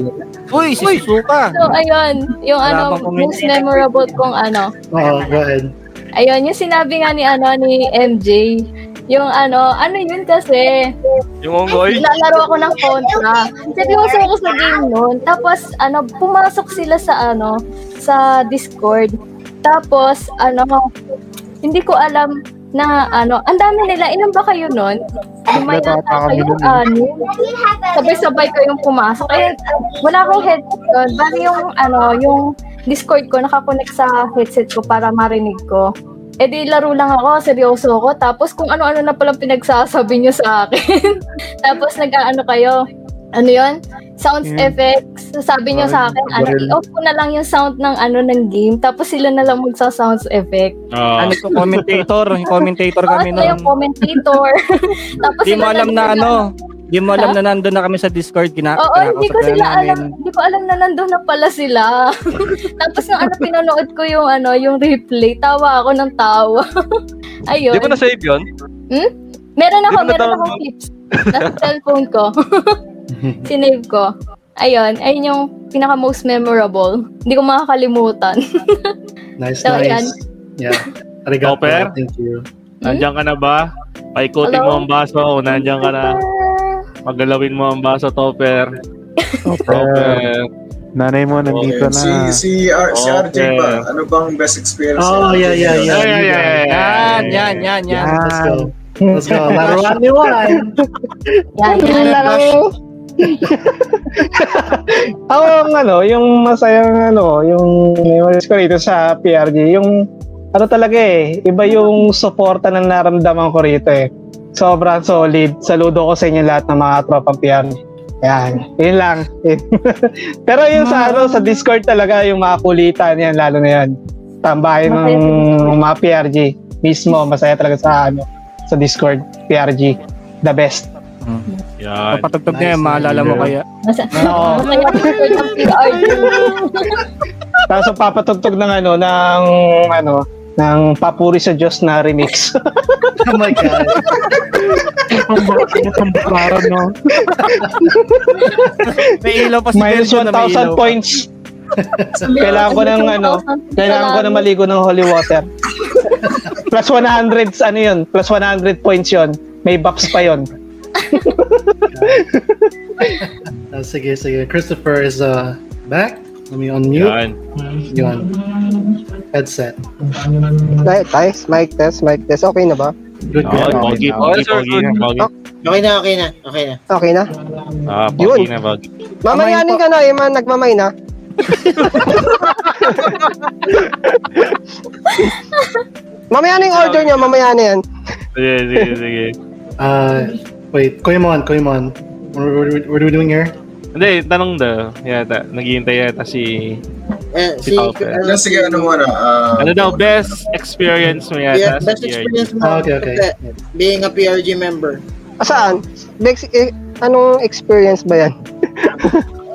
Uy, si Suzuka. So, ayun. Yung ano, most memorable kong ano. Oo, go ahead. Ayun, yung sinabi nga ni ano ni M J, yung ano, ano yun kasi? Yung ongoy? Naglalaro ako ng Contra. Sabi ko sa sa game noon. Tapos ano, pumasok sila sa ano, sa Discord. Tapos ano, hindi ko alam na ano, ang dami nila. Ilan ba kayo noon? May nata kayong ano. Sabay-sabay kayong pumasok. Kaya wala akong headset. Bali yung ano, yung Discord ko, nakakonect sa headset ko para marinig ko. Eh di laro lang ako, seryoso ako. Tapos kung ano-ano na palang pinagsasabi niyo sa akin. Tapos nag-ano kayo, ano yun? Sounds yeah. Effects. Sabi niyo sa akin, ano, i-off ko na lang yung sound ng ano ng game. Tapos sila na lang magsa-sounds effect. Uh, ano to, commentator. Commentator kami nun. Oo, yung commentator. Tapos di mo alam na ano. Di mo alam huh? na nandun na kami sa Discord. Kina- Oo, hindi ko sila alam. Hindi ko alam na nandun na pala sila. Tapos nung ano, pinanood ko yung ano, yung replay. Tawa ako ng tawa. Ayun. Di ba na-save yun? Hmm? Meron ako, meron akong clips. Nasa cellphone ko. Sinave ko. Ayun. Ayun yung pinaka-most memorable. Hindi ko makakalimutan. Nice, so, nice. Ayan. Yeah. Arigato. Topper, thank you. Nandiyan ka na ba? Paikutin hello? Mo ang baso. Nandiyan ka na. Magalawin mo ang baso, Topper. Topper. Nanay mo, nandito okay. Na. Si, si, R- si R J okay. Ba? Ano bang best experience? Oh, yeah, yeah, yeah. Yan, yan, yan. Yan, yan, yan. Let's go. Let's go. Laruan ni Juan. Yan, yan. Laro. Ako, ano, yung masayang, ano, yung memories ko rito sa P R G, yung, ano talaga eh, iba yung suporta na naramdaman ko rito eh. Sobrang solid. Saludo ko sa inyo lahat ng mga tropang P R G. Ayan. Yun lang. Pero yung sa, ano, sa Discord talaga, yung mga kulitan yan, lalo na yan. Tambahin ng mga P R G mismo. Masaya talaga sa, ano, sa Discord. P R G. The best. Yan. Kapatagtag niya, maalala mo kaya. Oo. Tapos papatugtog ng, ano, ng, ano, ng papuri sa Diyos na remix. Oh my God. Ang baro, no? May ilaw pa si Minus one thousand points. Kailangan ko ng ano, kailangan ko na maligo ng holy water. Plus one hundred, ano yun? Plus one hundred points yun. May buffs pa yun. uh, sige, sige. Christopher is uh, back. Let me unmute. Yan. Yan. Headset. Nice. Mic test. Mic test. Okay na ba? Good. Good. Okay. Okay na. Okay na. Okay na. Okay na? Ah, okay na ba? Mamayanin ka na. Iman, nagmamay na. Mamayanin yung order niyo. Mamayanin yan. Sige, sige, sige. Ah, wait. Koymon, Koymon. What are we doing here? Hindi, tanong daw. Yata, naghihintay yata si Eh, si Alfred. Ano, sige, ano mo na? Uh, ano daw, best experience mo yan? Yeah, best experience mo. Okay, okay. Being a P R G member. Ah, saan? Best, eh, anong experience ba yan?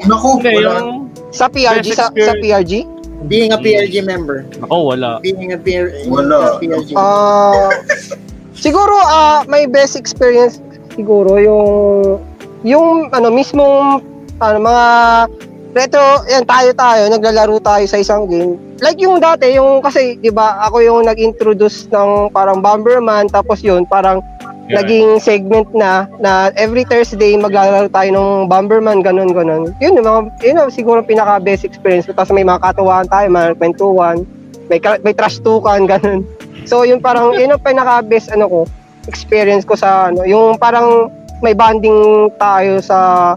Naku, okay, yung sa P R G? Sa, sa P R G? Being a P R G member. Oh, wala. Being a, P R, wala. A P R G member. Uh, siguro, uh, my best experience, siguro, yung, yung, ano, mismong, ano, mga, retro, yan, tayo-tayo, naglalaro tayo sa isang game. Like yung dati, yung kasi, di ba, ako yung nag-introduce ng parang Bomberman, tapos yun, parang yeah. Naging segment na, na every Thursday, maglalaro tayo ng Bomberman, ganun, ganun. Yun, yung mga, yun, siguro pinaka-best experience. Tapos may mga katuwaan tayo, mga kwentuhan, may, may trash-tukan, ganun. So, yun parang, yun ang pinaka-best, ano ko, experience ko sa, ano, yung parang may bonding tayo sa,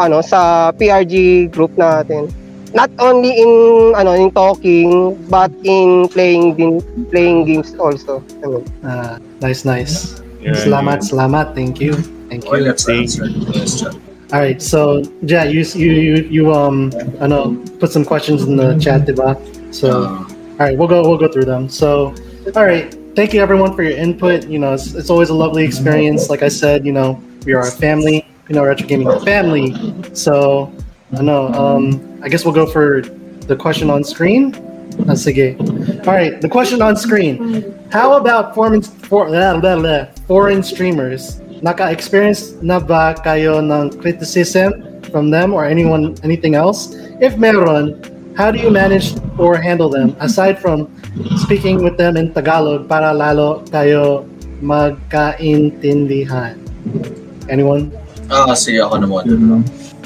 ano, sa P R G group natin. Not only in ano in talking but in playing din playing games also. Ano. Ah, nice nice. Yeah, salamat, yeah. Salamat. Thank you. Thank you. Well, thank you. All right. So, yeah, you you you, you um I know put some questions in the chat, diba? So, all right, we'll go we'll go through them. So, all right. Thank you everyone for your input. You know, it's, it's always a lovely experience. Like I said, you know, we are a family. You know, retro gaming family. So, I know. Um, I guess we'll go for the question on screen. That's the game. All right, the question on screen. How about foreign for, blah, blah, blah, foreign streamers? Naka experience na ba kayo ng criticism from them or anyone anything else? If meron, how do you manage or handle them aside from speaking with them in Tagalog para lalo tayo magkaintindihan? Anyone? Ah, sige, ako naman. Mm-hmm.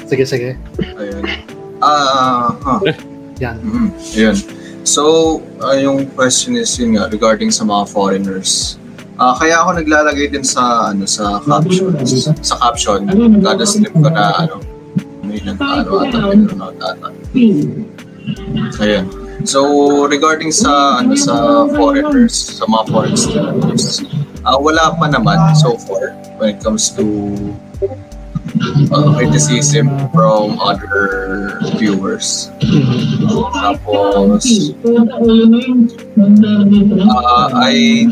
Sige, sige. Ayun. Ah, uh, huh. Yan. Mm-hmm. Ayun. So, uh, yung question is yun nga, regarding sa mga foreigners. Ah, uh, kaya ako naglalagay din sa, ano, sa caption. Sa caption, nagdadaslip ko na, ano, may ilang taro ata, may ilang taro ata. Ayun. So, regarding sa, ano, sa foreigners, sa mga foreigners, ah, uh, wala pa naman so far when it comes to Uh, criticism from other viewers. Tapos, uh, I...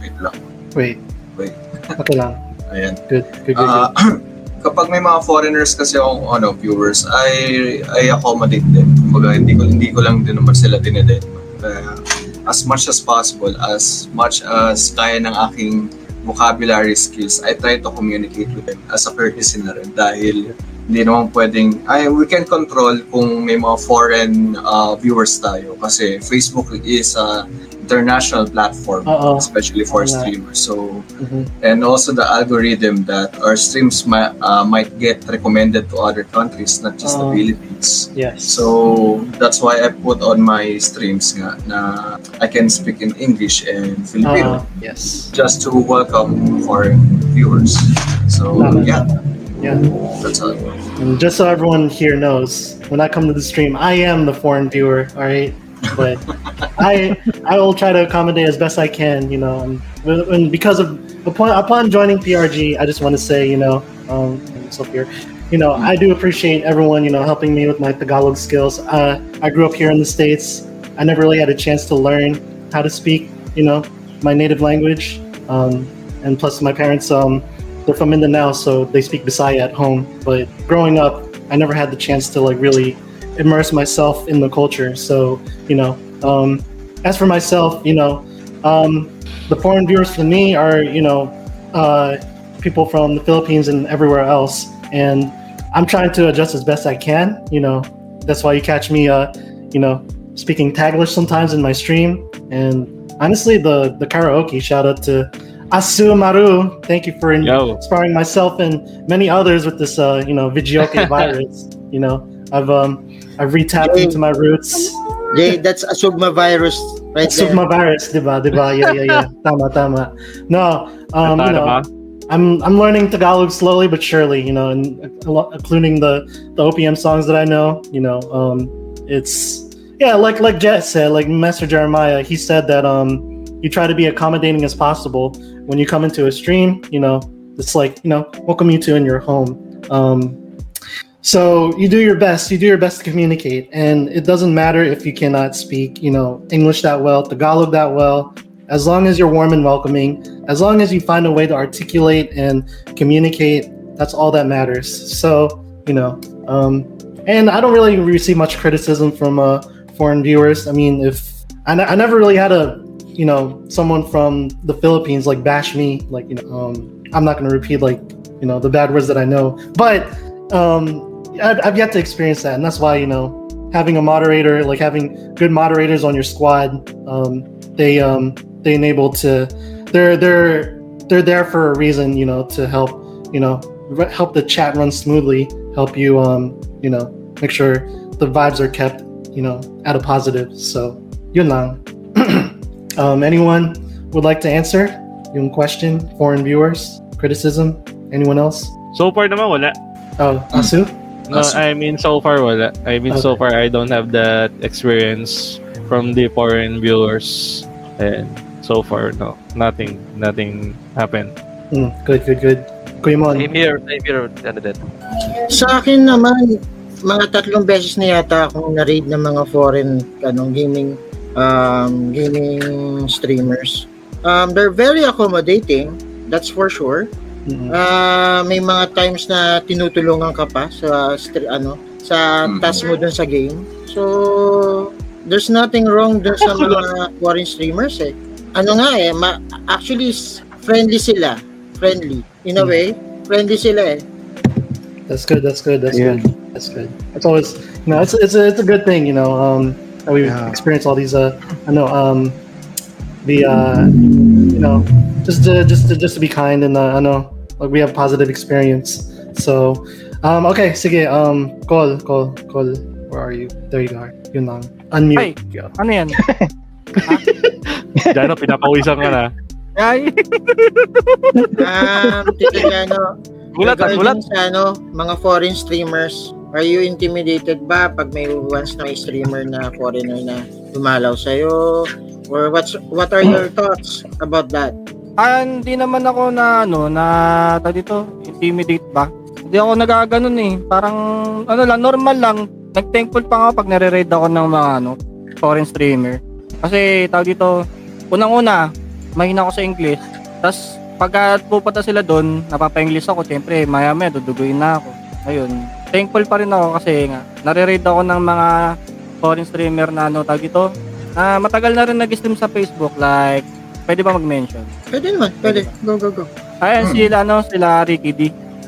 Wait lang. Wait. Wait. Okay lang. Ayan. Good, good, good. Uh, kapag may mga foreigners kasi akong ano, viewers, I, I accommodate them. Kumbaga, hindi ko, hindi ko lang din naman sila dinedate. Uh, as much as possible, as much as kaya ng aking vocabulary skills, I try to communicate with them as a courtesy na rin dahil hindi naman pwedeng, ay, we can control kung may mga foreign uh, viewers tayo kasi Facebook is a international platform, uh-oh, especially for uh-huh streamers. So, mm-hmm, and also the algorithm that our streams ma- uh, might get recommended to other countries, not just uh-huh the Philippines. Yes. So, that's why I put on my streams nga na I can speak in English and Filipino. Uh-huh. Yes. Just to welcome foreign viewers. So, uh-huh, yeah. Yeah. That's all. And just so everyone here knows, when I come to the stream, I am the foreign viewer, all right? But I I will try to accommodate as best I can, you know. And, and because of upon, upon joining P R G, I just want to say, you know, um, so here, you know, I do appreciate everyone, you know, helping me with my Tagalog skills. Uh, I grew up here in the States. I never really had a chance to learn how to speak, you know, my native language. Um, and plus, my parents, um, they're from Mindanao, so they speak Bisaya at home. But growing up, I never had the chance to like really immerse myself in the culture. So, you know, um, as for myself, you know, um, the foreign viewers for me are, you know, uh, people from the Philippines and everywhere else. And I'm trying to adjust as best I can. You know, that's why you catch me, uh, you know, speaking Taglish sometimes in my stream. And honestly, the, the karaoke, shout out to Asu Maru. Thank you for Yo. inspiring myself and many others with this, uh, you know, Vigioke virus, you know. I've um I've retapped into my roots. Jay, that's a Sugma virus, right? Sugma virus, diba, diba, yeah, yeah, yeah. Tama, tama. No, um, you know, I'm I'm learning Tagalog slowly but surely, you know, and including the, the O P M songs that I know, you know, um, it's yeah, like like Jet said, like Master Jeremiah, he said that um you try to be accommodating as possible when you come into a stream, you know, it's like, you know, welcome you to in your home. Um, So you do your best, you do your best to communicate, and it doesn't matter if you cannot speak, you know, English that well, Tagalog that well, as long as you're warm and welcoming, as long as you find a way to articulate and communicate, that's all that matters. So, you know, um, and I don't really receive much criticism from uh, foreign viewers. I mean, if I, n- I never really had a, you know, someone from the Philippines like bash me, like, you know, um, I'm not going to repeat like, you know, the bad words that I know, but, um, I've yet to experience that, and that's why, you know, having a moderator, like having good moderators on your squad, um, they um, they enable to, they're they're they're there for a reason, you know, to help, you know, help the chat run smoothly, help you, um, you know, make sure the vibes are kept, you know, at a positive. So yun lang. um, anyone would like to answer yung question? Foreign viewers, criticism, anyone else? So far, naman wala. Oh, Asu. No, I mean so far wala. I mean okay. So far I don't have that experience from the foreign viewers, and so far no, nothing, nothing happened. Mm, good, good, good. Kuymon. Same here, same here, candidate. Sa akin naman, mga tatlong beses na yata akong na-read ng mga foreign kanong gaming, um, gaming streamers. Um, they're very accommodating, that's for sure. Mm-hmm. Uh, may mga times na tinutulungan ka pa sa stri- ano sa mm-hmm. task mo dun sa game. So there's nothing wrong dun sa mga foreign streamers eh. Ano nga eh, ma- actually friendly sila. Friendly. In a mm-hmm. way, friendly sila eh. That's good, that's good, that's yeah. good. That's good. It's always, you know, it's it's a, it's a good thing, you know, um that we've yeah. experienced all these uh I know um the uh you know Just to, just to, just to be kind, and uh, I know like we have positive experience. So, um, okay, sige, um, call, call, call. Where are you? There you are. Yun lang. Unmute. Ay, ano yan? Jano, pinapawisan ka na. Ay. Um, Tito Jano. Gulat, gulat. Ano, mga foreign streamers, are you intimidated ba pag may once na may streamer na foreigner na dumalaw sa'yo? Or what's, what are your thoughts about that? Ah, hindi naman ako na ano na dito intimidate ba. Hindi ako nagaganoon eh. Parang ano lang, normal lang. Nagthankful pa nga pag nare-raid ako ng mga ano foreign streamer. Kasi tawag dito, unang-una, mahina ako sa English. Tapos pagka pupunta sila doon, napapa-English ako, syempre, maya-maya duduguin na ako. Ayun. Thankful pa rin ako kasi nga nare-raid ako ng mga foreign streamer na ano tawag dito. Ah, matagal na rin nag-stream sa Facebook, like pwede ba mag-mention? Pwede naman, pwede. Go, go, go. Ayan, mm. sila, ano, sila Ricky D.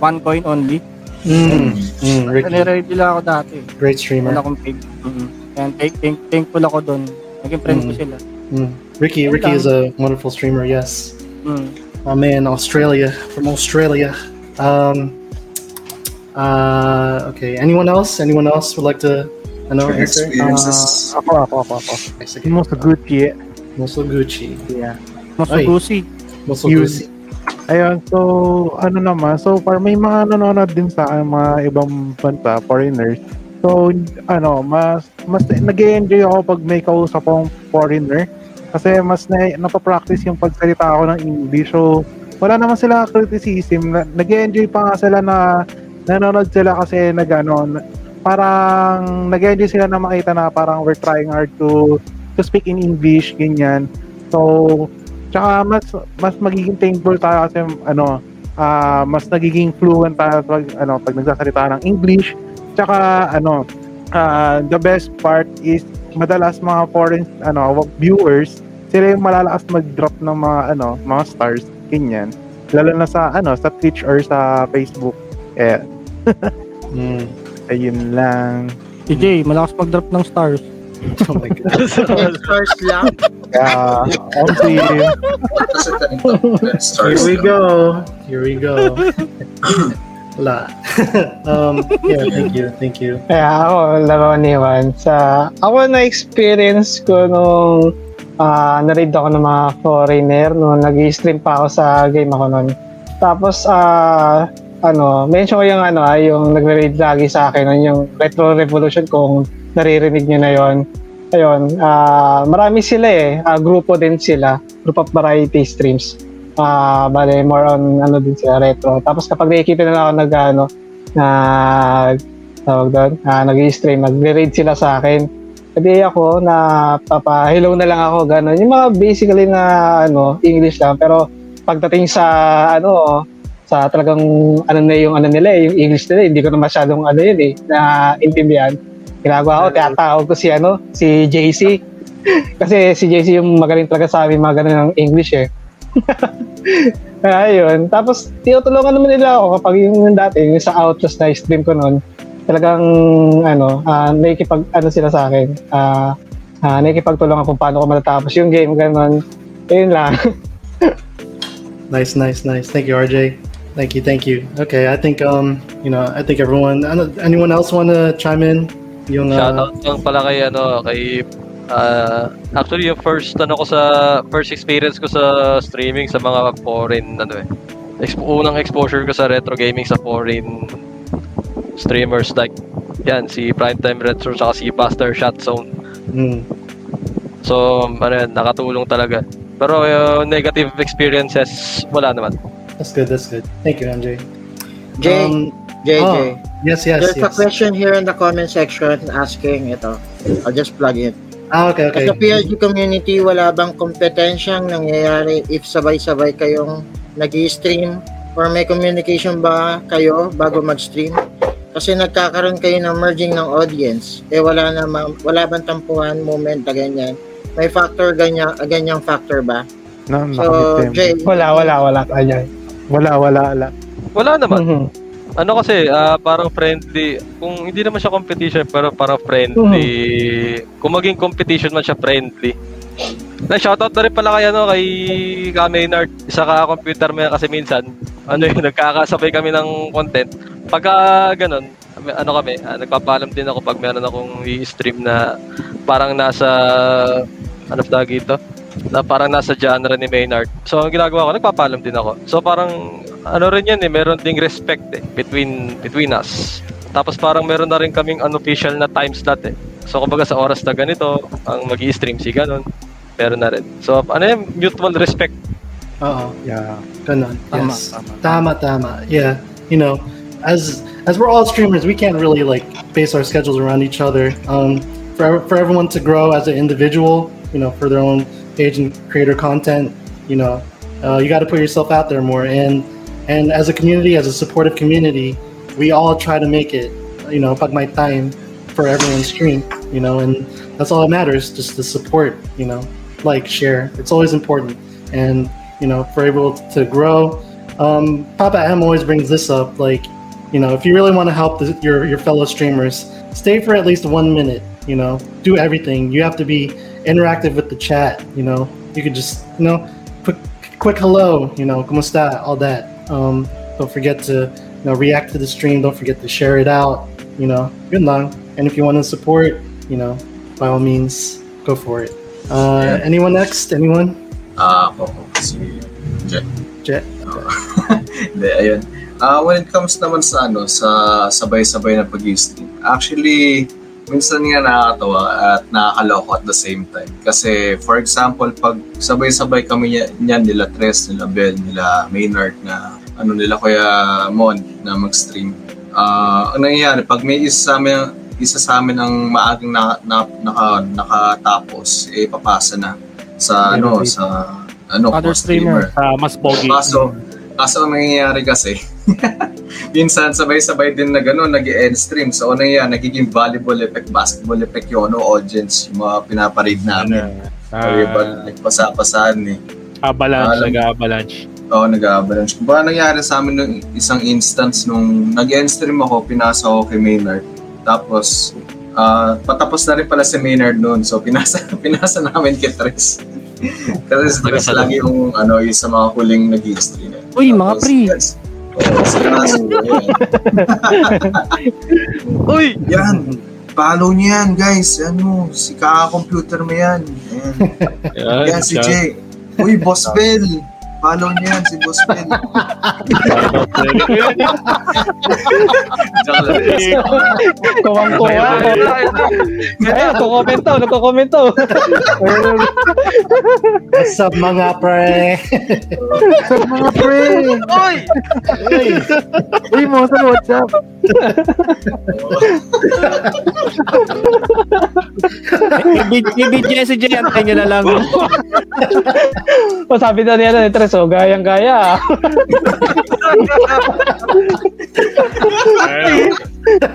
One coin only. Mm. Mm, Ricky. Nare-raid nila ako dati. Great streamer. Ano akong pig. Mm-hmm. Ayan, thank- thankful ako dun. Naging friend mm. ko sila. Mm. Ricky, Ricky is a wonderful streamer, yes. Mm. Oh man, Australia. From Australia. Um, uh, okay, anyone else? Anyone else would like to, I know, answer? Experiences. Uh, ako, ako, ako, ako. Okay, Mosoguchi. Mosoguchi. Yeah. Mosoguchi. Mosoguchi. Ayun, so ano naman, so far may mga nanonood din sa akin, mga ibang bansa, foreigners. So ano, mas mas nag-enjoy ako pag may kausap akong foreigner kasi mas na, napapractice yung pagsalita ako ng English. So wala naman sila criticism, nag-enjoy pa nga sila na nanonood sila kasi nagano, parang nag-enjoy sila na makita na parang we're trying hard to to speak in English, ganyan. So, tsaka mas, mas magiging thankful tayo kasi, ano, uh, mas nagiging fluent tayo pag, ano, pag nagsasalita ng English. Tsaka, ano, uh, the best part is, madalas mga foreign, ano, viewers, sila yung malalakas mag-drop ng mga, ano, mga stars, ganyan. Lalo na sa, ano, sa Twitch or sa Facebook. Eh. mm. Ayun lang. D J, malakas mag-drop ng stars. Oh my God. Stars lang. Yeah. Okay. Here we go. Here we go. La. um, yeah, thank you. Thank you. Yeah, ako, Laruan ni Juan. Sa, ako na-experience ko nung uh, na-read ako ng mga foreigner nung nag-stream pa ako sa game ako nun. Tapos, uh, ano, mention ko yung ano, yung nag-read lagi sa akin, yung Retro Revolution kung naririnig nyo na yon. Ayun, uh, marami sila eh. Uh, grupo din sila. Group of variety streams. Uh, bale, more on ano din sila, retro. Tapos kapag nakikita na ako nag, ano, nag, tawag doon, uh, nag-i-stream, nagre-raid sila sa akin. Kasi ako, napapa-hello na lang ako, gano'n. Yung mga basically na ano, English lang, pero pagdating sa ano, sa talagang ano na yung ano nila, yung English nila, hindi ko na masyadong ano yun eh, naintindihan. Ginagawa ko, tinatawag ko si ano, si J C. Kasi si J C yung magaling talaga sa amin, mga gano'n ng English eh. Ayun. Tapos, tinutulungan naman nila ako kapag yung dati, yung sa Outlast na stream ko noon, talagang ano, uh, nakikipag ano sila sa akin. Ah, uh, uh, nakikipagtulungan kung paano ko matatapos yung game, ganun. Ayun lang. Nice, nice, nice. Thank you, R J. Thank you, thank you. Okay, I think um, you know, I think everyone, anyone else want to chime in? Yung uh, shout out lang pala kay ano, kay uh, actually yung first ano ko sa first experience ko sa streaming sa mga foreign ano eh. Expo, unang exposure ko sa retro gaming sa foreign streamers like yan si Primetime Retro saka si Buster Shot Zone. Mm. So, ano yan, nakatulong talaga. Pero uh, negative experiences wala naman. That's good, that's good. Thank you, M J. Jay, um, Jay, oh, Jay. Yes, yes, There's yes. There's a question here in the comment section asking ito. I'll just plug it. Ah, okay, okay. Sa P L G community, wala bang kompetensyang nangyayari if sabay-sabay kayong nag-i-stream or may communication ba kayo bago mag-stream? Kasi nagkakaroon kayo ng merging ng audience. Eh wala na ma- wala bang tampuhan moment na ganyan? May factor ganyan, ganyang factor ba? No, so, Jay, wala wala wala kanya. Wala wala wala. Wala naman. Mm-hmm. Ano kasi uh, parang friendly, kung hindi naman siya competition pero para friendly. Mm-hmm. Kung maging competition man siya friendly. Na shoutout na rin pala kay ano kay Maynard sa Kaka Computer Mo Yan kasi minsan ano yung nagkakasabay kami ng content. Pagka ganun, ano kami, ah, nagpapaalam din ako pag meron akong i-stream na parang nasa ano tawag ito, na parang nasa genre ni Maynard. So ang ginagawa ko, nagpapaalam din ako. So parang ano rin yan eh, meron ding respect eh between between us. Tapos parang meron na rin kaming unofficial na time slot eh. So kumbaga sa oras na ganito, ang magi-stream si ganun. Pero na rin. So, ano yung mutual respect? Oo. Yeah. Ganun. Tama, yes. Tama, tama. Yeah. You know, as as we're all streamers, we can't really like base our schedules around each other. Um, for for everyone to grow as an individual, you know, for their own page and creator content, you know, uh, you got to put yourself out there more. And and as a community, as a supportive community, we all try to make it. You know, pag may time for everyone's stream. You know, and that's all that matters, just the support. You know. Like, share. It's always important. And, you know, for able to grow. Um, Papa M always brings this up. Like, you know, if you really want to help the, your, your fellow streamers, stay for at least one minute, you know, do everything. You have to be interactive with the chat, you know. You could just, you know, quick, quick hello, you know, kumusta, all that. Um, don't forget to, you know, react to the stream. Don't forget to share it out, you know, good luck. And if you want to support, you know, by all means, go for it. Uh, yeah. Anyone next? Anyone? Ah, uh, ako si Jet. Jet. Hindi, ayun. Ah, uh, when it comes naman sa ano, sa sabay-sabay na pag-i-stream. Actually, minsan nga nakakatawa at nakakaloko at the same time. Kasi, for example, pag sabay-sabay kami niyan, nila Tres, nila Bell, nila Maynard na ano nila Kuya Mon na mag-stream. Ah, uh, ang nangyayari pag may isa may isa sa amin ang maagang na, na, naka, nakatapos, eh papasa na sa ano, sa ano, other streamer, uh, mas pogi. Kaso, kaso ang nangyayari kasi, minsan sabay-sabay din na gano'n, nag-end stream. So ano yan, nagiging volleyball effect, basketball effect yun, ano, audience, yung mga pinaparade namin. Kaya ba, nagpasa-pasaan eh. Avalanche, uh, nag-avalanche. Oo, oh, nag-avalanche. Baka nangyayari sa amin nung isang instance, nung nag-end stream ako, pinasa ako kay Maynard. Tapos, uh, patapos na rin pala si Maynard noon. So, pinasa, pinasa namin kay Tres. Kasi si Tres lagi yung, ano, yung sa mga huling nag-i-stream. Uy, tapos, mga pre! Yes. Oo, sa kaso. Uy! Yan! Follow niyo yan, guys. Ano, si Kaka Computer Mo Yan. Yan, yan, yan si Jay. Uy, Boss Bell! Follow niyo yan, si Boss Bell. Kumang-kuha. Ay, nagko-comment daw, nagko-comment daw. What's up, mga pre? What's up, mga pre? Oy! Uy, Monster, what's up? I-B J si Jay, antay nyo na lang. O sabi na niya na ni Tres, o gayang-gaya.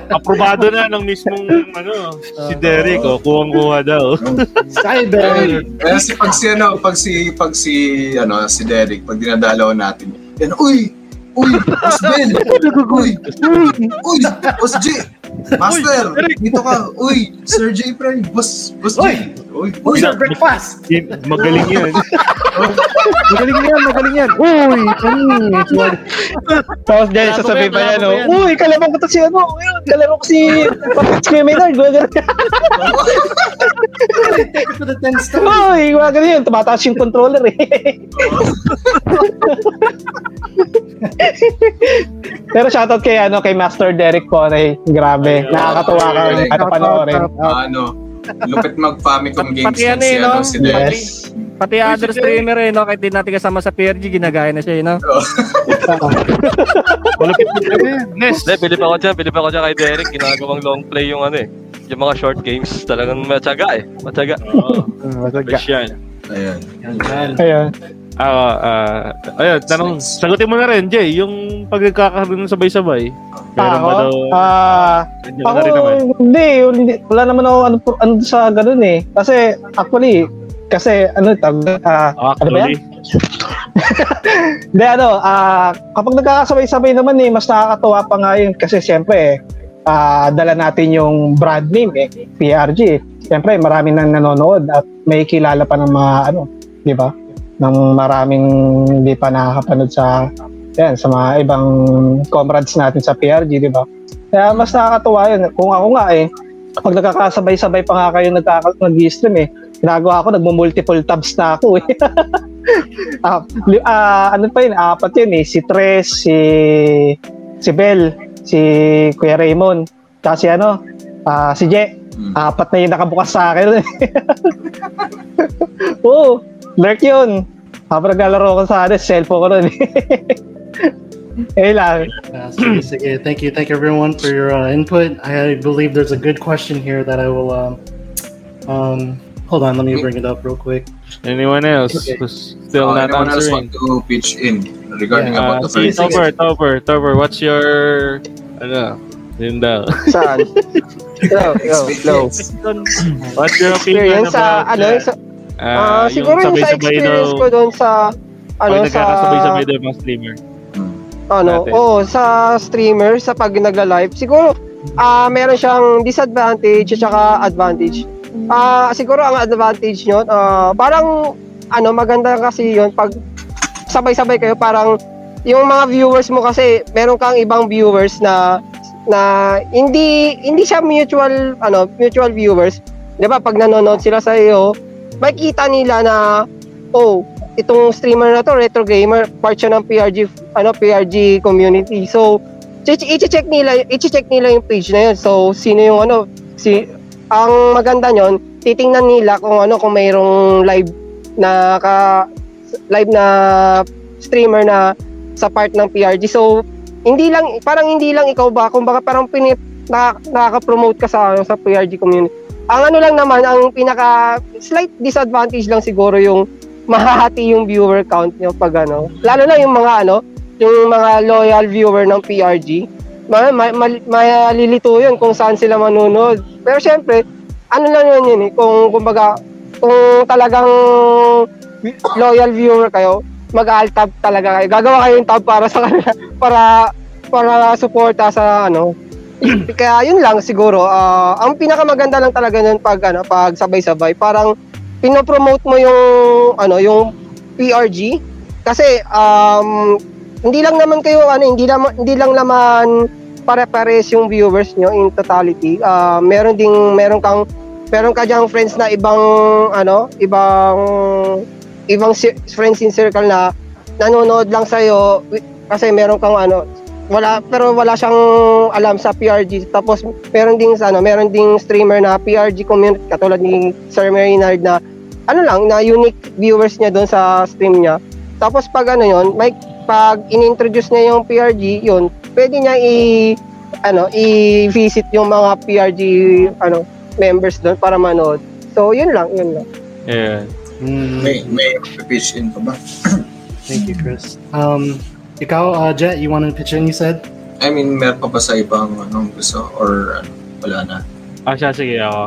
Aprobado na ng mismong ano, si Derek, o kuwang-kuha daw. Cyber! Kaya si pag si ano, pag si, pag si, ano, si Derek, pag dinadalaw natin, yan, uy! Uy, Os Bell! Uy! Uy! Os J! Master! Dito ka! Uy! Sir J Prime! Boss! Boss J! Uy! Uy! Sir Breakfast! Magaling yan! Magaling yan! Magaling yan! Uy! Tapos dyan, sasabihin pa yan, no? Uy! Kalaman ko to si ano! Kalaman ko si... Papits ko yung Maynard! Magaling yan! Take it to the ten star! Uy! Magaling yan! Tumataas yung controller, eh! Pero shoutout kay ano kay Master Derek ko na grabe ay, nakakatuwa ka ano panoorin ano lupit mag Famicom games pati yan, si, ano, no? Si Derek yes. Pati other streamer eh no kahit din natin kasama sa P R G ginagaya na siya eh no malupit Nes bilip ako dyan bilip ako dyan kay Derek ginagawang long play yung ano eh yung mga short games talagang matyaga eh matyaga oh. Matyaga yan ayan ayan, ayan. Ah, ah, ayun, tanong, sagutin mo na rin, Jay, yung pagkakaroon ng sabay-sabay. Meron ba daw? Ah, ako, hindi, wala naman ako ano, ano sa ganun eh. Kasi, actually, kasi, ano, ah, ano ba yan? Hindi, ano, ah, kapag nagkakasabay-sabay naman eh, mas nakakatawa pa nga yun. Kasi, siyempre, ah, dala natin yung brand name eh, P R G. Siyempre, marami nang nanonood at may kilala pa ng mga, ano, di ba? Nang maraming hindi pa nakakapanood sa yan, sa mga ibang comrades natin sa P R G, di ba? Kaya mas nakakatuwa yun. Kung ako nga eh, pag nagkakasabay-sabay pa nga kayo nagkaka- nag-stream eh, ginagawa ko, nagmo-multiple tabs na ako eh. ah, ah, ano pa yun? Apat yun eh. Si Tres, si, si Bell, si Kuya Raymond, kasi ano, ah, si Je. Apat na yun nakabukas sa akin. Oo. Lurk yun. Kapag naglalaro ko sa atin, cellphone ko nun. Eh lang. Uh, sige, sige. Thank you. Thank you everyone for your uh, input. I believe there's a good question here that I will... Um, um, hold on, let me bring it up real quick. Anyone else okay. Who's still oh, not anyone answering? Anyone else want to pitch in regarding yeah, about uh, the... Tober, Tober, Tober, what's your... Ano? Yun daw. Saan? Hello, hello. What's your opinion about... Ano, sa... Uh, uh, siguro yung sa experience ko doon sa ano sa sabay-sabay daw mga streamer. Ano, oh, sa streamer sa pag nagla-live, siguro ah uh, meron siyang disadvantage at saka advantage. Ah uh, siguro ang advantage niyon, uh, parang ano maganda kasi 'yon pag sabay-sabay kayo parang yung mga viewers mo kasi meron kang ibang viewers na na hindi hindi siya mutual ano, mutual viewers. 'Di ba? Pag nanonood sila sa iyo, makikita nila na oh, itong streamer na to, Retro Gamer, part siya ng P R G ano, P R G community. So, i-check nila, i-check nila yung page na yun. So, sino yung ano, si ang maganda niyon, titingnan nila kung ano kung mayroong live na ka, live na streamer na sa part ng P R G. So, hindi lang parang hindi lang ikaw ba, kumbaga parang pinip, na, nakaka-promote ka sa ano, sa P R G community. Ang ano lang naman, ang pinaka slight disadvantage lang siguro yung mahahati yung viewer count nyo pag ano. Lalo na yung mga ano, yung mga loyal viewer ng P R G. Ma- ma- ma- malilito yun kung saan sila manunood. Pero syempre, ano lang yun yun eh, kung kumbaga, kung talagang loyal viewer kayo, mag-alt-tab talaga kayo. Gagawa kayo yung tab para sa kanila, para, para suporta sa ano, kaya yun lang siguro uh, ang pinakamaganda lang talaga nun pag ano pag sabay-sabay parang pino-promote mo yung ano yung P R G kasi um, hindi lang naman kayo ano hindi lang hindi lang naman pare-pares yung viewers nyo in totality uh, meron ding meron kang meron ka dyang friends na ibang ano ibang ibang si- friends in circle na nanonood lang sa iyo kasi meron kang ano wala pero wala siyang alam sa P R G tapos meron ding ano meron ding streamer na P R G community katulad ni Sir Maynard na ano lang na unique viewers niya doon sa stream niya tapos pag ano yon may pag inintroduce niya yung P R G yon pwede niya i ano, i-visit yung mga P R G ano, members doon para manood. So, yun lang, yun lang. Yeah. Mm. May, may pitch in pa ba? Thank you, Chris. Um, ikaw, uh, Jet, you wanted to pitch in, you said? I mean, meron pa ba sa ibang anong gusto or ano, wala na? Ah, siya, sige ako.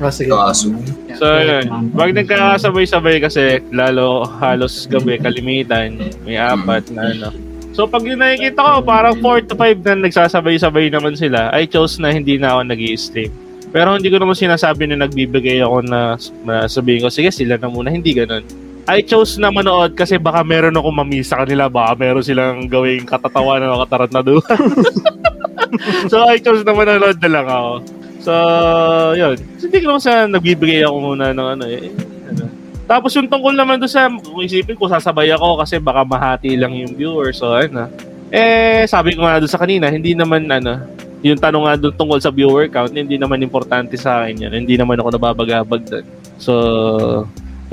Ah, sige. Yeah. So, yun. Wag nang kasabay-sabay kasi lalo halos gabi kalimitan. May apat na ano. So, pag yun nakikita ko, parang four to five na nagsasabay-sabay naman sila. I chose na hindi na ako nag-i-stream. Pero hindi ko naman sinasabi na nagbibigay ako na, na sabihin ko, sige, sila na muna, hindi ganun. I chose na manood kasi baka meron akong mamisa kanila, baka meron silang gawing katatawanan o katarantaduhan. So, I chose na manood na lang ako. So, yun. Hindi ko naman sana nagbibigay ako muna ng ano eh. Ano. Tapos yung tungkol naman doon sa, kung isipin ko, sasabay ako kasi baka mahati lang yung viewers o ano. Eh, sabi ko nga doon sa kanina, hindi naman ano, yung tanong nga doon tungkol sa viewer count, hindi naman importante sa akin yun. Hindi naman ako nababagabag doon. So,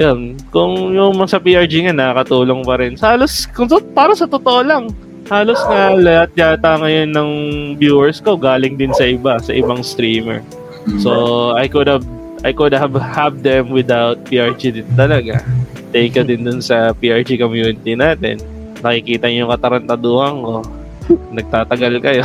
yun. Kung yung sa P R G nga, nakakatulong pa rin. Sa halos, kung to, para sa totoo lang, halos na lahat yata ngayon ng viewers ko galing din sa iba, sa ibang streamer. So, I could have, I could have have them without P R G din talaga. Take ka din doon sa P R G community natin. Nakikita niyo yung katarantaduhan ko. Nagtatagal kayo.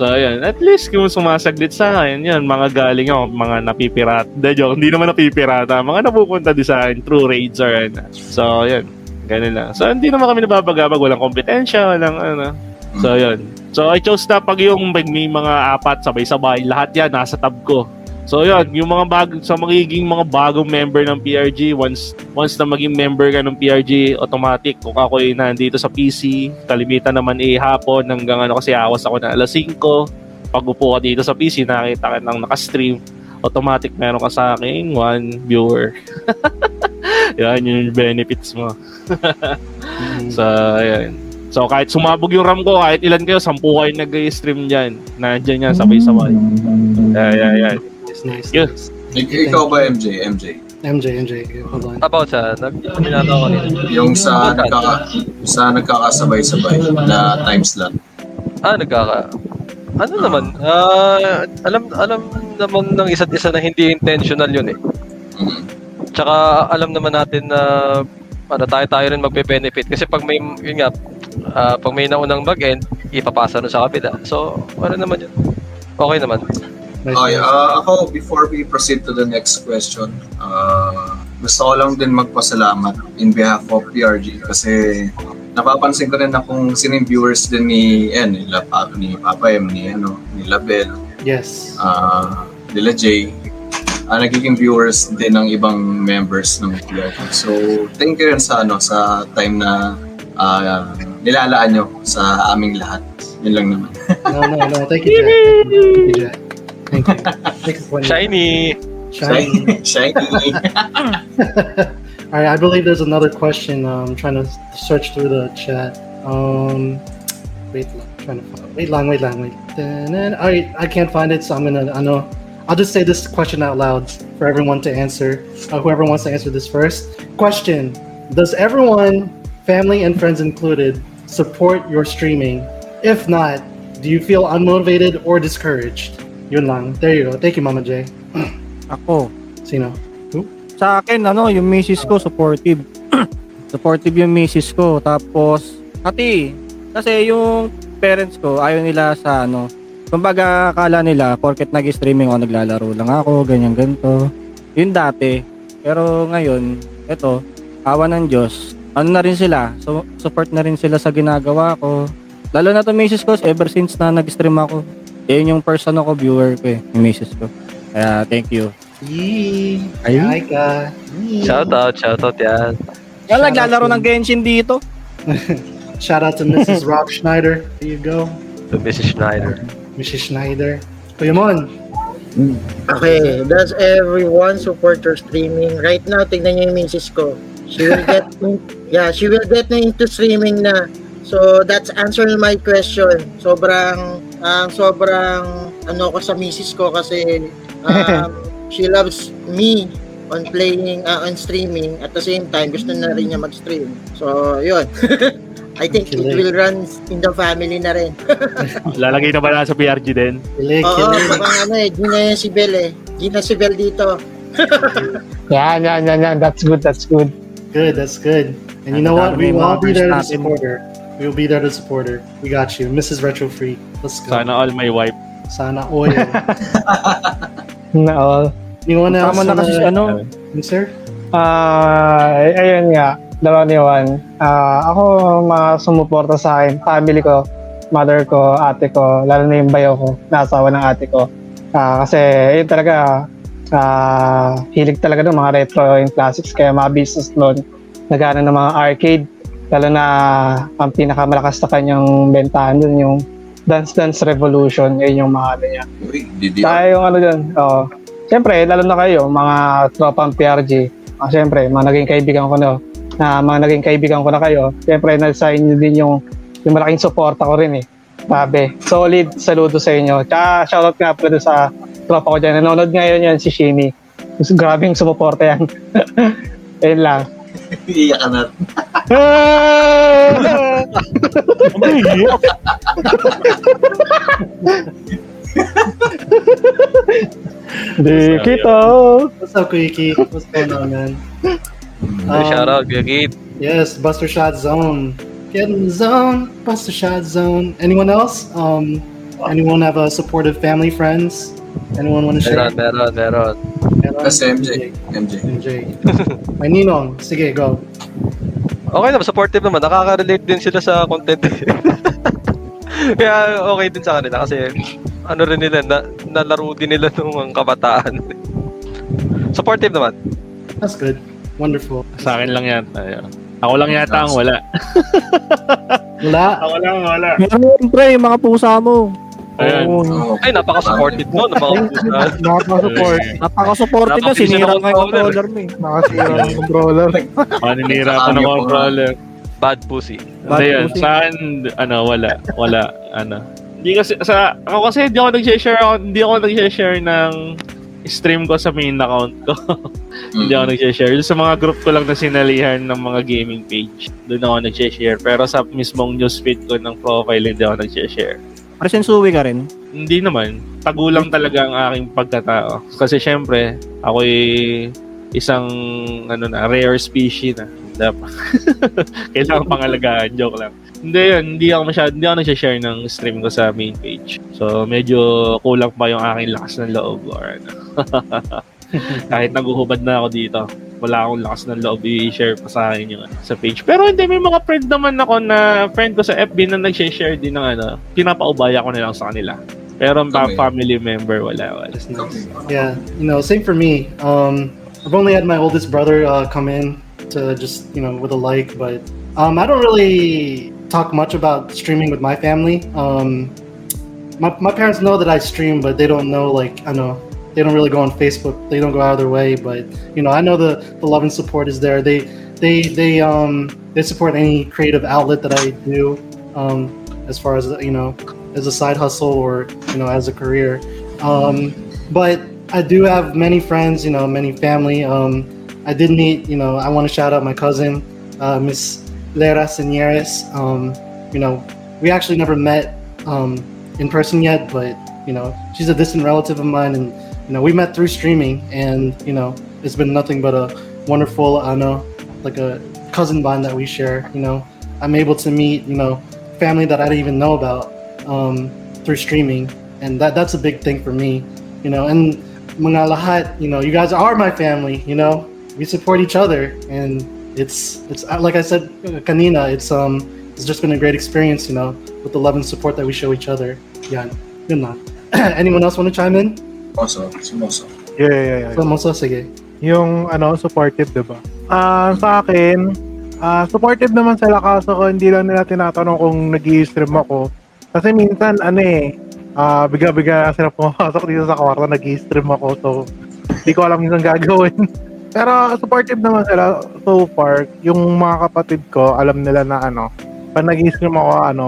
So, ayan. At least, kung sumasaglit sa akin, yan, mga galing ako, mga napipirata. De, joke, hindi naman napipirata. Mga napupunta din sa akin, true raids or ano. So, ayan. Ganun lang. So, hindi naman kami nababagabag. Walang kompetensya, walang ano. So, ayan. So, I chose na pag yung may mga apat, sabay-sabay, lahat yan, nasa tab ko. So, ayan. Yung mga bago, sa magiging mga bagong member ng P R G, once once na maging member ka ng P R G, automatic. Kung ako'y nandito sa P C, kalimitan naman eh hapon hanggang ano kasi awas ako na alas singko. Pag upo ka dito sa P C, nakita ka ng nakastream, automatic meron ka sa aking one viewer. Yan yung benefits mo. So, ayan. So, kahit sumabog yung RAM ko, kahit ilan kayo, sampu kayo nag-stream dyan. Nandiyan yan, sabay-sabay. Ayan, ayan. Nice. Yes. Ikaw ba M J? M J. M J, M J. Hold on. About sa nagpinataw ko nito. Yung sa nagkaka sa nagkakasabay-sabay na time slot. Ah, nagkaka. Ano uh, naman? Uh, alam alam naman ng isa't isa na hindi intentional 'yun eh. Mm-hmm. Tsaka alam naman natin na para tayo-tayo rin magbe-benefit kasi pag may yun nga uh, pag may naunang mag-end, ipapasa nun sa kapila. So, ano naman 'yun? Okay naman. Nice. Okay, uh, ako, before we proceed to the next question, uh, gusto ko lang din magpasalamat in behalf of P R G kasi napapansin ko rin na kung sino yung viewers din ni, eh, ni, Papa, ni Papa M, ni, ano, ni Bell, yes. uh, nila J, uh, nagiging viewers din ng ibang members ng P R G. So, thank you rin sa, ano, sa time na uh, nilalaan nyo sa aming lahat. Yun lang naman. no, no, no. Thank you, Jack. Thank you, Jack. Thank you. Shiny. Shiny. Shiny. All right, I believe there's another question. Um, I'm trying to search through the chat. Um, wait, I'm trying to find. Wait, long, wait, long, wait. Then I I can't find it, so I'm gonna. I know. I'll just say this question out loud for everyone to answer. Uh, whoever wants to answer this first. Question: does everyone, family and friends included, support your streaming? If not, do you feel unmotivated or discouraged? Yun lang. There you go. Thank you, Mama J. Ako. Sino? Who? Sa akin, ano, yung misis ko, supportive. Supportive yung misis ko. Tapos, ati, kasi yung parents ko, ayaw nila sa, ano, kumbaga, akala nila, porket nag-streaming ako, naglalaro lang ako, ganyan, ganito. Yun dati. Pero ngayon, eto, awa ng Diyos. Ano na rin sila? So, support na rin sila sa ginagawa ko. Lalo na to misis ko, ever since na nag-stream ako. Yun yung person ako, viewer ko eh, yung misis ko. Kaya, thank you. Yee! Hi ka! Shoutout, shoutout yan. Wala, naglalaro ng Genshin dito. Shoutout to Missus Rob Schneider. There you go. To Missus Schneider. Missus Schneider. Puyamon! Okay, does everyone support your streaming? Right now, tignan niyo yung misis ko. She will get, in, yeah, she will get na into streaming na. So, that's answering my question. Sobrang... Um, sobrang ano ko sa misis ko kasi um, she loves me on playing, uh, on streaming at the same time gusto na rin niya mag-stream. So, yun. I think it will run in the family na rin. Lalagay na ba na sa P R G din? Oo, parang ano eh, Gina si Bell eh. Gina si Bell dito. Yan, yan, yan, yan. That's good, that's good. Good, that's good. And you know what? We will be there to support her. We will be there to support her. We got you. Missus Retro Freak. Let's go. Sana all may wipe. Sana all. Sana all. Anyone else? Tama na kasi ano? Sir? Ah, ayun nga. Laruan ni Juan. Uh, ako mga sumuporta sa akin, family ko, mother ko, ate ko, lalo na yung bayo ko, nasawa ng ate ko. Uh, kasi yun talaga, uh, hilig talaga ng mga retro and classics, kaya mga business loan, nagana ng mga arcade, lalo na ang pinakamalakas na kanyang bentahan dun, yung Dance Dance Revolution, yun yung mga ano niya. Kaya yung ano dun, oh, siyempre, lalo na kayo, mga tropang P R G, uh, siyempre, mga naging kaibigan ko no, na uh, mga naging kaibigan ko na kayo. Siyempre, nasa inyo din yung, yung malaking suporta ko rin eh. Grabe. Solid. Saludo sa inyo. Tsaka, shoutout nga pala doon sa tropa ko dyan. Nanonood ngayon yan si Shimi. Grabe yung sumuporta yan. Ayun lang. Iiyak ka na. Dikito. What's up, Kiki? What's going on, man? Um, shout out, Gagit. Yes, Buster Shot Zone. Get in the zone, Buster Shot Zone. Anyone else? Um, anyone have a supportive family, friends? Anyone want to share? Meron, meron, meron. That's M J. M J. M J. May ninong. Sige, go. Okay naman, supportive naman. Nakaka-relate din sila sa content. Kaya okay din sa kanila kasi ano rin nila, na- nalaro din nila nung kabataan. Supportive naman. That's good. Wonderful. Sa akin lang yan. Ayun. Ako lang yata ang wala. Wala? Ako lang wala. Meron pre, mga pusa mo. Ayun. Oh. Ay, napaka-supported mo. Napaka-support. Napaka-support. Napaka-supported na. Sinira nga yung controller mo eh. Nakasira ng controller. Paninira pa ng controller. Bad pussy. Ayun. Sa akin, ano, wala. Wala. Ano. Hindi kasi, sa, ako kasi hindi ako nag-share, hindi ako nag-share ng stream ko sa main account ko. Hindi ako nag-share. Doon sa mga group ko lang na sinalihan ng mga gaming page, doon ako nag-share. Pero sa mismong newsfeed ko ng profile, hindi ako nag-share. Presensuwi ka rin? Hindi naman. Tagulang talaga ang aking pagkatao. Kasi syempre, ako'y isang ano na, rare species na. Kailangan pangalagaan. Joke lang. Hindi yun. Hindi ako masyado. Hindi ako nag-share ng stream ko sa main page. So, medyo kulang pa yung aking lakas ng loob. Or ano. Kahit naguhubad na ako dito, wala akong lakas ng loob i-share pa sa akin yung sa page. Pero hindi, may mga friend naman ako na friend ko sa F B na nag-share din ng ano, pinapaubaya ko na lang sa kanila. Pero ang okay. Family member, wala. Wala. Yeah, you know, same for me. Um, I've only had my oldest brother uh, come in to just, you know, with a like, but um, I don't really talk much about streaming with my family. Um, my my parents know that I stream, but they don't know, like, I know, they don't really go on Facebook. They don't go out of their way, but you know, I know the, the love and support is there. They they they um they support any creative outlet that I do, um, as far as, you know, as a side hustle or, you know, as a career. Um, but I do have many friends, you know, many family. Um, I did meet, you know, I want to shout out my cousin, uh, Miss Lera Señeres. Um, you know, we actually never met um, in person yet, but you know, she's a distant relative of mine, and you know, we met through streaming, and you know, it's been nothing but a wonderful, I know, like a cousin bond that we share. You know, I'm able to meet, you know, family that I didn't even know about um, through streaming, and that that's a big thing for me. You know, and mga lahat, you know, you guys are my family. You know, we support each other, and it's it's like I said, kanina, it's um, it's just been a great experience. You know, with the love and support that we show each other. Yeah, good na. Anyone else want to chime in? Moso, si Moso. Yeah, yeah, yeah. So, Moso, sige. Yung, ano, supportive, diba? Ah, uh, sa akin, uh, supportive naman sila, kaso ko hindi lang nila tinatanong kung nag-i-stream ako. Kasi minsan, ano eh, uh, bigla-bigla sila pumasok dito sa kwarto, nag-i-stream ako. So, hindi ko alam minsan gagawin. Pero, supportive naman sila so far. Yung mga kapatid ko, alam nila na, ano, pag nag-i-stream ako, ano,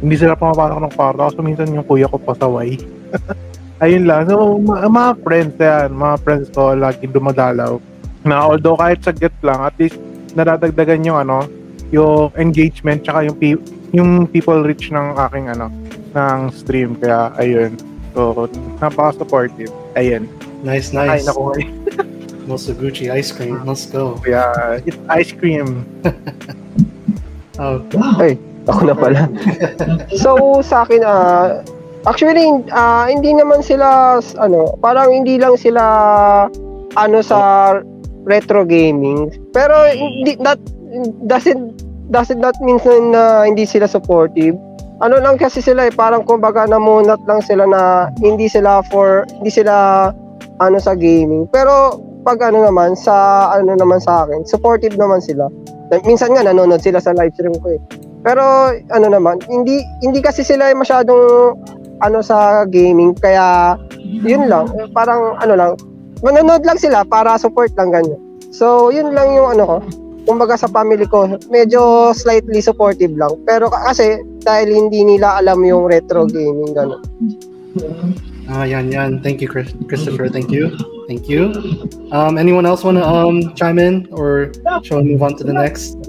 hindi sila pumapasok ng kwarto. So, minsan yung kuya ko pasaway. Ayun lang. So, mga, mga friends yan. Mga friends ko lagi dumadalaw. Na although kahit saglit lang, at least nadadagdagan yung ano, yung engagement tsaka yung pe- yung people reach ng aking ano ng stream, kaya ayun. So napaka-supportive. Ayun. Nice, nice. Ay, naku. Mosoguchi ice cream. Let's go. Yeah, it's ice cream. Okay. Ay, ako na pala. So sa akin ah uh, actually uh, hindi naman sila ano, parang hindi lang sila ano sa retro gaming, pero hindi that doesn't doesn't not mean na hindi sila supportive. Ano lang kasi sila eh, parang kumbaga namunat lang sila na hindi sila for hindi sila ano sa gaming. Pero pag ano naman sa ano naman sa akin, supportive naman sila. Minsan nga nanonood sila sa live stream ko eh. Pero ano naman, hindi hindi kasi sila masyadong ano sa gaming, kaya yun lang, parang ano lang, manonood lang sila para support lang ganyan. So yun lang yung ano ko. Kumbaga sa family ko, medyo slightly supportive lang. Pero kasi dahil hindi nila alam yung retro gaming gano'n. Ah, yan yan. Thank you, Chris- Christopher. Thank you. Thank you. Um, anyone else wanna um chime in, or shall we move on to the next?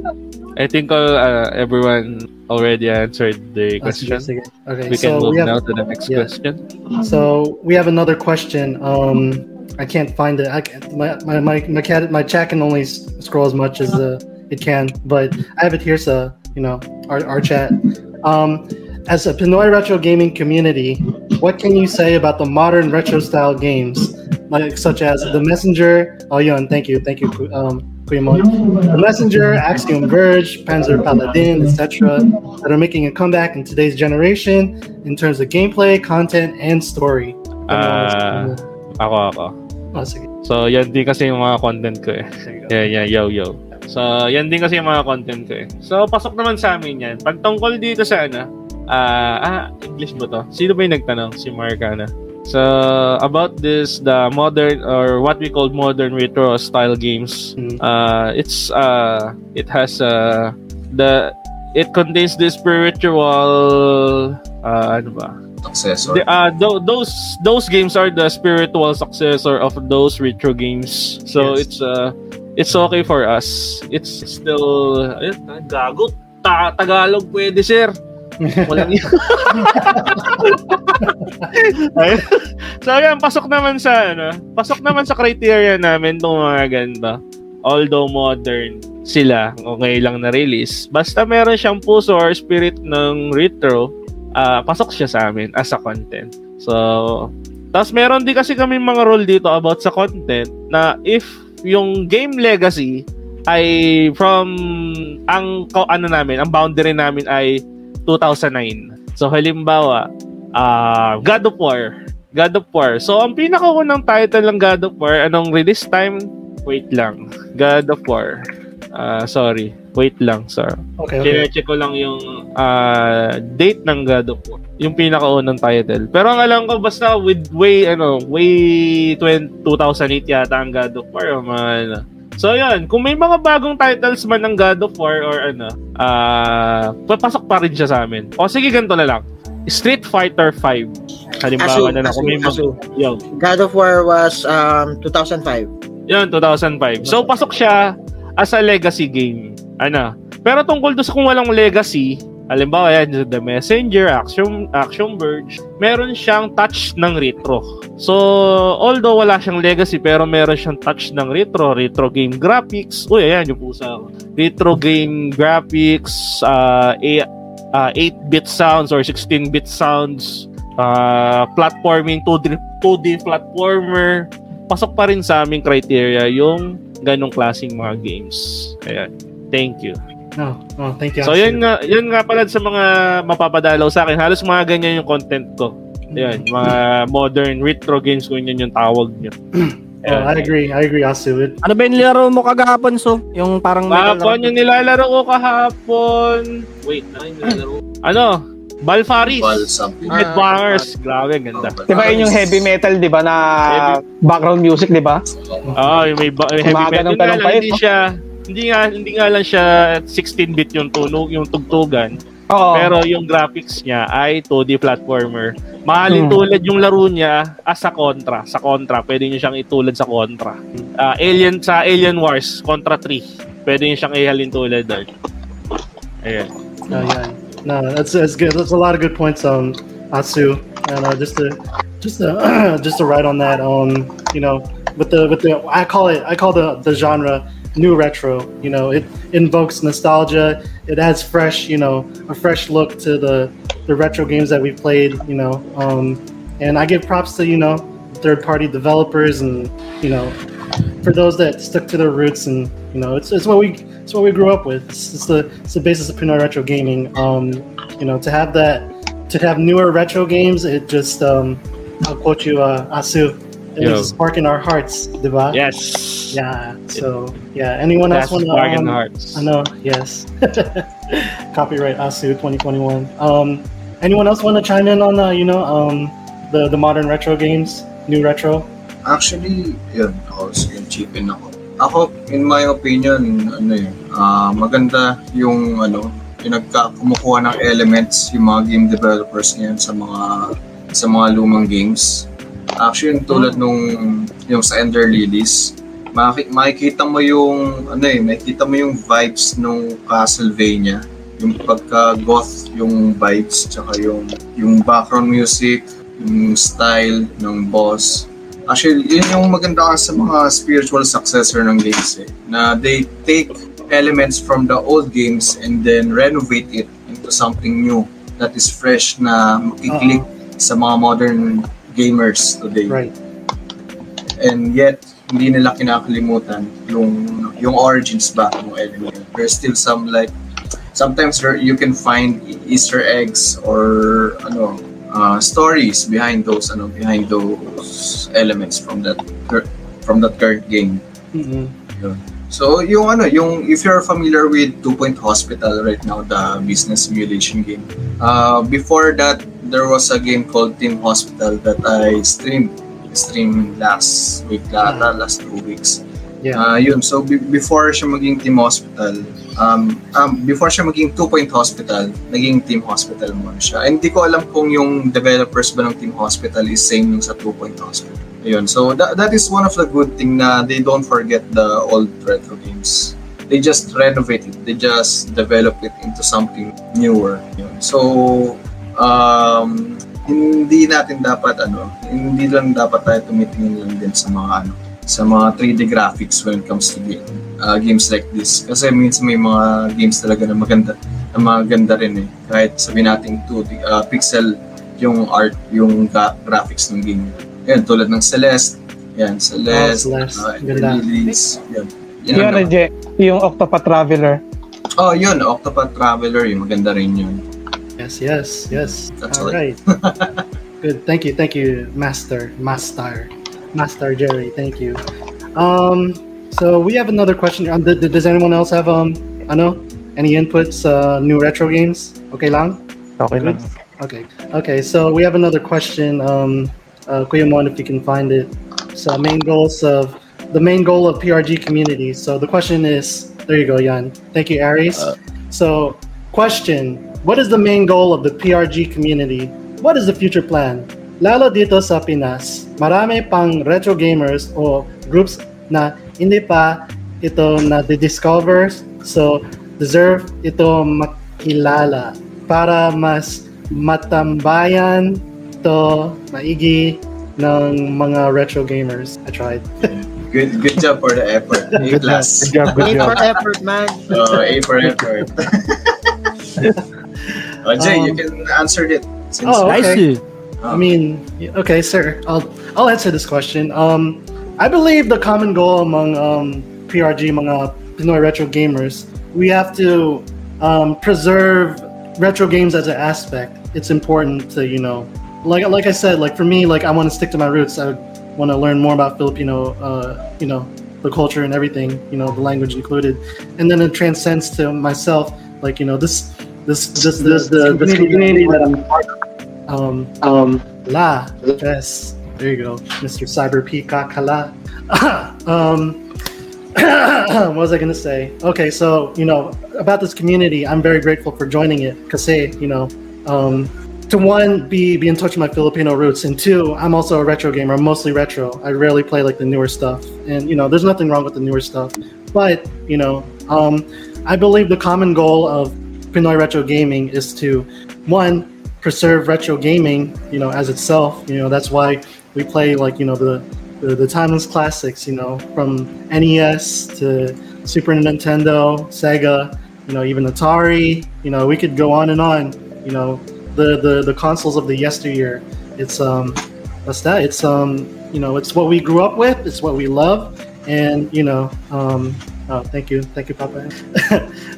I think all uh, everyone already answered the question. Okay, we can so move we have, now to the next yeah. question. So we have another question. Um, I can't find it. I can't, my my my my, cat, my chat can only scroll as much as uh, it can, but I have it here. So you know our our chat. Um, as a Pinoy retro gaming community, what can you say about the modern retro style games, like such as The Messenger? Oh, yun, thank you, thank you. Um, The Messenger, Axiom Verge, Panzer Paladin, et cetera that are making a comeback in today's generation in terms of gameplay, content, and story. Ah, uh, ako ako. Oh, sige. So, yan din kasi yung mga content ko eh. Yeah, yeah, yo, yo. So, yan din kasi yung mga content ko eh. So, pasok naman sa amin yan. Pagtungkol dito sa ano, uh, ah, English ba to? Sino ba yung nagtanong? Si Marcana. So about this, the modern or what we call modern retro style games, mm-hmm. uh, it's uh, it has uh, the it contains the spiritual uh, ano ba? Successor. The, uh, th- those those games are the spiritual successor of those retro games. So yes. it's uh, it's okay for us. It's still ayun, gago Ta- Tagalog pwede sir. Walang yun. So ayan, pasok naman sa ano, pasok naman sa criteria namin itong mga ganda. Although modern sila, okay lang na release, basta meron siyang puso or spirit ng retro, uh, pasok siya sa amin as a content. So tapos meron din kasi kami mga rule dito about sa content, na if yung game legacy ay from ang ano namin, ang boundary namin ay two thousand nine. So halimbawa, uh, God of War. God of War. So ang pinakaunang title ng God of War, anong release time? Wait lang. God of War. Uh, sorry. Wait lang, sir. Okay, okay. Check ko lang yung uh, date ng God of War. Yung pinakaunang title. Pero ang alam ko, basta with way, ano, way twenty, two thousand eight yata ang God of War. Um, ano. So yun, kung may mga bagong titles man ng God of War or ano, ah, uh, papasok pa rin siya sa amin. O sige, ganito na lang. Street Fighter five. Halimbawa na lang kung may mga... Yo. God of War was um two thousand five. Yun, two thousand five. So pasok siya as a legacy game. Ano? Pero tungkol doon sa kung walang legacy, halimbawa yan, The Messenger, Axiom, Axiom Verge, meron siyang touch ng retro. So, although wala siyang legacy, pero meron siyang touch ng retro, retro game graphics. Uy, ayan, yung pusa ko. Retro game graphics, uh, eight, uh, eight-bit sounds or sixteen-bit sounds, uh, platforming, two D, two D platformer. Pasok pa rin sa aming criteria yung ganong klaseng mga games. Ayan, thank you. No, oh, oh, thank you. So yun nga, yun nga pala sa mga mapapadalaw sa akin, halos mga ganyan yung content ko. Ayun, mga modern retro games ko, yun yung tawag niyo. Oh, I agree. I agree also with. Ano ba yung nilaro mo kagahapon, so? Yung parang kahapon yung nilalaro ko kahapon. Wait, ano yung nilalaro? Ano? Balfaris. Headbangers. Grabe, ganda. Di ba yun yung heavy metal, di ba, na background music, di ba? Oo, yung may heavy metal na lang, hindi siya... Hindi nga, hindi nga lang siya sixteen-bit yung tunog, yung tugtugan. Oh. Pero yung graphics niya ay two D platformer. Mahalin tulad yung laro niya as sa Contra. Sa Contra, pwede niyo siyang itulad sa Contra. Uh, Alien, sa Alien Wars, Contra three. Pwede niyo siyang ihalin tulad doon. Ayan. Ayan. No, that's that's good. That's a lot of good points on Atsu, and uh, just to just to just to write on that. Um, you know, with the with the I call it I call the the genre new retro. You know, it invokes nostalgia. It adds fresh, you know, a fresh look to the the retro games that we played. You know, um, and I give props to you know third party developers and you know for those that stuck to their roots and you know it's it's what we. It's what we grew up with. It's, it's the it's the basis of Pinoy Retro Gaming. Um, you know, to have that, to have newer retro games, it just um, I'll quote you, uh, Asu, it's a spark in our hearts, diba? Yes. Yeah. So yeah. Anyone else want to? Spark in um, hearts. I know. Yes. Copyright Asu twenty twenty-one. Um, anyone else want to chime in on uh, you know um, the the modern retro games, new retro? Actually, yeah. Oh, sige, cheap in ako. Ako, in my opinion, ano yun, uh, maganda yung ano, yung nagkakumukuha ng elements yung mga game developers ngayon sa mga sa mga lumang games. Actually, yung tulad nung yung sa Ender Lilies, maki- makikita mo yung ano yun, makikita mo yung vibes nung Castlevania, yung pagka-goth yung vibes, tsaka yung yung background music, yung style ng boss. Actually, yun yung maganda sa mga spiritual successor ng games eh, na they take elements from the old games and then renovate it into something new that is fresh na makiklik uh-huh. sa mga modern gamers today. Right. And yet, hindi nila kinakalimutan yung yung origins back ng element. There's still some like, sometimes you can find Easter eggs or ano, Uh, stories behind those ano behind those elements from that from that current game. Mm-hmm. Yeah. So yung ano yung if you're familiar with Two Point Hospital right now, the business simulation game. Uh, before that there was a game called Theme Hospital that I streamed streamed last week last uh, last two weeks. Yeah. Uh, yun so b- before siya maging Theme Hospital. Um, um, before siya maging Two Point Hospital, naging Team Hospital muna siya. And di ko alam kung yung developers ba ng Team Hospital is same yung sa Two Point Hospital. Ayun. So that that is one of the good thing na they don't forget the old retro games. They just renovate it. They just develop it into something newer. Ayun. So um, hindi natin dapat ano, hindi lang dapat tayo tumitingin lang din sa mga ano, sa mga three D graphics when it comes to game. Uh, games like this kasi minsan may mga games talaga na maganda na maganda rin eh kahit sabihin natin two D uh, pixel yung art yung ga- graphics ng game yan tulad ng Celeste yan Celeste oh, uh, Release yan yan yun, ano, Jay, yung Octopath Traveler oh yun Octopath Traveler yung maganda rin yun yes yes yes that's all right good thank you thank you master master master Jerry thank you um So we have another question. Um, th- th- does anyone else have um, ano, any inputs? Uh, new retro games? Okay, lang. Okay, lang. Okay. Okay. So we have another question. Um, uh, Kuya Mon, if you can find it. So main goals of the main goal of P R G community. So the question is, there you go, Yan. Thank you, Aries. Uh, so question: what is the main goal of the P R G community? What is the future plan? Lalo dito sa Pinas, marami pang retro gamers or groups na hindi pa ito na discover so deserve ito makilala para mas matambayan to maigi ng mga retro gamers. I tried. Good good job for the effort. A class. Good job, good job. A for effort, man. Oh, A for effort. Oh, Jay, um, you can answer it. Since oh, okay. I see. Oh. I mean, okay, sir. I'll I'll answer this question. Um. I believe the common goal among um, P R G, mga Pinoy retro gamers, we have to um, preserve retro games as an aspect. It's important to, you know, like like I said, like for me, like I want to stick to my roots. I want to learn more about Filipino, uh, you know, the culture and everything, you know, the language included, and then it transcends to myself, like you know, this this this this the this community that I'm part of. Um, um, la yes. There you go, Mister Cyber Peacock. Hala. um, what was I gonna say? Okay, so you know about this community, I'm very grateful for joining it. Cause hey, you know, um, to one, be be in touch with my Filipino roots, and two, I'm also a retro gamer. I'm mostly retro. I rarely play like the newer stuff, and you know, there's nothing wrong with the newer stuff. But you know, um, I believe the common goal of Pinoy Retro Gaming is to, one, preserve retro gaming, you know, as itself. You know, that's why we play, like, you know, the the, the timeless classics, you know, from N E S to Super Nintendo, Sega, you know, even Atari. You know, we could go on and on. You know, the the the consoles of the yesteryear. It's um, that's that. It's um, you know, it's what we grew up with. It's what we love, and you know, um. Oh, thank you. Thank you, Papa.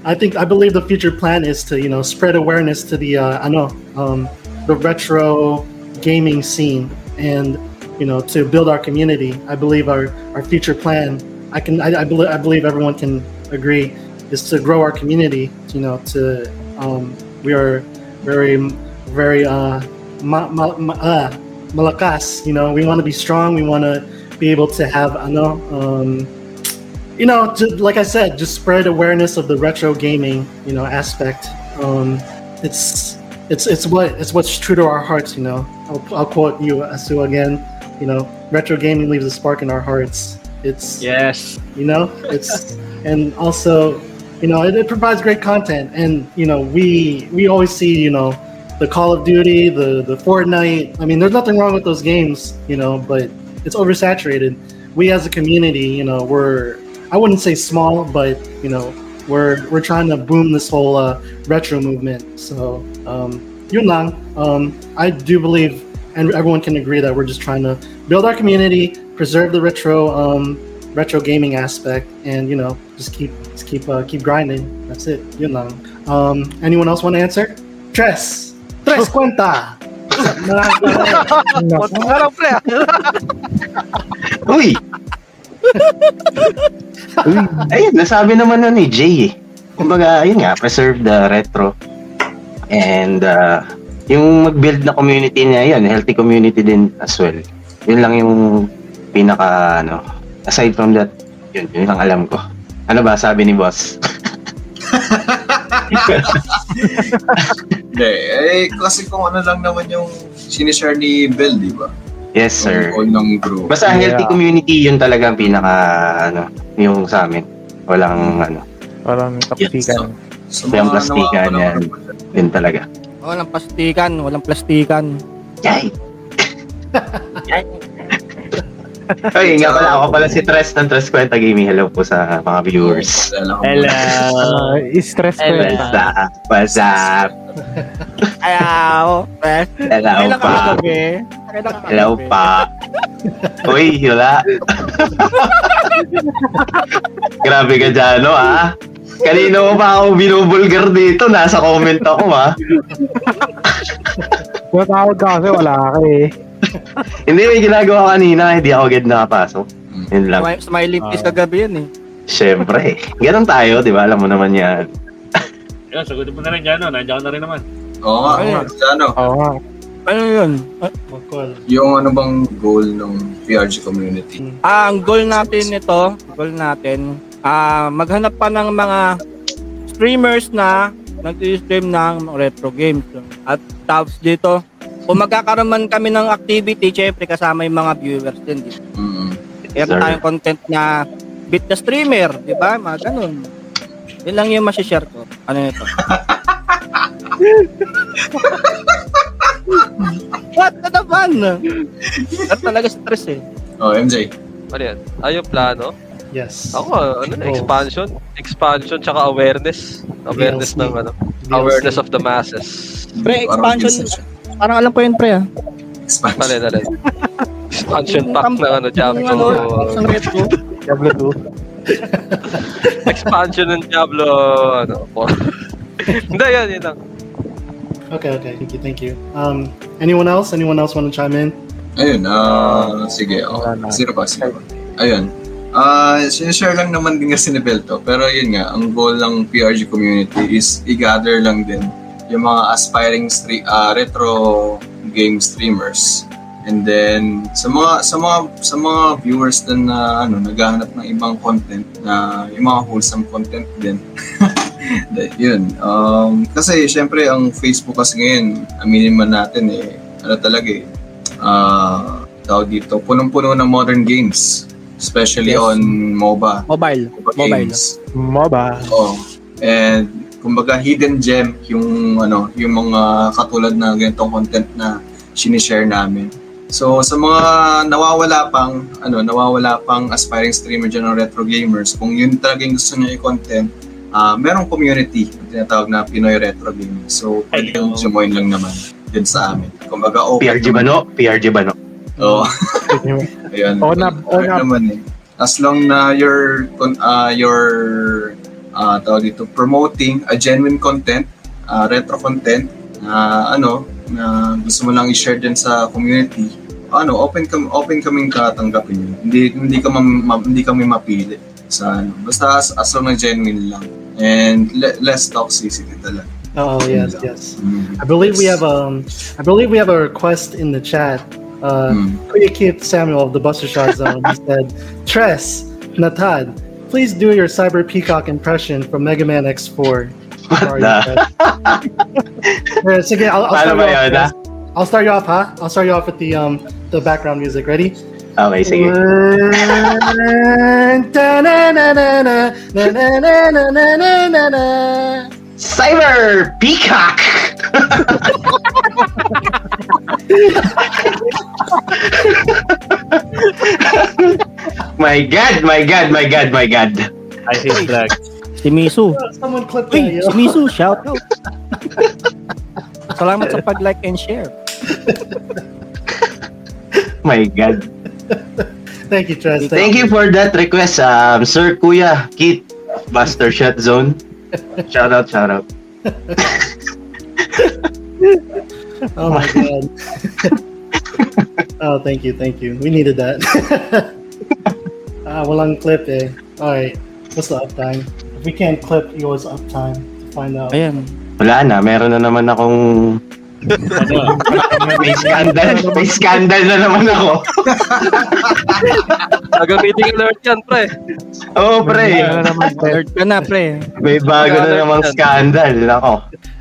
I think, I believe the future plan is to, you know, spread awareness to the, uh, I know, um, the retro gaming scene and, you know, to build our community. I believe our, our future plan, I can, I, I, be- I believe everyone can agree, is to grow our community, you know, to, um, we are very, very, uh, ma- ma- ma- uh, malakas, you know, we want to be strong. We want to be able to have, I know, um, you know, to, like I said, just spread awareness of the retro gaming, you know, aspect. Um, it's it's it's what it's what's true to our hearts, you know. I'll, I'll quote you, Asu, again. You know, retro gaming leaves a spark in our hearts. It's yes, you know, it's and also, you know, it, it provides great content. And you know, we we always see, you know, the Call of Duty, the the Fortnite. I mean, there's nothing wrong with those games, you know, but it's oversaturated. We as a community, you know, we're I wouldn't say small, but you know, we're we're trying to boom this whole uh, retro movement. So um, yun lang, um, I do believe, and everyone can agree, that we're just trying to build our community, preserve the retro um, retro gaming aspect, and you know, just keep just keep uh, keep grinding. That's it. Yun lang. Um, anyone else want to answer? Tres, tres cuenta. Uy. Uy, ayun, nasabi naman na ni Jay eh. Kumbaga, ayun nga, preserve the retro. And uh, yung mag-build na community niya, yun, healthy community din as well. Yun lang yung pinaka, ano, aside from that, yun, yun lang alam ko. Ano ba, sabi ni boss? De, eh, kasi kung ano lang naman yung sinishare ni Bell, di ba? Yes, sir. Basta healthy yeah. community, yun talaga ang pinaka, ano, yung sa amin. Walang, ano. Walang plastikan. Yes, so, walang plastikan, nawa, yan. Yun talaga. Walang plastikan, walang plastikan. Yay! Yay! Ay, nga pala, ako pala si Tres ng Tres Kwenta Gaming. Hello po sa mga viewers. Hello. Hello. Is Tres Kwenta. What's up? Hello. Hello pa. Hello pa. Uy, hila. Grabe ka, Jano, ah. Kanino pa ako binubulgar dito? Nasa comment ako, ah. Matawag ka kasi wala ka eh. Hindi, may ginagawa kanina, hindi ako agad nakapasok. Yun lang. Smiley face uh, kagabi yun eh. Siyempre. Ganun tayo, di ba? Alam mo naman yan. Ayun, sagutin mo na rin Jano. Nandiyan na rin naman. Oo nga, okay. Jano. Oo. Ano yun? Uh, yung ano bang goal ng P R G community? Ah, ang goal natin nito, goal natin, ah, maghanap pa ng mga streamers na nag-stream ng retro games. At tabs dito, kung magkakaroon man kami ng activity, syempre kasama yung mga viewers din dito. Mm-hmm. Kaya tayong content na beat the streamer, di ba? Mga ganun. Yun lang yung masishare ko. Ano nito? What? Ano man? At talaga stress eh. Oh, M J. Ano yan? Ah, yung plano? Yes. Ako, ano na? Expansion? Expansion tsaka awareness. Awareness D L C. Ng ano? D L C. Awareness of the masses. Pre, expansion... Parang alam ko yun, pre, ah. Expansion. Dali, dali. Expansion pack ng ano, Diablo. Diablo two. Expansion ng Diablo, ano, po. Hindi, yan, yun lang. Okay, okay. Thank you, thank you. Um, anyone else? Anyone else want to chime in? Ayun, ah, uh, sige. Oh. Sino pa, sino pa? Ayun. Ah, uh, sinishare lang naman din kasi ni Belto. Pero yun nga, ang goal ng P R G community is i-gather lang din yung mga aspiring stre- uh, retro game streamers, and then sa mga sa mga sa mga viewers din na ano naghahanap ng ibang content na yung mga wholesome content din. Yun, um, kasi syempre ang Facebook kasi ngayon, aminin man natin eh ano talaga eh uh, tao dito punong-puno ng modern games, especially yes. on MOBA mobile mobile mobile mobile oh and kumbaga hidden gem yung ano, yung mga katulad na ganitong content na sinishare namin. So sa mga nawawala pang ano, nawawala pang aspiring streamer dyan ng retro gamers, kung yun talagang gusto niyo i-content, uh, merong community na tinatawag na Pinoy Retro Gaming. So pwede kang join lang naman din sa amin. Kumbaga okay. P R G ba no? P R G ba no? Oo. Ayun. On up, on up. Naman, eh. As long na you're uh, you're uh, tawag dito, promoting a genuine content, uh, retro content, uh, ano, na gusto mo lang i-share din sa community, ano, open kam open kaming katanggapin yun. Hindi hindi ka ma- hindi kami mapili sa ano. Basta as, as long na genuine lang and le- less toxicity talaga. Oh yes, yes. Mm-hmm. I believe yes. we have um I believe we have a request in the chat. Uh, mm. Kuya Kit Samuel of the Buster Shot Zone said, Tres, Natad, please do your Cyber Peacock impression from Mega Man X four. What the? So again, I'll, I'll, start yun, off, huh? I'll start you off, huh? I'll start you off with the um the background music. Ready? Okay, sige. Cyber Peacock! my god, my god, my god, my god. I hate black. Si Misu. Someone clip that, yo. Si Misu, shout out. Salamat sa pag-like and share. My god. Thank you, Tristan. Thank you for that request, um, Sir Kuya Kit Buster Shot Zone. Shout out, shout out. Oh my god. Oh, thank you, thank you. We needed that. Ah, walang clip eh. Alright, what's the uptime? If we can't clip, it was uptime to find out. Ayan. Wala na, meron na naman akong... may scandal, may scandal na naman ako. Nagamiting alert yan, pre. Oo, oh, pre. Alert ka na, pre. May bago na namang scandal. Ako.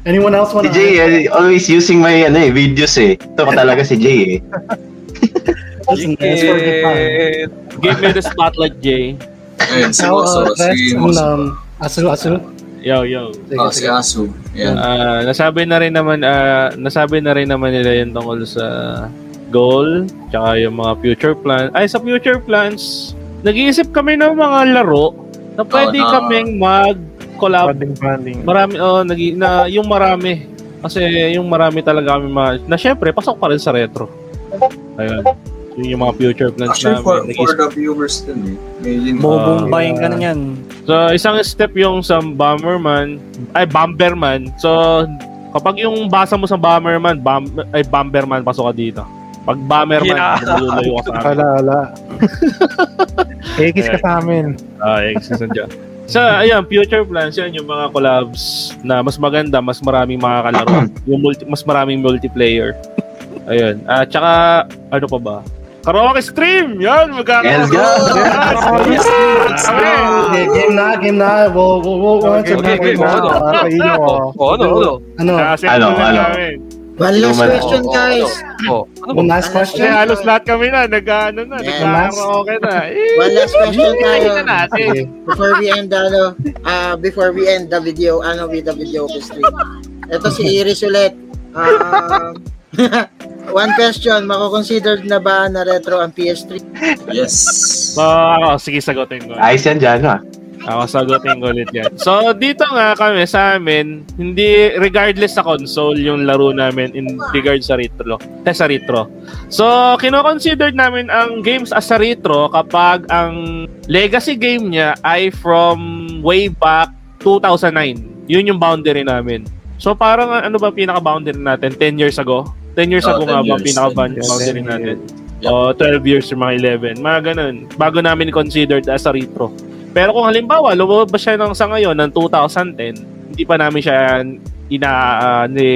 Anyone else want to... Si Jay, I, always using my ano, eh, videos eh. Ito ko talaga si Jay eh. Jay, give me the spotlight, Jay. Ayun, si Moso. Si Moso. Asu, Asu. Yo, yo. Oh, si Asu. Yeah. Uh, nasabi na rin naman, uh, nasabi na rin naman nila yun tungkol sa goal, tsaka yung mga future plans. Ay, sa future plans, nag-iisip kami ng mga laro na pwede oh, no. kaming mag-collab. Banding, banding. Marami, oh, nag- na, yung marami. Kasi yung marami talaga kami ma- na syempre, pasok pa rin sa retro. Ayun. Yung mga future plans actually, namin. Actually, for, for the viewers din eh. Mabubumbayin uh, ka na yan. So, isang step yung sa Bomberman, ay, Bomberman. So, kapag yung basa mo sa Bomberman, bam, ay, Bomberman, pasok ka dito. Pag Bomberman, yeah. Lulayo ka sa amin. Hala, hala. X ka sa amin. Ah, X ka sa dyan. So, ayan, future plans, yan yung mga collabs na mas maganda, mas maraming makakalaro. Yung multi- mas maraming multiplayer. Ayun. At uh, saka, ano pa ba? Karaoke stream! Yan! Magkakaroon! Let's go! Karaoke stream! Game na, game na. We'll, we'll, we'll okay, answer okay, game na. Okay, game na. Ano, ano? Ano? Ano, ano? One last question, guys. One last question? Halos lahat kami na. Nag-ano na. Nag-karaoke na. One last question, guys. Before we end, ano, before we end the video, ano with the video stream. Ito si Iris ulit. Ah... One question, mako-considered na ba na retro ang P S three? Yes. So, ako, sige, sagutin ko. Ayos yan, Jano. Ako, sagutin ko ulit yan. So, dito nga kami, sa amin, hindi, regardless sa console, yung laro namin in regard sa retro. Eh, sa retro. So, kino-considered namin ang games as a retro kapag ang legacy game niya ay from way back two thousand nine. Yun yung boundary namin. So, parang ano ba pinaka-boundary natin? ten years ago? ten years oh, ago nga ba pinaka-boundary natin? Yep. O, twelve years or mga eleven. Mga ganun. Bago namin considered as a retro. Pero kung halimbawa, lumabas ba siya ng sa ngayon, ng twenty ten, hindi pa namin siya ina, uh, ni,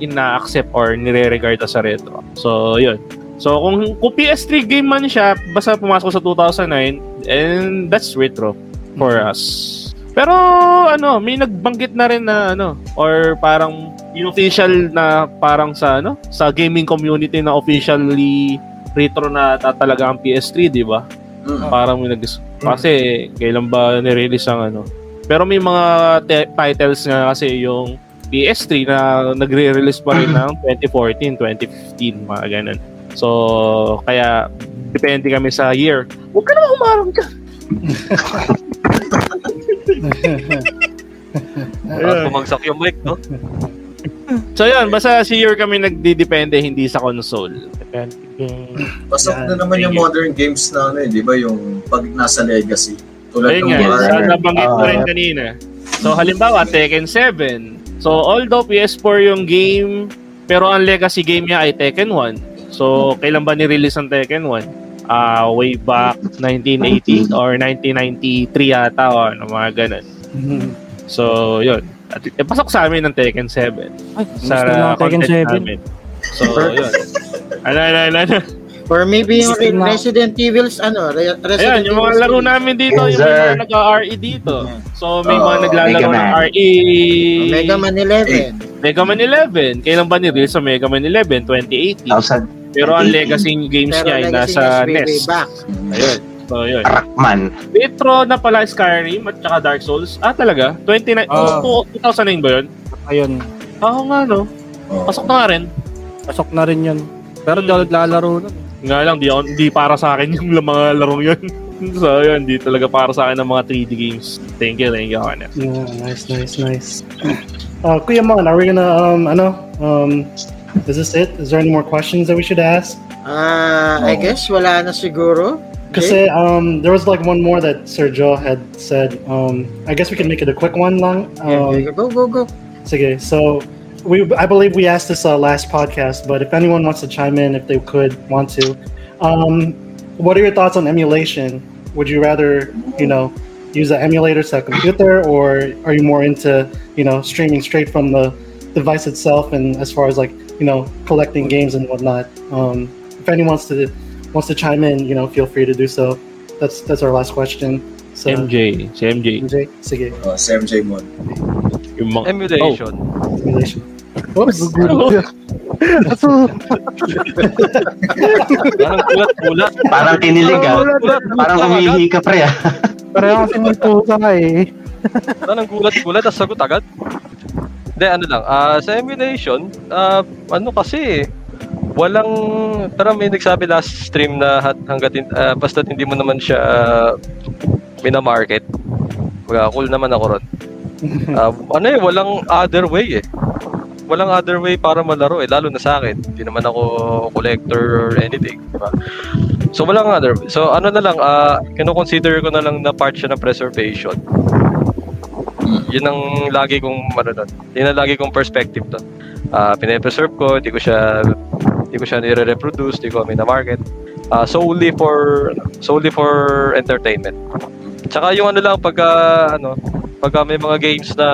ina-accept or nire-regard as a retro. So, yun. So, kung, kung P S three game man siya, basta pumasok sa two thousand nine, and that's retro for us. Pero ano, may nagbanggit na rin na ano or parang official na parang sa ano, sa gaming community na officially retro na talaga ang P S three, di ba? Mm-hmm. Parang may nag- kasi kailan ba ni-release ang ano, Pero may mga te- titles nga kasi yung P S three na nagre-release pa rin ng twenty fourteen, twenty fifteen, mga ganun. So, kaya depende kami sa year. Huwag ka naman umarang ka! Parang bumagsak yung mic, no? So, yun. Basta si year kami nagdidepende, hindi sa console. Pasok na naman yung modern games na, ano, eh, di ba? Yung pag nasa legacy. Tulad ng R R. Nabanggit ko rin kanina. So, halimbawa, Tekken seven. So, although P S four yung game, pero ang legacy game niya ay Tekken one. So, kailan ba ni-release ang Tekken one? Uh, way back nineteen eighty or nineteen ninety-three yata o ano, mga ganun. So, yun. At eh, pasok sa amin ng Tekken seven. Ay, sa Tekken seven. Namin. So, yun. Ano, ano, ano, ano. Or maybe yung Resident Evil's ano, Resident Ayan, yung mga laro namin dito, yes, yung mga nag-R E dito. So, may oh, mga naglalaro ng R E. Oh, Mega Man eleven. Mega Man eleven. Kailan ba ni-release sa Mega Man eleven? twenty eighteen. Thousand. Pero ang legacy games niya ay nasa N E S. Ayun. So, yun. Rockman. Retro na pala Skyrim at saka Dark Souls. Ah, talaga? twenty-nine oh. two thousand nine ba yun? Ayun. Oo nga, no? Pasok na rin. Pasok na rin yun. Pero dapat lalaro nun. Nga lang, di, di para sa akin yung mga larong yun. So, yun, di talaga para sa akin ng mga three D games. Thank you, thank you, Juan. Yeah, nice, nice, nice. Uh, Kuya Mon, are we gonna, um, ano, um, is this it? Is there any more questions that we should ask? Uh, I guess, wala na siguro. Kasi, okay. um, there was like one more that Sir Joe had said. Um, I guess we can make it a quick one lang. Um, yeah, go, go, go. Okay, so... We, I believe we asked this uh, last podcast, but if anyone wants to chime in, if they could want to, um, what are your thoughts on emulation? Would you rather, you know, use an emulator to a computer, or are you more into, you know, streaming straight from the device itself? And as far as like, you know, collecting games and whatnot, um, if anyone wants to wants to chime in, you know, feel free to do so. That's that's our last question. So, M J, si M J, M J, sige. Oh, si M J Mon. Emulation. Oh. Emulation. Oops. Aso. Parang kulat-kulat. Parang kinilig ah. Parang umihi ka pre ah. Parang sinitusa ka eh. Parang kulat-kulat at sagot agad. Hindi, ano lang. Uh, sa emulation, uh, ano kasi walang, parang may nagsabi last stream na hanggat, uh, basta hindi mo naman siya uh, minamarket. Kaya cool naman ako ron. Uh, ano eh, walang other way eh. Walang other way para malaro eh, lalo na sa akin. Hindi naman ako collector or anything, diba? So walang other way. So ano na lang, uh, kino-consider ko na lang na part siya ng preservation. Yun ang lagi kong ano doon. Yun ang lagi kong perspective doon. Uh, pine-preserve ko, hindi ko siya hindi ko siya nire-reproduce, hindi ko mina-market. Uh, solely for solely for entertainment. Tsaka yung ano lang pagka uh, ano pagka may mga games na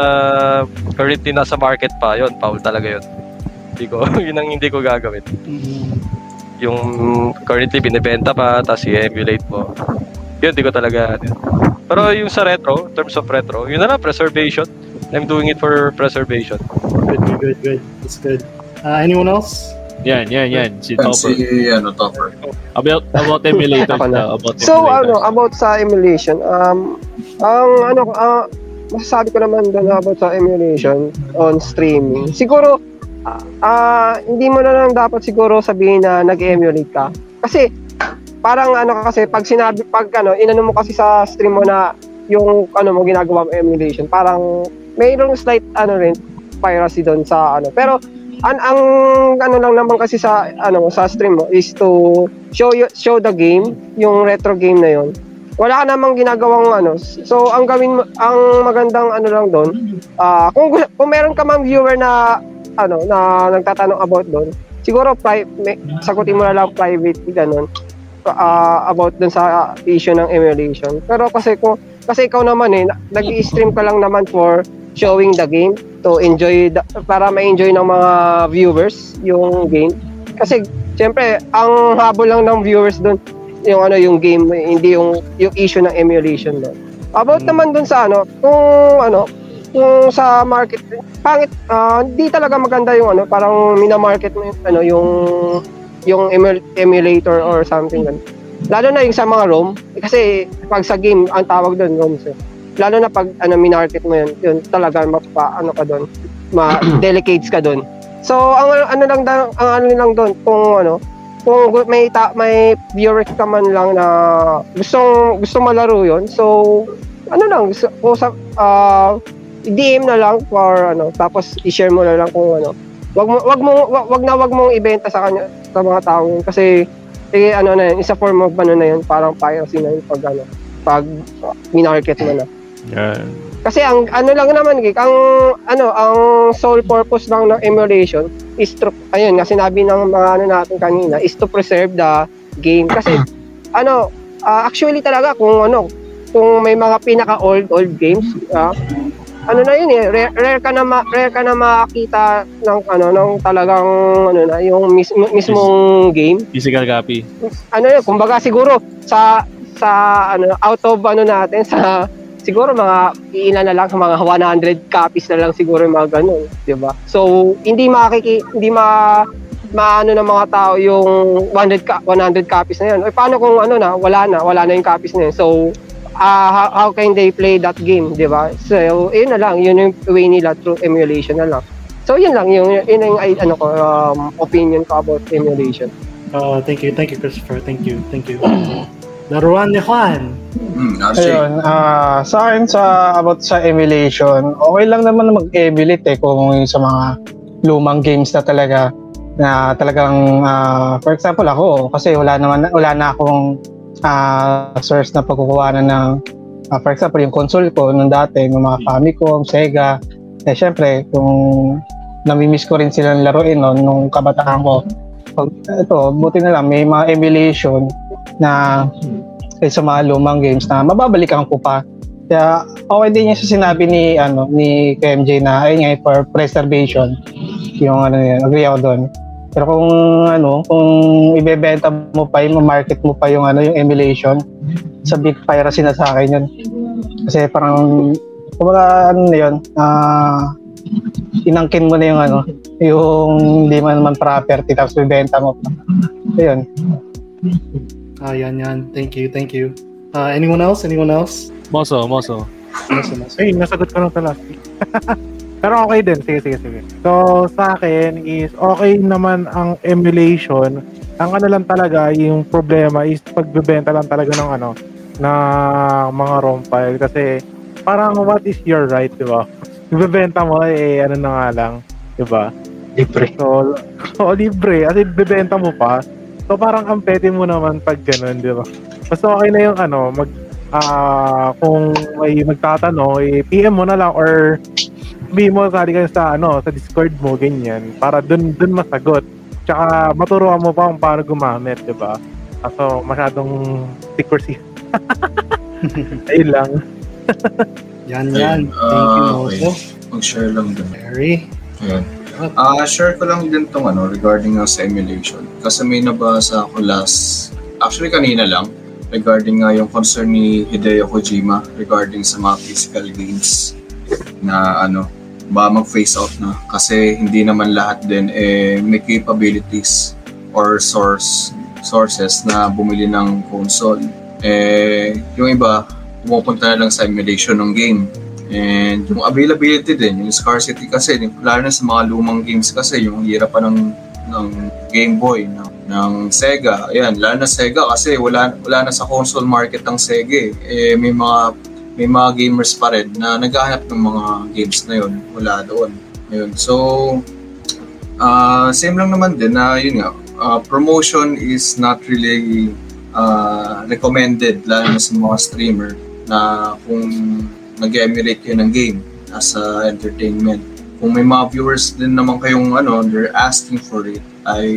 currently nasa market pa, yun, foul talaga yun. Hindi ko, yun ang hindi ko gagawin. Yung currently binibenta pa, tapos i-emulate mo. Yun, hindi ko talaga. Pero yung sa retro, in terms of retro, yun na lang, preservation. I'm doing it for preservation. Good, good, good, good. That's good. Uh, anyone else? Yan, yan, yan. Si Topper. Si, ano, Topper. About, about emulator. na, about so, ano, about sa emulation, um, ang, ano, ah, uh, masasabi ko naman doon about sa emulation on streaming. Siguro, uh, hindi mo na lang dapat siguro sabihin na nag-emulate ka. Kasi, parang ano kasi, pag sinabi, pag ano, inano mo kasi sa stream mo na yung ano mo ginagawa mo emulation, parang mayroong slight ano rin, piracy doon sa ano. Pero, an ang ano lang naman kasi sa ano sa stream mo is to show show the game, yung retro game na yon. Wala ka namang ginagawang ano. So, ang gawin mo, ang magandang ano lang doon, uh, kung, kung meron ka mang viewer na, ano, na nagtatanong about doon, siguro, pri- may, sagutin mo na lang private, ganun, uh, about doon sa uh, issue ng emulation. Pero kasi kung, kasi ikaw naman eh, nag-i-stream ka lang naman for showing the game, to enjoy, the, para ma-enjoy ng mga viewers yung game. Kasi, syempre, ang habol lang ng viewers doon, yung ano yung game, hindi yung yung issue ng emulation doon. About naman dun sa ano, kung ano, kung sa market, pangit, uh, hindi talaga maganda yung ano, parang mina-market mo yung ano yung yung emul- emulator or something ganun. Lalo na yung sa mga ROM, eh, kasi pag sa game ang tawag doon ROMs. Eh. Lalo na pag ano, minarket mo yun, yun talaga mapa, ano ka doon, ma-delicates ka doon. So, ang ano lang, ang ano lang doon, kung ano, kung may ta, may viewers ka man lang na gustong gusto malaro yon, so ano lang, usap, uh, D M na lang for ano, tapos i-share mo na lang kung ano. Wag mo wag mo wag, wag na wag mong ibenta sa kanya, sa mga tao yun, kasi eh, ano na yun, isa form of ano na yun, parang piracy na yun pag ano, pag uh, minarket mo na. Yeah. Kasi ang ano lang naman, Gik, ang ano, ang sole purpose lang ng emulation is to, ayun nga sinabi ng mga ano natin kanina, is to preserve the game. Kasi ano, uh, actually talaga kung ano, kung may mga pinaka old old games, uh, ano na yun eh, rare, rare ka na ma, rare ka na makita ng ano, ng talagang ano na yung mis, mismong game, physical copy. Ano yun, kumbaga siguro sa sa ano, out of ano natin, sa siguro mga ilan na lang, sa mga one hundred copies na lang siguro yung mga ganun, di ba? So, hindi makiki, hindi ma, maano ng mga tao yung one hundred, one hundred copies na yun. O paano kung ano na, wala na, wala na yung copies na yun. So, uh, how, how can they play that game, di ba? So, yun na lang, yun yung way nila through emulation na lang. So, yun lang, yung, yun yung ano ko, um, opinion ko about emulation. Uh, thank you, thank you Christopher, thank you, thank you. Laruan ni Juan. Mm, ayun, uh, sa akin sa about sa emulation, okay lang naman mag-emulate eh, kung sa mga lumang games na talaga na talagang uh, for example ako, kasi wala naman wala na akong uh, source na pagkukuhanan ng uh, for example yung console ko nung dati, yung mga Famicom, Sega. Eh syempre kung nami-miss ko rin silang laruin no, nung kabataan ko. Pag, ito, buti na lang may mga emulation na eh, sa mga lumang games na mababalikan ko pa. Kaya okay din yung sinabi ni ano ni K M J na ayun nga for preservation. Yung ano yan, agree ako doon. Pero kung ano, kung ibebenta mo pa, i-market mo pa yung ano yung emulation, sa big piracy na sa akin yun. Kasi parang kumbaga ano na yun, ah uh, inangkin mo na yung ano, yung hindi man naman property tapos ibebenta mo pa. Ayun. Ah, yan, yan. Thank you, thank you. Uh, anyone else? Anyone else? Moso, Moso. Moso, Moso. Ay, nasagot ko lang talaga. Pero okay din. Sige, sige, sige. So, sa akin is okay naman ang emulation. Ang ano lang talaga, yung problema is pagbebenta lang talaga ng ano, ng mga ROM file. Kasi parang what is your right, di ba? Ibebenta mo, eh, ano na nga lang, di ba? Libre. So, so libre. At ibebenta mo pa. So parang ang pete mo naman pag ganun, di ba? Basta okay na yung ano, mag, uh, kung may magtatanong, eh, P M mo na lang or sabihin mo, sali ka sa, ano, sa Discord mo, ganyan. Para dun, dun masagot. Tsaka maturuan mo pa kung paano gumamit, di ba? So masyadong secrecy. Ayun lang. Yan, yan. Thank you, uh, okay. Mag-share lang dun. Mary. Ayan. Uh, share ko lang din tong ano regarding nga sa emulation. Kasi may nabasa ako last, actually kanina lang, regarding nga yung concern ni Hideo Kojima regarding sa mga physical games na ano, ba mag-phase out na. Kasi hindi naman lahat din eh, may capabilities or source sources na bumili ng console. Eh, yung iba, pumupunta na lang sa emulation ng game. And yung availability din, yung scarcity kasi, lalo na sa mga lumang games kasi, yung hira pa ng, ng Game Boy, ng, ng Sega. Ayan, lalo na Sega kasi wala, wala na sa console market ang Sega. Eh, may mga, may mga gamers pa rin na naghahanap ng mga games na yun. Wala doon. Ayun. So, uh, same lang naman din na yun nga, uh, promotion is not really uh, recommended, lalo na sa mga streamer na kung nag-emulate kayo ng game as a entertainment. Kung may mga viewers din naman kayong ano, they're asking for it, ay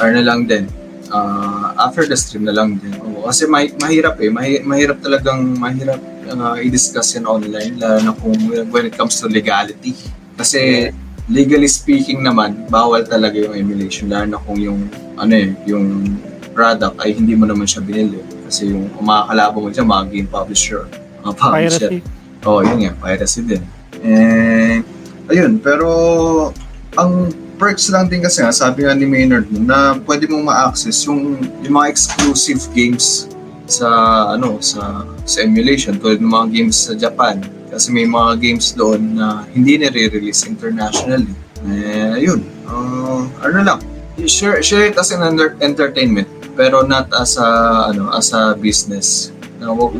are na lang din. Uh, after the stream na lang din. O, kasi ma- mahirap eh. Mahi- mahirap talagang mahirap uh, i-discuss yan online, lalo na kung when it comes to legality. Kasi legally speaking naman, bawal talaga yung emulation, lalo na kung yung ano eh, yung product ay hindi mo naman siya binili. Kasi yung makakalabang mo siya, mga game publisher. Mga publisher. Oo, oh, yun nga, piracy din. And, ayun, pero ang perks lang din kasi nga, sabi nga ni Maynard na pwede mong ma-access yung, yung mga exclusive games sa ano sa sa emulation tulad ng mga games sa Japan, kasi may mga games doon na hindi nare-release internationally. Eh ayun, uh, ano lang, share share it as an under- entertainment pero not as a ano as a business. Na wag,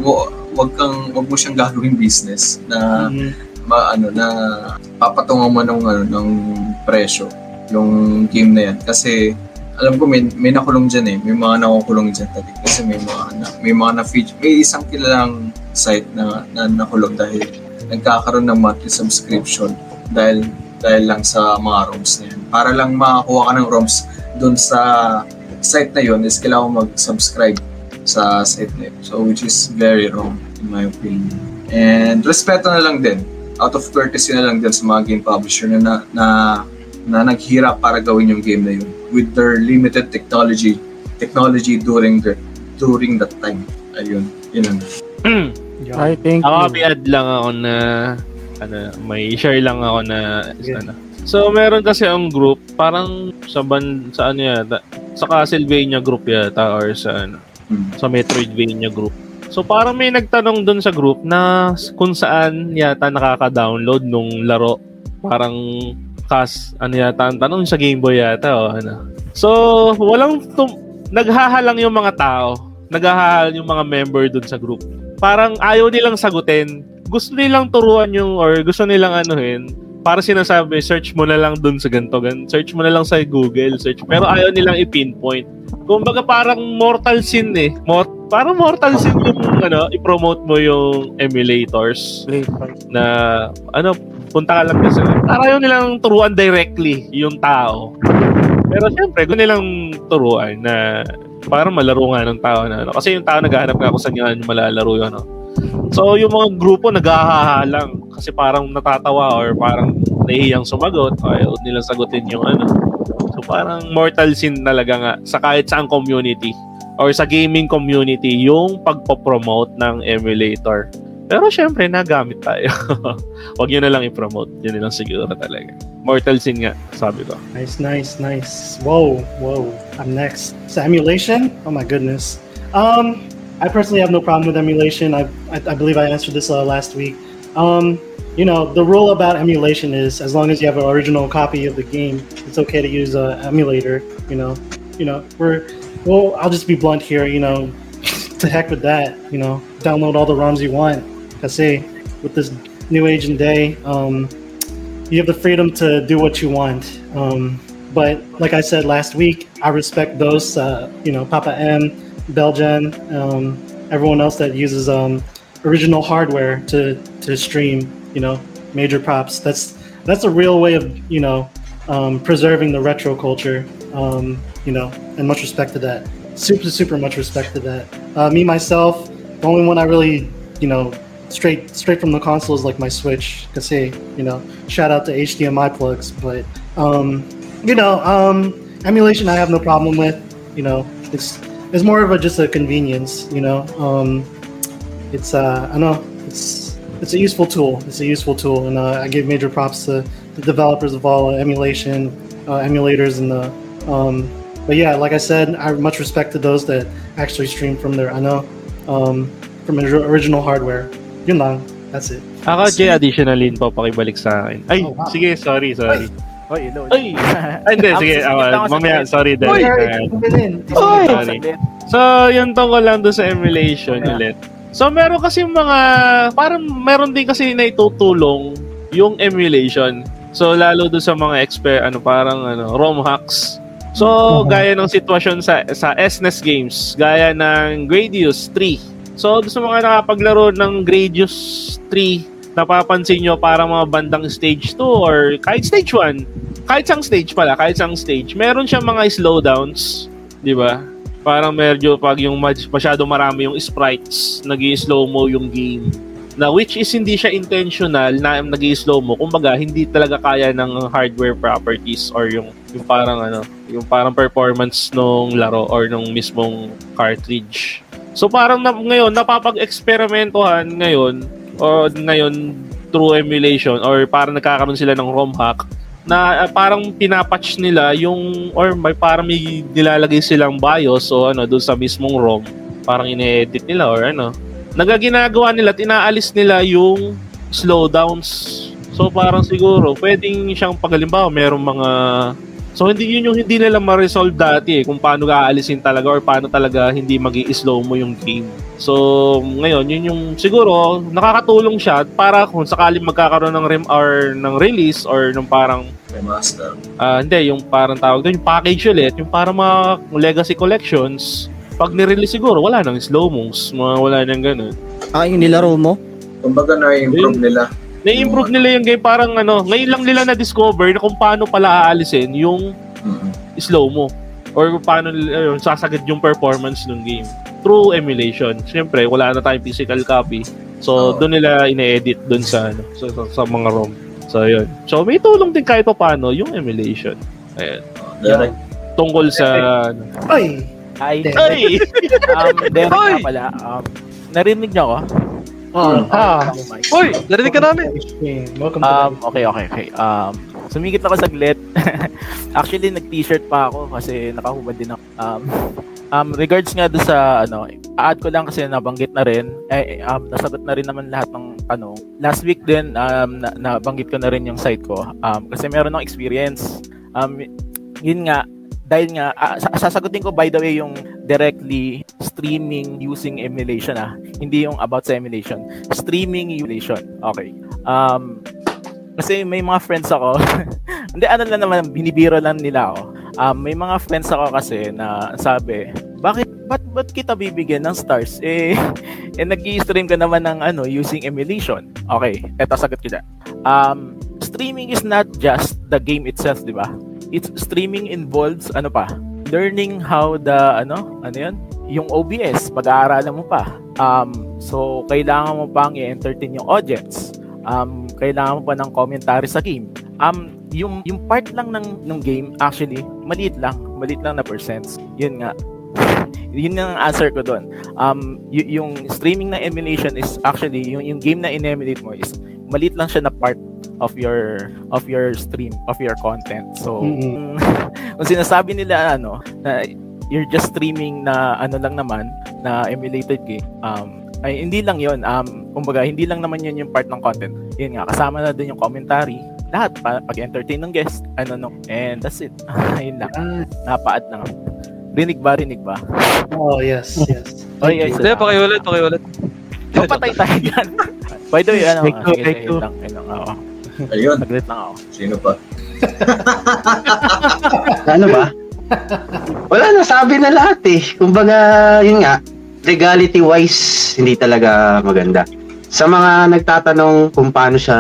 wag kang wag mo siyang gagawing business na mm-hmm. ma, ano na papatungan mo ng ano ng presyo yung game na yan, kasi alam ko may, may nakulong dyan eh. May mga nakukulong dyan tadi. Kasi may mga na, may mga na-feature. May isang kilalang site na, na nakulong dahil nagkakaroon ng monthly subscription dahil dahil lang sa mga ROMs na yan. Para lang makakuha ka ng ROMs doon sa site na yun is kailangan mag-subscribe sa site na yun. So which is very wrong in my opinion. And respeto na lang din. Out of courtesy na lang din sa mga game publisher na na, na, na naghirap para gawin yung game na yun with their limited technology technology during the during that time. Ayun, yun. Yeah. I think ako biad lang ako na ano, may share lang ako na yeah. Ano. So meron kasi ang group parang sa band sa ano yata, sa Castlevania group yata or sa ano, hmm. sa Metroidvania group. So parang may nagtanong doon sa group na kung saan yata nakaka-download nung laro, parang kas ano yata ang tanong sa Game Boy yata o oh, ano. So walang tum- naghahalang yung mga tao, naghahalang yung mga member dun sa group. Parang ayaw nilang sagutin, gusto nilang turuan yung or gusto nilang anuhin. Para sinasabi, search mo na lang dun sa ganito, gan search mo na lang sa Google, search. Pero ayaw nilang i-pinpoint. Kumbaga parang mortal sin eh. Mort- parang mortal sin yung ano, i-promote mo yung emulators na ano, punta ka lang kasi. Para yun nilang turuan directly yung tao. Pero siyempre, kung nilang turuan na parang malaro nga ng tao na ano. Kasi yung tao naghahanap nga kung saan yung malalaro yun. Ano. So yung mga grupo naghahahalang kasi parang natatawa or parang nahihiyang sumagot. Ayaw nilang sagutin yung ano. So parang mortal sin talaga nga sa kahit saang community or sa gaming community yung pagpo-promote ng emulator. Pero syempre, nagamit tayo. Huwag yun na lang i-promote. Yun na lang siguro talaga. Mortal Sin nga, sabi ko. Nice, nice, nice. Whoa, whoa. I'm next. So, emulation? Oh my goodness. Um, I personally have no problem with emulation. I I, I believe I answered this uh, last week. Um, you know, the rule about emulation is as long as you have an original copy of the game, it's okay to use an emulator, you know. You know, we're, well, I'll just be blunt here, you know. To heck with that, you know. Download all the ROMs you want. Kasi with this new age and day, um, you have the freedom to do what you want. Um, but like I said last week, I respect those, uh, you know, Papa M, Belgen, um, everyone else that uses um, original hardware to, to stream. You know, major props. That's that's a real way of you know um, preserving the retro culture. Um, you know, and much respect to that. Super super much respect to that. Uh, me myself, the only one I really you know. straight straight from the console is like my Switch, because hey, you know, shout out to H D M I plugs, but um you know um emulation I have no problem with. You know, it's it's more of a just a convenience, you know. Um it's uh I know it's it's a useful tool it's a useful tool and uh, I give major props to the developers of all emulation uh, emulators and the um but yeah, like I said, I much respect to those that actually stream from their I know um from original hardware. Yun lang. That's it. Ako, Jay, additional din po, pakibalik sa akin. Ay, oh, wow. Sige, sorry, sorry. Hoy, hello. Ay, hindi, sige. Uh, mamaya, sorry, Dad. Sorry. So, yun tungkol lang doon sa emulation yeah. ulit. So, meron kasi mga, parang meron din kasi na itutulong yung emulation. So, lalo doon sa mga expert, ano, parang, ano, ROM hacks. So, uh-huh. gaya ng sitwasyon sa, sa S N E S games, gaya ng Gradius three. So, sa mga nakapaglaro ng Gradius three, napapansin nyo para mga bandang stage two or kahit stage one. Kahit sang stage pala, kahit sang stage. Meron siyang mga slowdowns, di ba? Parang medyo pag yung masyado marami yung sprites, nag-i-slow-mo yung game. Na which is hindi siya intentional na nag-i-slow-mo. Kumbaga, hindi talaga kaya ng hardware properties or yung, yung parang ano, yung parang performance nung laro or nung mismong cartridge. So parang na, ngayon napapag-eksperimentohan ngayon o ngayon through emulation or parang nagkakaroon sila ng ROM hack na uh, parang pinapatch nila yung or may parang may nilalagay silang BIOS o ano doon sa mismong ROM parang ine-edit nila or ano. Nagaginagawa nila, tinaalis nila yung slowdowns. So parang siguro, pwedeng siyang paghalimbawa, merong mga... So hindi yun yung hindi nila ma-resolve dati eh, kung paano aalisin talaga or paano talaga hindi magi-slow mo yung game. So ngayon, yun yung siguro, nakakatulong siya para kung sakaling magkakaroon ng rem or ng release or ng parang... Remaster. Uh, hindi, yung parang tawag doon, yung package ulit, yung parang mga legacy collections, pag nirelease siguro, wala nang slow-mos, wala nang ganun. Ah, yung nilaro mo? Kumbaga na-improve nila. Na-improve nila yung game, parang ano, ngayon lang nila na-discover na kung paano pala aalisin yung slow-mo. Or paano uh, sasagad yung performance ng game. Through emulation. Siyempre, wala na tayong physical copy. So, oh. doon nila ine-edit doon sa, ano, sa, sa, sa mga ROM. So, yun. So, may tulong din kahit pa paano yung emulation. Ayan. Yung tungkol sa... Ay! Ay! Ay! um, Derek na pala. Um, narinig niyo ako? Oh, ah. Uy! Narinig ka namin! Um, okay, okay, okay. Um, sumigit ako saglit. Actually, nag-t-shirt pa ako kasi nakahubad din ako. Um, um, regards nga doon sa, ano, a-add ko lang kasi nabanggit na rin. Eh, um, nasagot na rin naman lahat ng, ano, last week din, um, na- nabanggit ko na rin yung site ko. Um, kasi meron akong experience. Um, yun nga, dahil nga, uh, sasagutin ko by the way yung directly streaming using emulation ah. Hindi yung about sa emulation. Streaming emulation. Okay. Um, kasi may mga friends ako. Hindi, ano lang naman, binibiro lang nila ako. Um, may mga friends ako kasi na sabi, bakit, ba't, ba't kita bibigyan ng stars? Eh, eh nag-i-stream ka naman ng ano, using emulation. Okay, eto sagot kita. Um, streaming is not just the game itself, di ba? It's streaming involves ano pa? Learning how the ano, ano 'yun? Yung O B S, pag-aaralan mo pa. Um, so kailangan mo pang i-entertain yung audience. Um, kailangan mo pa ng commentary sa game. Um, yung yung part lang ng ng game actually, maliit lang, maliit lang na percents. 'Yun nga. 'Yun ang answer ko doon. Um, y- yung streaming na emulation is actually yung yung game na in-emulate mo is maliit lang siya na part of your of your stream of your content. So mm-hmm. kung sinasabi nila ano na you're just streaming na ano lang naman na emulated game, um ay hindi lang yon. Um kumbaga hindi lang naman yun yung part ng content. Yun nga, kasama na din yung commentary, lahat pa, pag-entertain ng guest, ano no, and that's it. Ayun lang, napaad na. Rinig ba rinig ba? Oh yes, yes. Oh yes. Sige, pakiulit, pakiulit. Papatay tayo diyan. By the way, ano nga, sige lang, ano nga. Ayun. Naglit lang ako. Sino pa? Ano ba? Wala na, sabi na lahat eh. Kumbaga, yun nga, legality-wise, hindi talaga maganda. Sa mga nagtatanong kung paano siya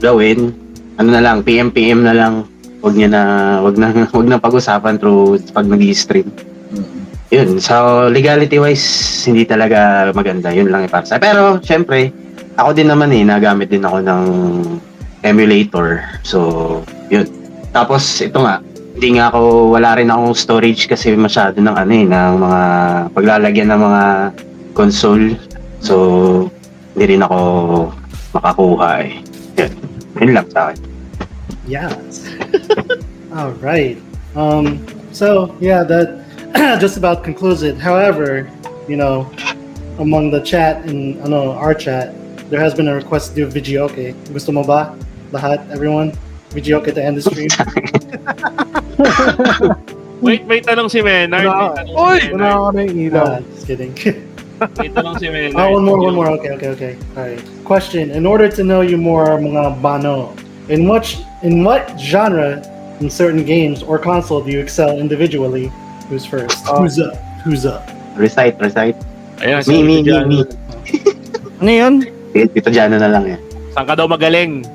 gawin, ano na lang, P M P M na lang. Huwag niya na, huwag na, huwag na pag-usapan through pag nag-i-stream. Yun, so legality-wise, hindi talaga maganda. Yun lang iparsa. Pero, syempre, ako din naman eh, nagamit din ako ng emulator. So, yun. Tapos, ito nga, hindi nga ako, wala rin akong storage kasi masyado ng ano eh, ng mga paglalagyan ng mga console. So, hindi rin ako makakuha eh. Yun. Yun lang sa akin. Yes. Alright. Um, so, yeah, that just about concludes it. However, you know, among the chat and, ano, our chat, there has been a request to do videoke. Gusto mo ba? Lahat, everyone? Videoke to end the stream? Wait, may tanong si Maynard. Uy! Wala ka na yung ilaw. Just kidding. May tanong si Maynard. Oh, one more, one more. Okay, okay, okay. Alright. Question. In order to know you more, mga bano, in what, in what genre in certain games or console do you excel individually? Who's first? Oh. Who's up? Who's up? Recite, recite. Ayan, me, me, me, me. Ano yun? Dito Jano na lang eh. Saan ka daw magaling?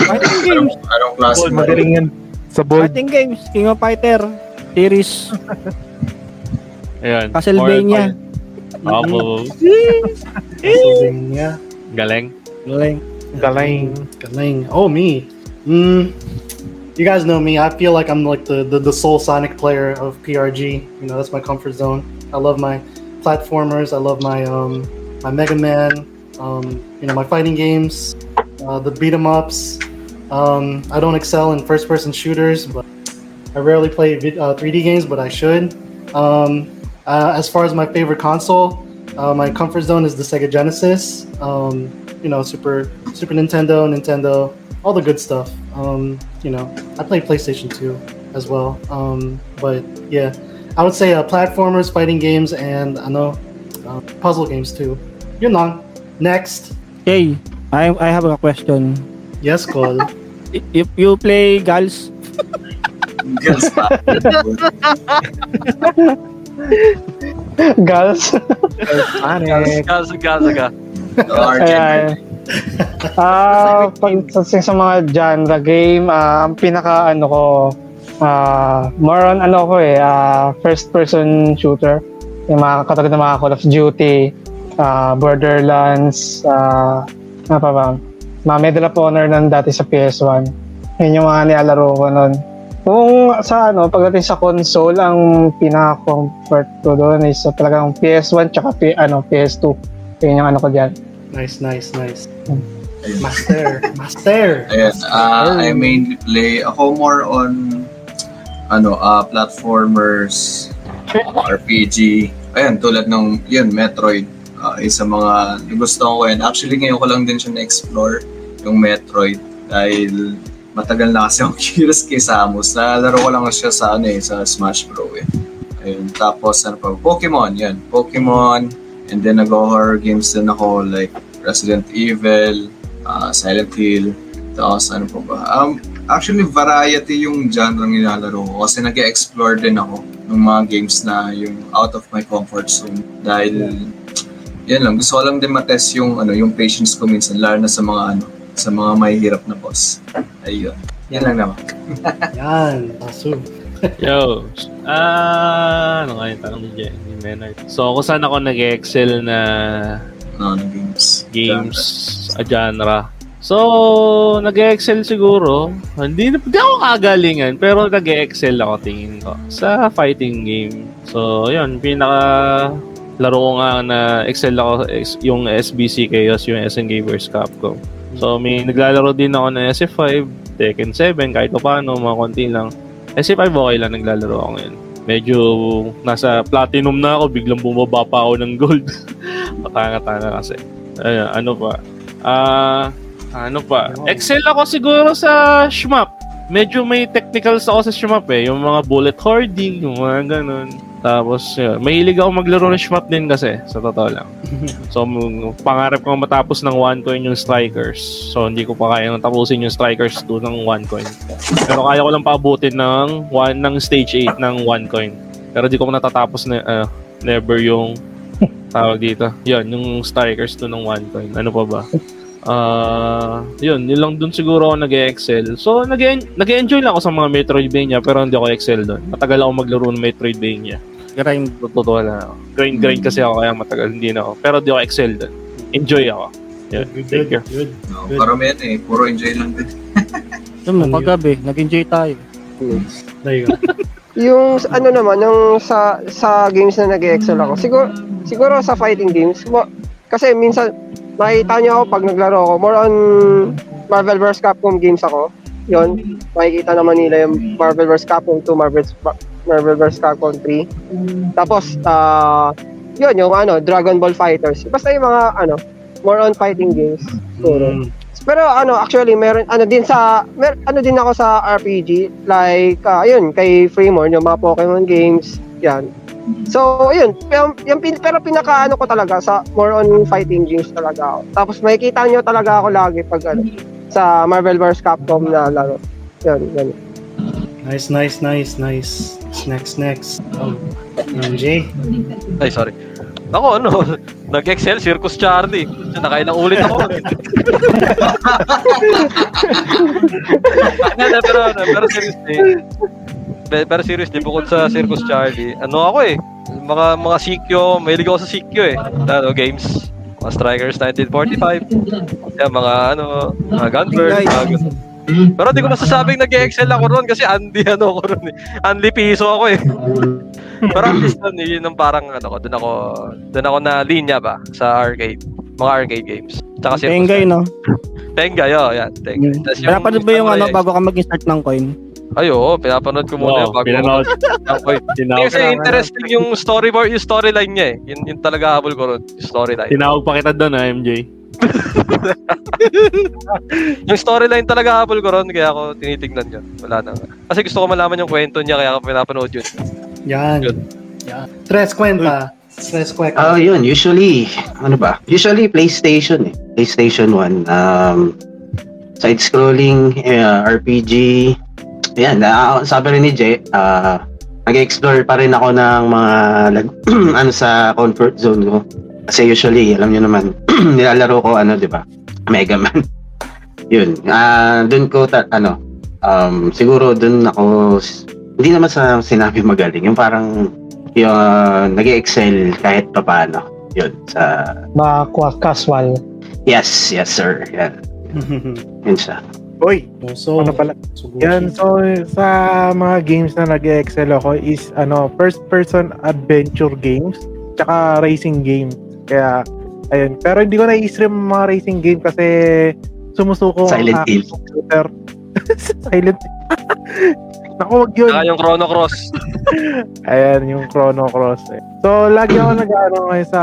Fighting games. Anong klase? Magaling yan. Sa board. Fighting games. King of Fighter. Series. Ayan. Castlevania. Opo. Castlevania. Galing. Galing. Galing. Galing. Oh, me. Mm. You guys know me. I feel like I'm like the, the, the sole Sonic player of P R G. You know, that's my comfort zone. I love my platformers. I love my um my Mega Man. Um, you know, my fighting games, uh, the beat 'em ups. Um, I don't excel in first-person shooters, but I rarely play vid- uh, three D games, but I should. Um, Uh, as far as my favorite console, uh, my comfort zone is the Sega Genesis. Um, you know, Super Super Nintendo, Nintendo, all the good stuff. Um, you know, I played PlayStation two as well. Um, but yeah, I would say uh, platformers, fighting games, and I know uh, puzzle games too. Yun lang. Next. Hey, I I have a question. Yes, Cole. If you play Gals. Gals. Gals. Gals. Gals. Gals. Ayan. Ah, pagdating sa mga genre game, ah, ang pinaka ano ko, ah, more on ano ko eh, ah, first person shooter. Yung mga katulad ng mga Call of Duty, ah, Borderlands, ah, ano pa ba? Mga Medal of Honor nang dati sa P S one. Yun yung mga nilalaro ko noon. Kung sa ano, pagdating sa console, ang pinaka comfort ko doon is talagang P S one tsaka P- ano, P S two. Yun yung ano ko dyan. Nice, nice, nice. Master, master. Ayan, master. Uh, I mainly play, ako more on, ano, uh, platformers, R P G. Ayan, tulad ng, yun, Metroid. Uh, isa mga, gusto ko yan. Actually, ngayon ko lang din siya na-explore, yung Metroid. Dahil matagal na kasi akong curious kay Samus. Nalaro ko lang siya sa, ano eh, sa Smash Bros. Eh. Ayan, tapos, ano pa, Pokemon, yan. Pokemon, and then nag-horror games din ako like Resident Evil, uh, Silent Hill, tapos ano po ba? Um, actually, variety yung genre ng nilalaro ko kasi nag-explore din ako ng mga games na yung out of my comfort zone. Dahil, yan lang, gusto ko lang din matest yung, ano, yung patience ko minsan, lalo na sa mga, ano, sa mga mahihirap na boss. Ayun, yan lang naman. Yan, awesome. Yo, ah, ano nga yung tanong ni Maynard? So, kung saan ako nag-excel na non-games games, a genre. So, nag-excel siguro. Hindi, hindi ako kagalingan, pero nag-excel ako tingin ko sa fighting game. So, yun, pinaka laro ko nga na excel ako yung S B C Chaos, yung S N K vs Capcom. So, may naglalaro din ako ng S F five, Tekken seven, kahit pa paano, mga konti lang. S F five okay lang, naglalaro ako ngayon. Medyo nasa platinum na ako, biglang bumaba pa ako ng gold. Patanga-tanga kasi. Ayun, ano pa? Ah, uh, ano pa? Excel ako siguro sa shmup. Medyo may technicals ako sa shmup eh. Yung mga bullet hoarding, yung mga ganun. Tapos, yun. Mahilig ako maglaro ng shmup din kasi, sa totoo lang. So, pangarap ko matapos ng one coin yung Strikers. So, hindi ko pa kaya tapusin yung Strikers two ng one coin. Pero kaya ko lang paabutin ng, one, ng stage eight ng one coin. Pero di ko natatapos na, uh, never yung tawag dito. Yun, yung Strikers two ng one coin. Ano pa ba? Uh, yun, yun lang dun siguro ako nag-excel. So, nag-enjoy lang ako sa mga Metroidvania, pero hindi ako excel dun. Matagal ako maglaro ng Metroidvania. Grind, totoo na ako. Grind, grind kasi ako, kaya matagal hindi na ako. Pero di ako excel dun. Enjoy ako. Yeah, good, good, good, good, no, good. Parang yan eh, puro enjoy lang dun. Paggabi, nag-enjoy tayo. Yung ano naman, yung sa sa games na nag-excel ako, siguro, siguro sa fighting games, kasi minsan, makikita nyo ako pag naglaro ako, more on Marvel vs Capcom games ako. Yun, makikita naman nila yung Marvel vs Capcom two, Marvel vs Capcom three. Tapos, uh, yun, yung ano, Dragon Ball Fighters. Basta yung mga, ano, more on fighting games. Puro. Mm. Pero ano, actually, meron, ano din sa, mer, ano din ako sa R P G. Like, uh, yun, kay Freemourne, yung mga Pokemon games, yan. So, ayun, pero pinakaano ko talaga sa more on fighting games talaga ako. Tapos makikita nyo talaga ako lagi pag ano, sa Marvel vs Capcom na laro. Yan, yan. Nice, nice, nice, nice. Next, next. Oh, M J. Ay, sorry. Ako, ano, nag-excel, Circus Charlie. Nakain na ulit ako. pero, pero seriously, Pero seriously, bukod sa Circus Charlie, ano ako eh, mga mga Sikyo, mahilig ako sa Sikyo eh. Ano, games, mga Strikers nineteen forty-five, yeah, mga ano, mga Gunbird, mga ganun. Pero di ko nasasabing nag-excel ako ron kasi Andy ano ako ron eh. Andy Piso ako eh. Pero at least nun, yun ang parang ano ko, dun ako, dun ako na linya ba sa arcade, mga arcade games. Tsaka Tengay, no? Tengay, oh, yan, Tengay. Wala pa ba yung ano, bago ka mag-start ng coin? Ay, oo, pinapanood ko muna oh, yung bago. Pinanood. Kasi interesting yung storyboard, yung storyline niya eh. Yun, yun talaga habol ko ron, yung storyline. Tinawag pa kita doon, ah, M J. Yung storyline talaga habol ko ron, kaya ako tinitignan yun. Wala na. Kasi gusto ko malaman yung kwento niya, kaya ako pinapanood yun. Yan. Yun. Yan. Tres kwenta. Tres kwenta. Oh, yun. Usually, ano ba? Usually, PlayStation eh. PlayStation one. Um, side-scrolling, uh, R P G... Ayan, uh, sabi rin ni Jay, uh, nag-explore pa rin ako ng mga lag- ano sa comfort zone ko. Kasi usually, alam nyo naman, nilalaro ko ano, di ba? Mega Man. Yun. Uh, dun ko, ta- ano, um, siguro dun ako, hindi naman sa sinabi magaling. Yung parang, yung uh, nag-excel kahit pa paano. Yun, sa... Mga casual. Yes, yes sir. Yan. Yun siya. Oy, so, ano pala? Yan, so sa mga games na nag-excel ako is ano, first-person adventure games tsaka racing game. Kaya, ayun. Pero hindi ko na-stream mga racing game kasi sumusuko Silent ang Hill. Computer. Silent Hill. Naku, wag yun. Saka yung Chrono Cross. Ayan, yung Chrono Cross. Eh. So, lagi ako nag-ano sa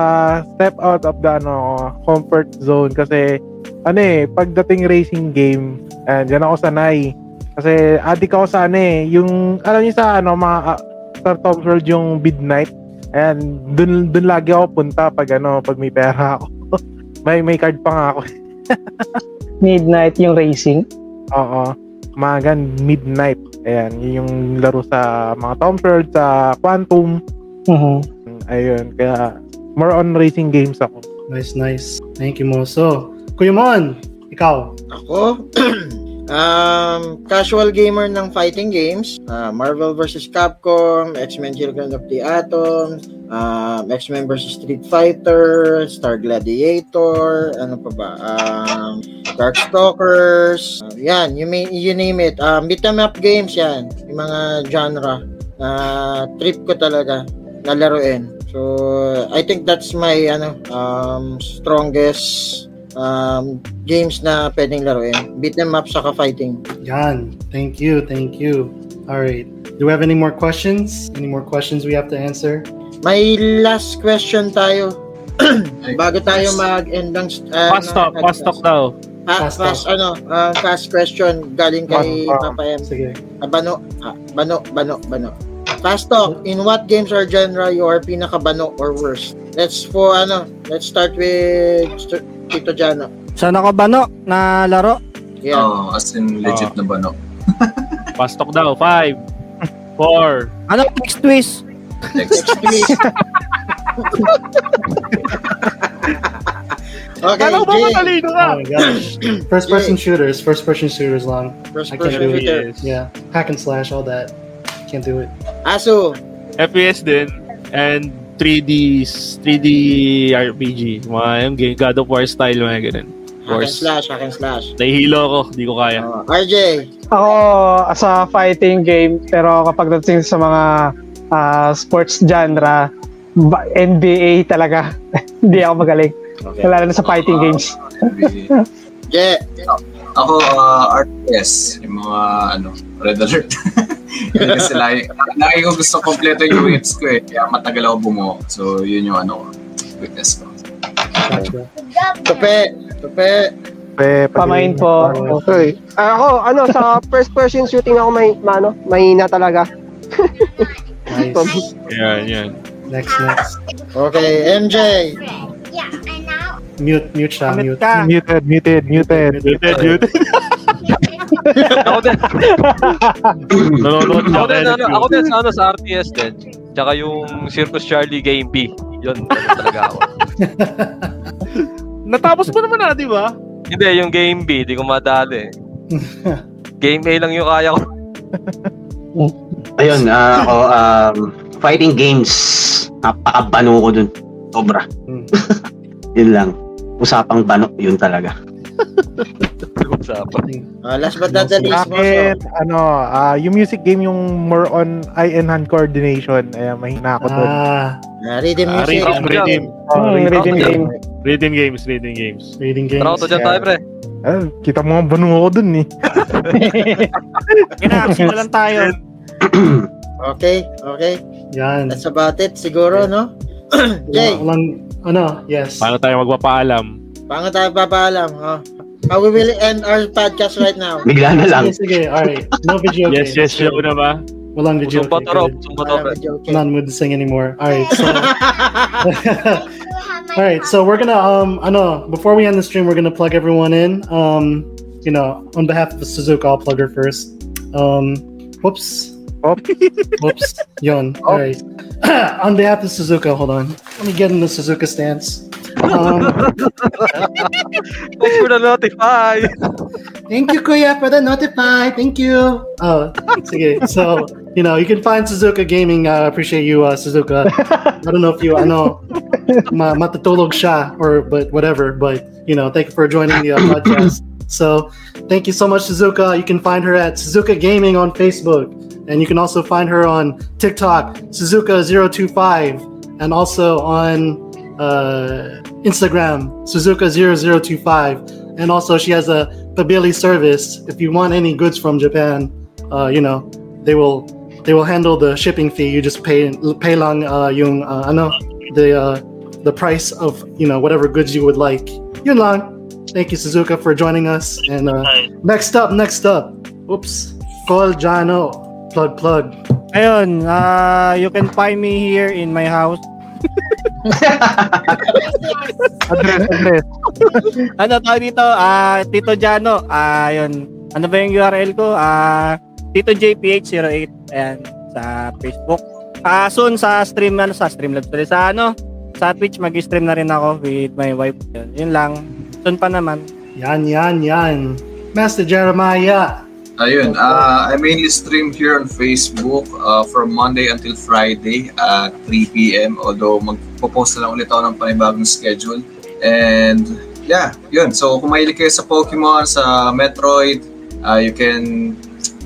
step out of the ano, comfort zone kasi ano eh, pagdating racing game, and yan ako sanay. Kasi adik ako sa ano eh, yung, alam niyo sa ano, mga uh, Star Tom's World, yung Midnight. And dun, dun lagi ako punta pag ano, pag may pera ako. may may card pa nga ako. Midnight yung racing? Oo. Magan Midnight. Ayan, yung laro sa mga Tom's World, sa Quantum. Uh-huh. Ayun, kaya more on racing games ako. Nice, nice. Thank you, Moso. Kuya Mon, ikaw? Ako? um, casual gamer ng fighting games. Uh, Marvel versus Capcom, X-Men Children of the Atom, uh, X-Men versus Street Fighter, Star Gladiator, ano pa ba? Um, Darkstalkers, uh, yan, you, may, you name it. Um, beat 'em up games yan, yung mga genre na uh, trip ko talaga nalaruin. So, I think that's my ano, um, strongest... Um, games na pwedeng laruin. Beat them up, saka fighting. Yan. Thank you, thank you. Alright. Do we have any more questions? Any more questions we have to answer? May last question tayo. Bago tayo mag-end ng... Uh, fast talk, fast talk daw. Ah, fast, fast ano, uh, fast question galing kay Papa M. Sige. Ah, bano, ah, bano, bano, bano. Fast talk, in what games or genre you are pinakabano or worst? Let's for ano, let's start with... St- Tito Jano. Saan ako bano na laro? Yeah. Oh, as in legit oh. Na bano. Fast talk daw. Five. Four. Ano? Text twist. Text twist. Okay, ano ba matalino ka? Oh my gosh. First person shooters. First person shooters lang. First I can't do it. Yes. Yeah. Hack and slash, all that. Can't do it. Aso. F P S din. And... three D R P G, mga game, God of War style, mga ganun. Hack and slash, hack and slash. Nahihilo ako, di ko kaya. Uh, R J! Ako, as a fighting game, pero kapag dating sa mga uh, sports genre, N B A talaga, hindi ako magaling. Okay. Lalo na sa fighting uh, games. Yeah. Uh, ako, uh, R T S, yung mga, ano, Red Alert. Kasi like, lagi ko gusto kompleto yung weights ko eh, kaya matagal ako bumuo. So, yun yung ano, weakness ko. Tupi! Tupi! Pamain po. Okay. Uh, ako, ano, sa first person shooting ako may, ano, mahina talaga. Nice. Yeah, yeah. Next, next. Okay, M J! Mute, mute siya, mute. Muted, muted, muted. Muted, muted. Ako din. No, no, no. Ako din, ano, ako din sa, ano, sa R T S din. Tsaka yung Circus Charlie Game B. Yun, talaga ako. Natapos mo naman na, di ba? Hindi, yung Game B. Di ko madali. Game A lang yung kaya ko. Ayun, uh, ako, um, fighting games. Napakabano ko dun. Sobra. Yun lang. Usapang bano, yun talaga. Uh, last but not the least, akin, ano, uh, yung music game yung more on eye and hand coordination. Ayan, mahina ako doon. Ah, uh, rhythm music. Uh, rhythm, rhythm. Oh, rhythm, rhythm game. Reading games, reading games. Reading games. Tara ko to dyan tayo, pre. Eh, kita mo ang banuho ko dun eh. Kina-action na lang tayo. Okay, okay. Yan. That's about it, siguro, yeah. No? Jay. Walang, ano, yes. Paano tayo magpapaalam? Paano tayo magpapaalam, ha? Huh? Uh, we will end our podcast right now. Bigla na lang. Sige, sige, alright. No video games. Yes, yes, show na ba? Walang video games. I'm not in mood to sing anymore. Alright, so... Alright, so we're gonna, um, I know, before we end the stream, we're gonna plug everyone in. Um, you know, on behalf of Suzuka, I'll plug her first. Um, whoops. Whoops. Yon. Alright. On behalf of Suzuka, hold on. Let me get in the Suzuka stance. Um, Thanks for the notify. Thank you, Kuya, for the notify. Thank you. Oh, okay. So, you know, you can find Suzuka Gaming. I uh, appreciate you, uh, Suzuka. I don't know if you, I know, matutulog siya, or, but whatever. But, you know, thank you for joining the uh, podcast. So, thank you so much, Suzuka. You can find her at Suzuka Gaming on Facebook. And you can also find her on TikTok, Suzuka zero two five, and also on uh Instagram, Suzuka zero zero two five, and also she has a Pabili service. If you want any goods from Japan, uh you know, they will they will handle the shipping fee. You just pay pay lang uh yung uh, ano the uh the price of, you know, whatever goods you would like. Yun lang. Thank you, Suzuka, for joining us. And uh next up next up oops call Jano, plug plug ayun. Uh you can find me here in my house. address, address. Ano tawag dito? Ah, uh, Tito Jano. Ah, uh, yun. Ano ba yung U R L ko? Ah, uh, Tito J P H zero eight, and sa Facebook. Ah, uh, soon sa stream ano, sa Streamlabs. Sa ano? Sa Twitch mag-stream na rin ako with my wife. Yun, yun lang. Soon pa naman. Yan, yan, yan. Master Jeremiah. Ayun, uh, I mainly stream here on Facebook uh, from Monday until Friday at three p.m. Although magpo-post na lang ulit ako ng panibagong schedule. And yeah, yun. So kung mahilig kayo sa Pokemon, sa Metroid, uh, you can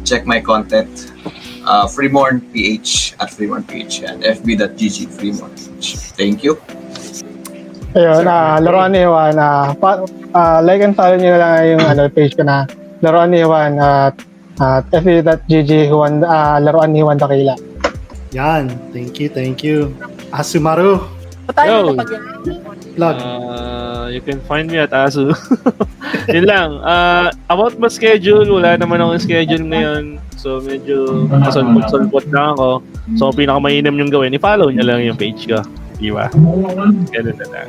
check my content. Uh, Freemourne P H at Freemourne P H and f b dot g g Freemourne P H. Thank you. Ayun, uh, Laruan ni Juan. Uh, uh, like and follow nyo lang yung ano, page ko na Laruan ni Juan at uh, uh, f b dot g g Juan, uh, Laruan ni Juan Dakila. Yan. Thank you, thank you. Asumaru. Yo. Plug. Uh, you can find me at Asu. Yun lang. Uh, about my schedule, wala naman akong schedule ngayon. So medyo kasulpot-sulpot na ako. So pinakamainam yung gawin, i-follow niya lang yung page ko. Di ba? Ganun na lang.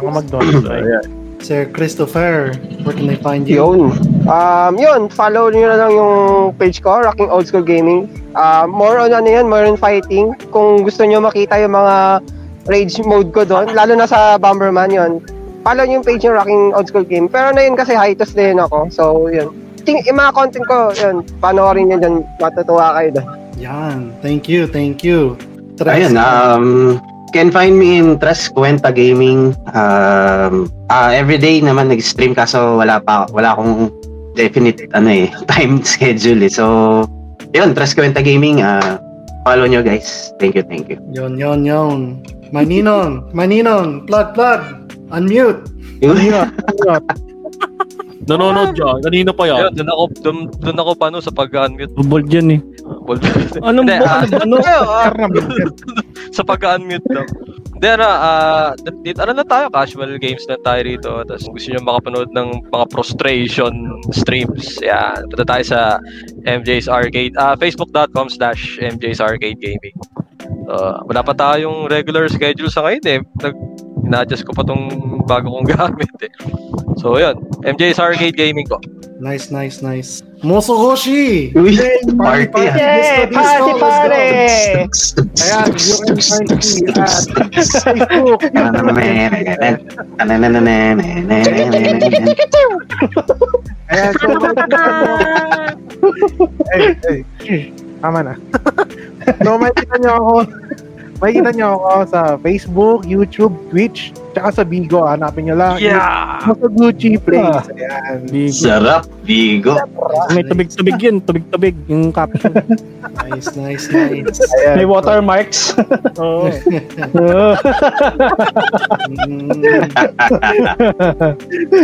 Ako mag-download. So, yan. Sir Christopher, where can they find you? Yun. Um, yun, follow nyo na lang yung page ko, Rocking Old School Gaming. Uh, more on ano yun, more on fighting. Kung gusto nyo makita yung mga rage mode ko doon, lalo na sa Bomberman yun, follow nyo yung page yung Rocking Old School Gaming. Pero na yun kasi hiatus din ako, so yun. Ting- yung mga content ko, yun, panoorin nyo dyan, matutuwa kayo doon. Yan, thank you, thank you. Tres. Ayun, um... can find me in Tres Cuenta Gaming. Um, uh, everyday naman nag-stream kaso wala pa wala akong definite ano eh time schedule eh. So, yun, Tres Cuenta Gaming, uh, follow nyo guys. Thank you, thank you. Yon yon yon. Maninon, Maninon, plug plug. Unmute. Yun. Nanonood dyan. Kanino pa yan? Ayun, dun ako, dun, dun ako paano sa pag-unmute. Bold yan eh. Bold. Anong bold? Ano? Sa pag-unmute lang. Hindi, ano, uh, dito, ano na tayo? Casual games na tayo rito. Tapos gusto nyo makapanood ng mga prostration streams. Yan. Punta tayo sa M J's Arcade. Uh, Facebook.com slash MJ's Arcade Gaming. Uh, wala pa tayong regular schedule sa ngayon eh. Nag- na-adjust ko pa tong bago kong gamit eh. So, yun. M J's Arcade Gaming ko. Nice, nice, nice. Mosoguchi! Uy! Party! Party! Yay! Party! Party! Ayan, you can find me at Facebook. Ayan, so... Hey, hey. Tama na. No, may kita niyo ako. Makikita nyo ako sa Facebook, YouTube, Twitch, tsaka sa Bigo. Hanapin nyo lang. Yeah! Mosoguchi Plays. Ayan. Bigo. Sarap, Bigo. May tubig-tubig yun. Tubig-tubig yung caption. Nice, nice, nice. Ayan. May watermarks. Oo.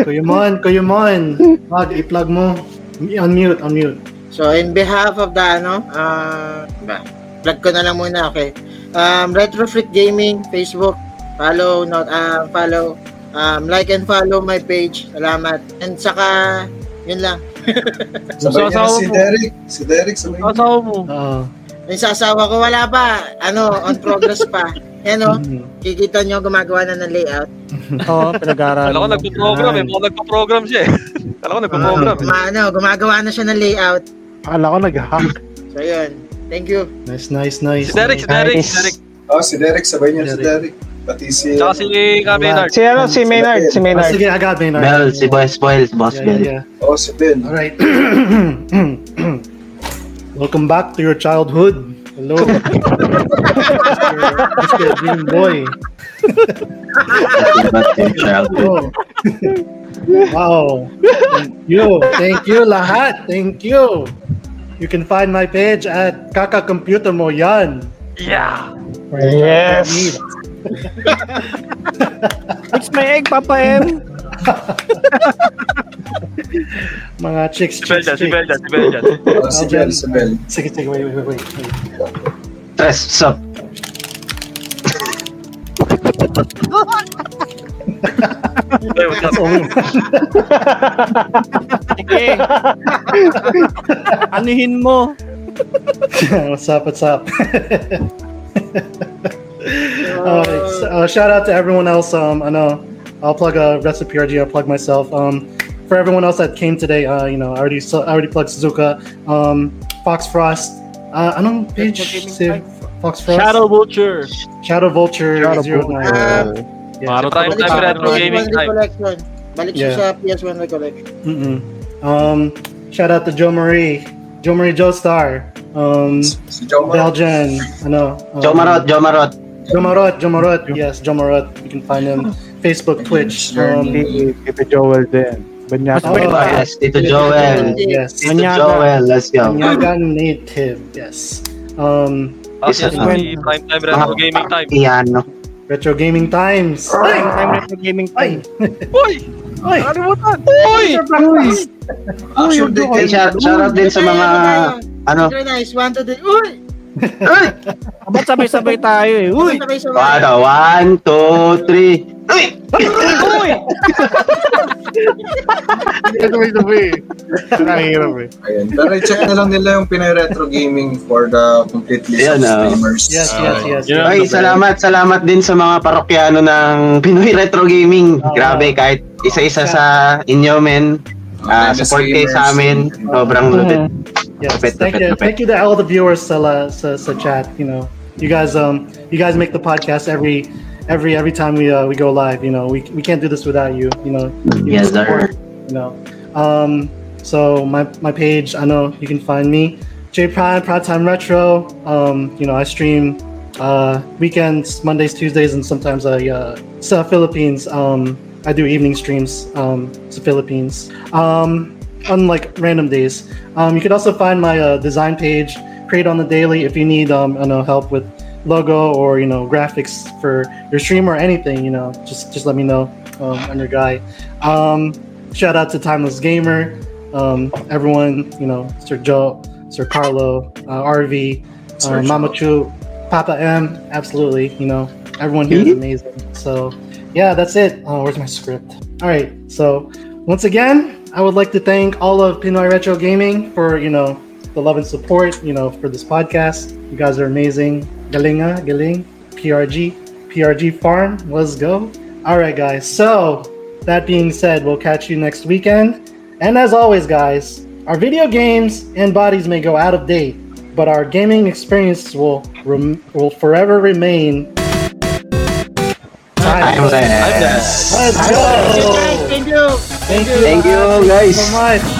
Kuyumon, Kuyumon. Mag, i-plug mo. Unmute, unmute. So, in behalf of the, ano, uh, plug ko na lang muna, okay. Um, Retro Freak Gaming, Facebook, follow, not, uh, follow, um, like and follow my page, salamat. And saka, yun lang. So, so, so, si Derek, si Derek, sabay niya. Asawa mo. Uh, sa asawa ko, wala pa, ano, on progress pa. Yan o, kikita nyo, gumagawa na ng layout. Oo, oh, pinag-aralan. Alam ko, nagpo-program eh, mukhang nagpo-program siya eh. Alam ko, nagpo-program eh. Ano, gumagawa na siya ng layout. Alam ko, nag-hack. So, yun. Thank you. Nice, nice, nice. Si Derek, si Derek, nice. Si Derek. Oh, si Derek, sabay niya si Derek. Pati si... Tsaka si Ka Maynard. Si ano, si Maynard, si Maynard. Sige, agad Maynard. Bell, si Boy Spoils, Boss Bell. Oh, si Ben. Alright. Welcome back to your childhood. Hello. Mister Dream Boy. Welcome back to your childhood. Wow. Thank you. Thank you lahat. Thank you. You can find my page at Kaka Computer Mo Yan. Yeah. Yes. It's my egg, Papa M. Mga chicks, chicks, chicks. Si Belda, si Belda, si Belda. Si Belda, si Belda. Sige, sige, wait, wait, wait. Test up. Okay. Anuhin mo. What's up, what's up? All right. So, uh, shout out to everyone else. Um, I know I'll plug a uh, recipe R G. I'll plug myself. Um, for everyone else that came today, uh, you know, I already so, I already plugged Suzuka, um, Fox Frost. Uh, I don't page si Fox Frost. Shadow Vulture. Shadow Vulture. Shadow Vulture. Yeah, Maro time na retro gaming time. Balik siya sa P S one recollection. Mm-hmm. Um, shout out to Joe Marie, Joe Marie Joe Star. Um, si Joe Belgian, ano? Um, Joe Marot, Joe Marot. Joe Marot, Joe Marot. Yes, Joe Marot. You can find him Facebook, Twitch. Um, Tito Joel din. Banyaga. Oh, yes, Tito Joel. Yes, Tito Joel. Let's go. Banyaga native. Yes. Um, this is prime time retro gaming time. Piano. Retro Gaming Times. Ay! Time Retro Gaming Times. Uy! Uy! Nakalimutan! Uy! Uy! Actually, hey, shout out din sa mga... Ano? Nice. One, two, three. Uy! Uy! Abot sabay-sabay tayo eh. Uy! Paano? One, two, three. Uy! Uy! Sabay-sabay. Nakahirap eh. Ayan. Pero i-check na lang nila yung Pinoy Retro Gaming for the complete list yeah, of streamers. No. Yes, yes, yes. Uh, yeah. Ay, salamat, salamat din sa mga parokyano ng Pinoy Retro Gaming. Uh, Grabe, kahit isa-isa sa inyo, men. Uh, support kayo sa amin. Sobrang lupit. Yes, lupit, thank lupit, you. Lupit. Thank you to all the viewers sa, sa, sa chat, you know. You guys, um, you guys make the podcast every... Every every time we uh, we go live, you know, we we can't do this without you, you know. You yes, sir. You know, um, so my my page, I know you can find me, J Prime, Proud Time Retro. Um, you know, I stream uh, weekends, Mondays, Tuesdays, and sometimes I uh, so Philippines. Um, I do evening streams. Um, so Philippines. Um, on like random days. Um, you can also find my uh, design page, Create on the Daily, if you need um, I know help with logo or you know graphics for your stream or anything, you know, just just let me know. um, I'm your guy. Um, shout out to Timeless Gamer, um, everyone, you know, Sir Joe, Sir Carlo, uh, R V, uh, Mama Chu, Papa M, absolutely, you know, everyone here is amazing. So yeah, that's it. Oh, where's my script? All right, so once again, I would like to thank all of Pinoy Retro Gaming for, you know, the love and support, you know, for this podcast. You guys are amazing. Galinga, Galing, P R G, P R G Farm, let's go. All right, guys. So, that being said, we'll catch you next weekend. And as always, guys, our video games and bodies may go out of date, but our gaming experience will rem- will forever remain. Timeless. Let's go. Thank you. Thank you. Thank you, guys. Thank you so much.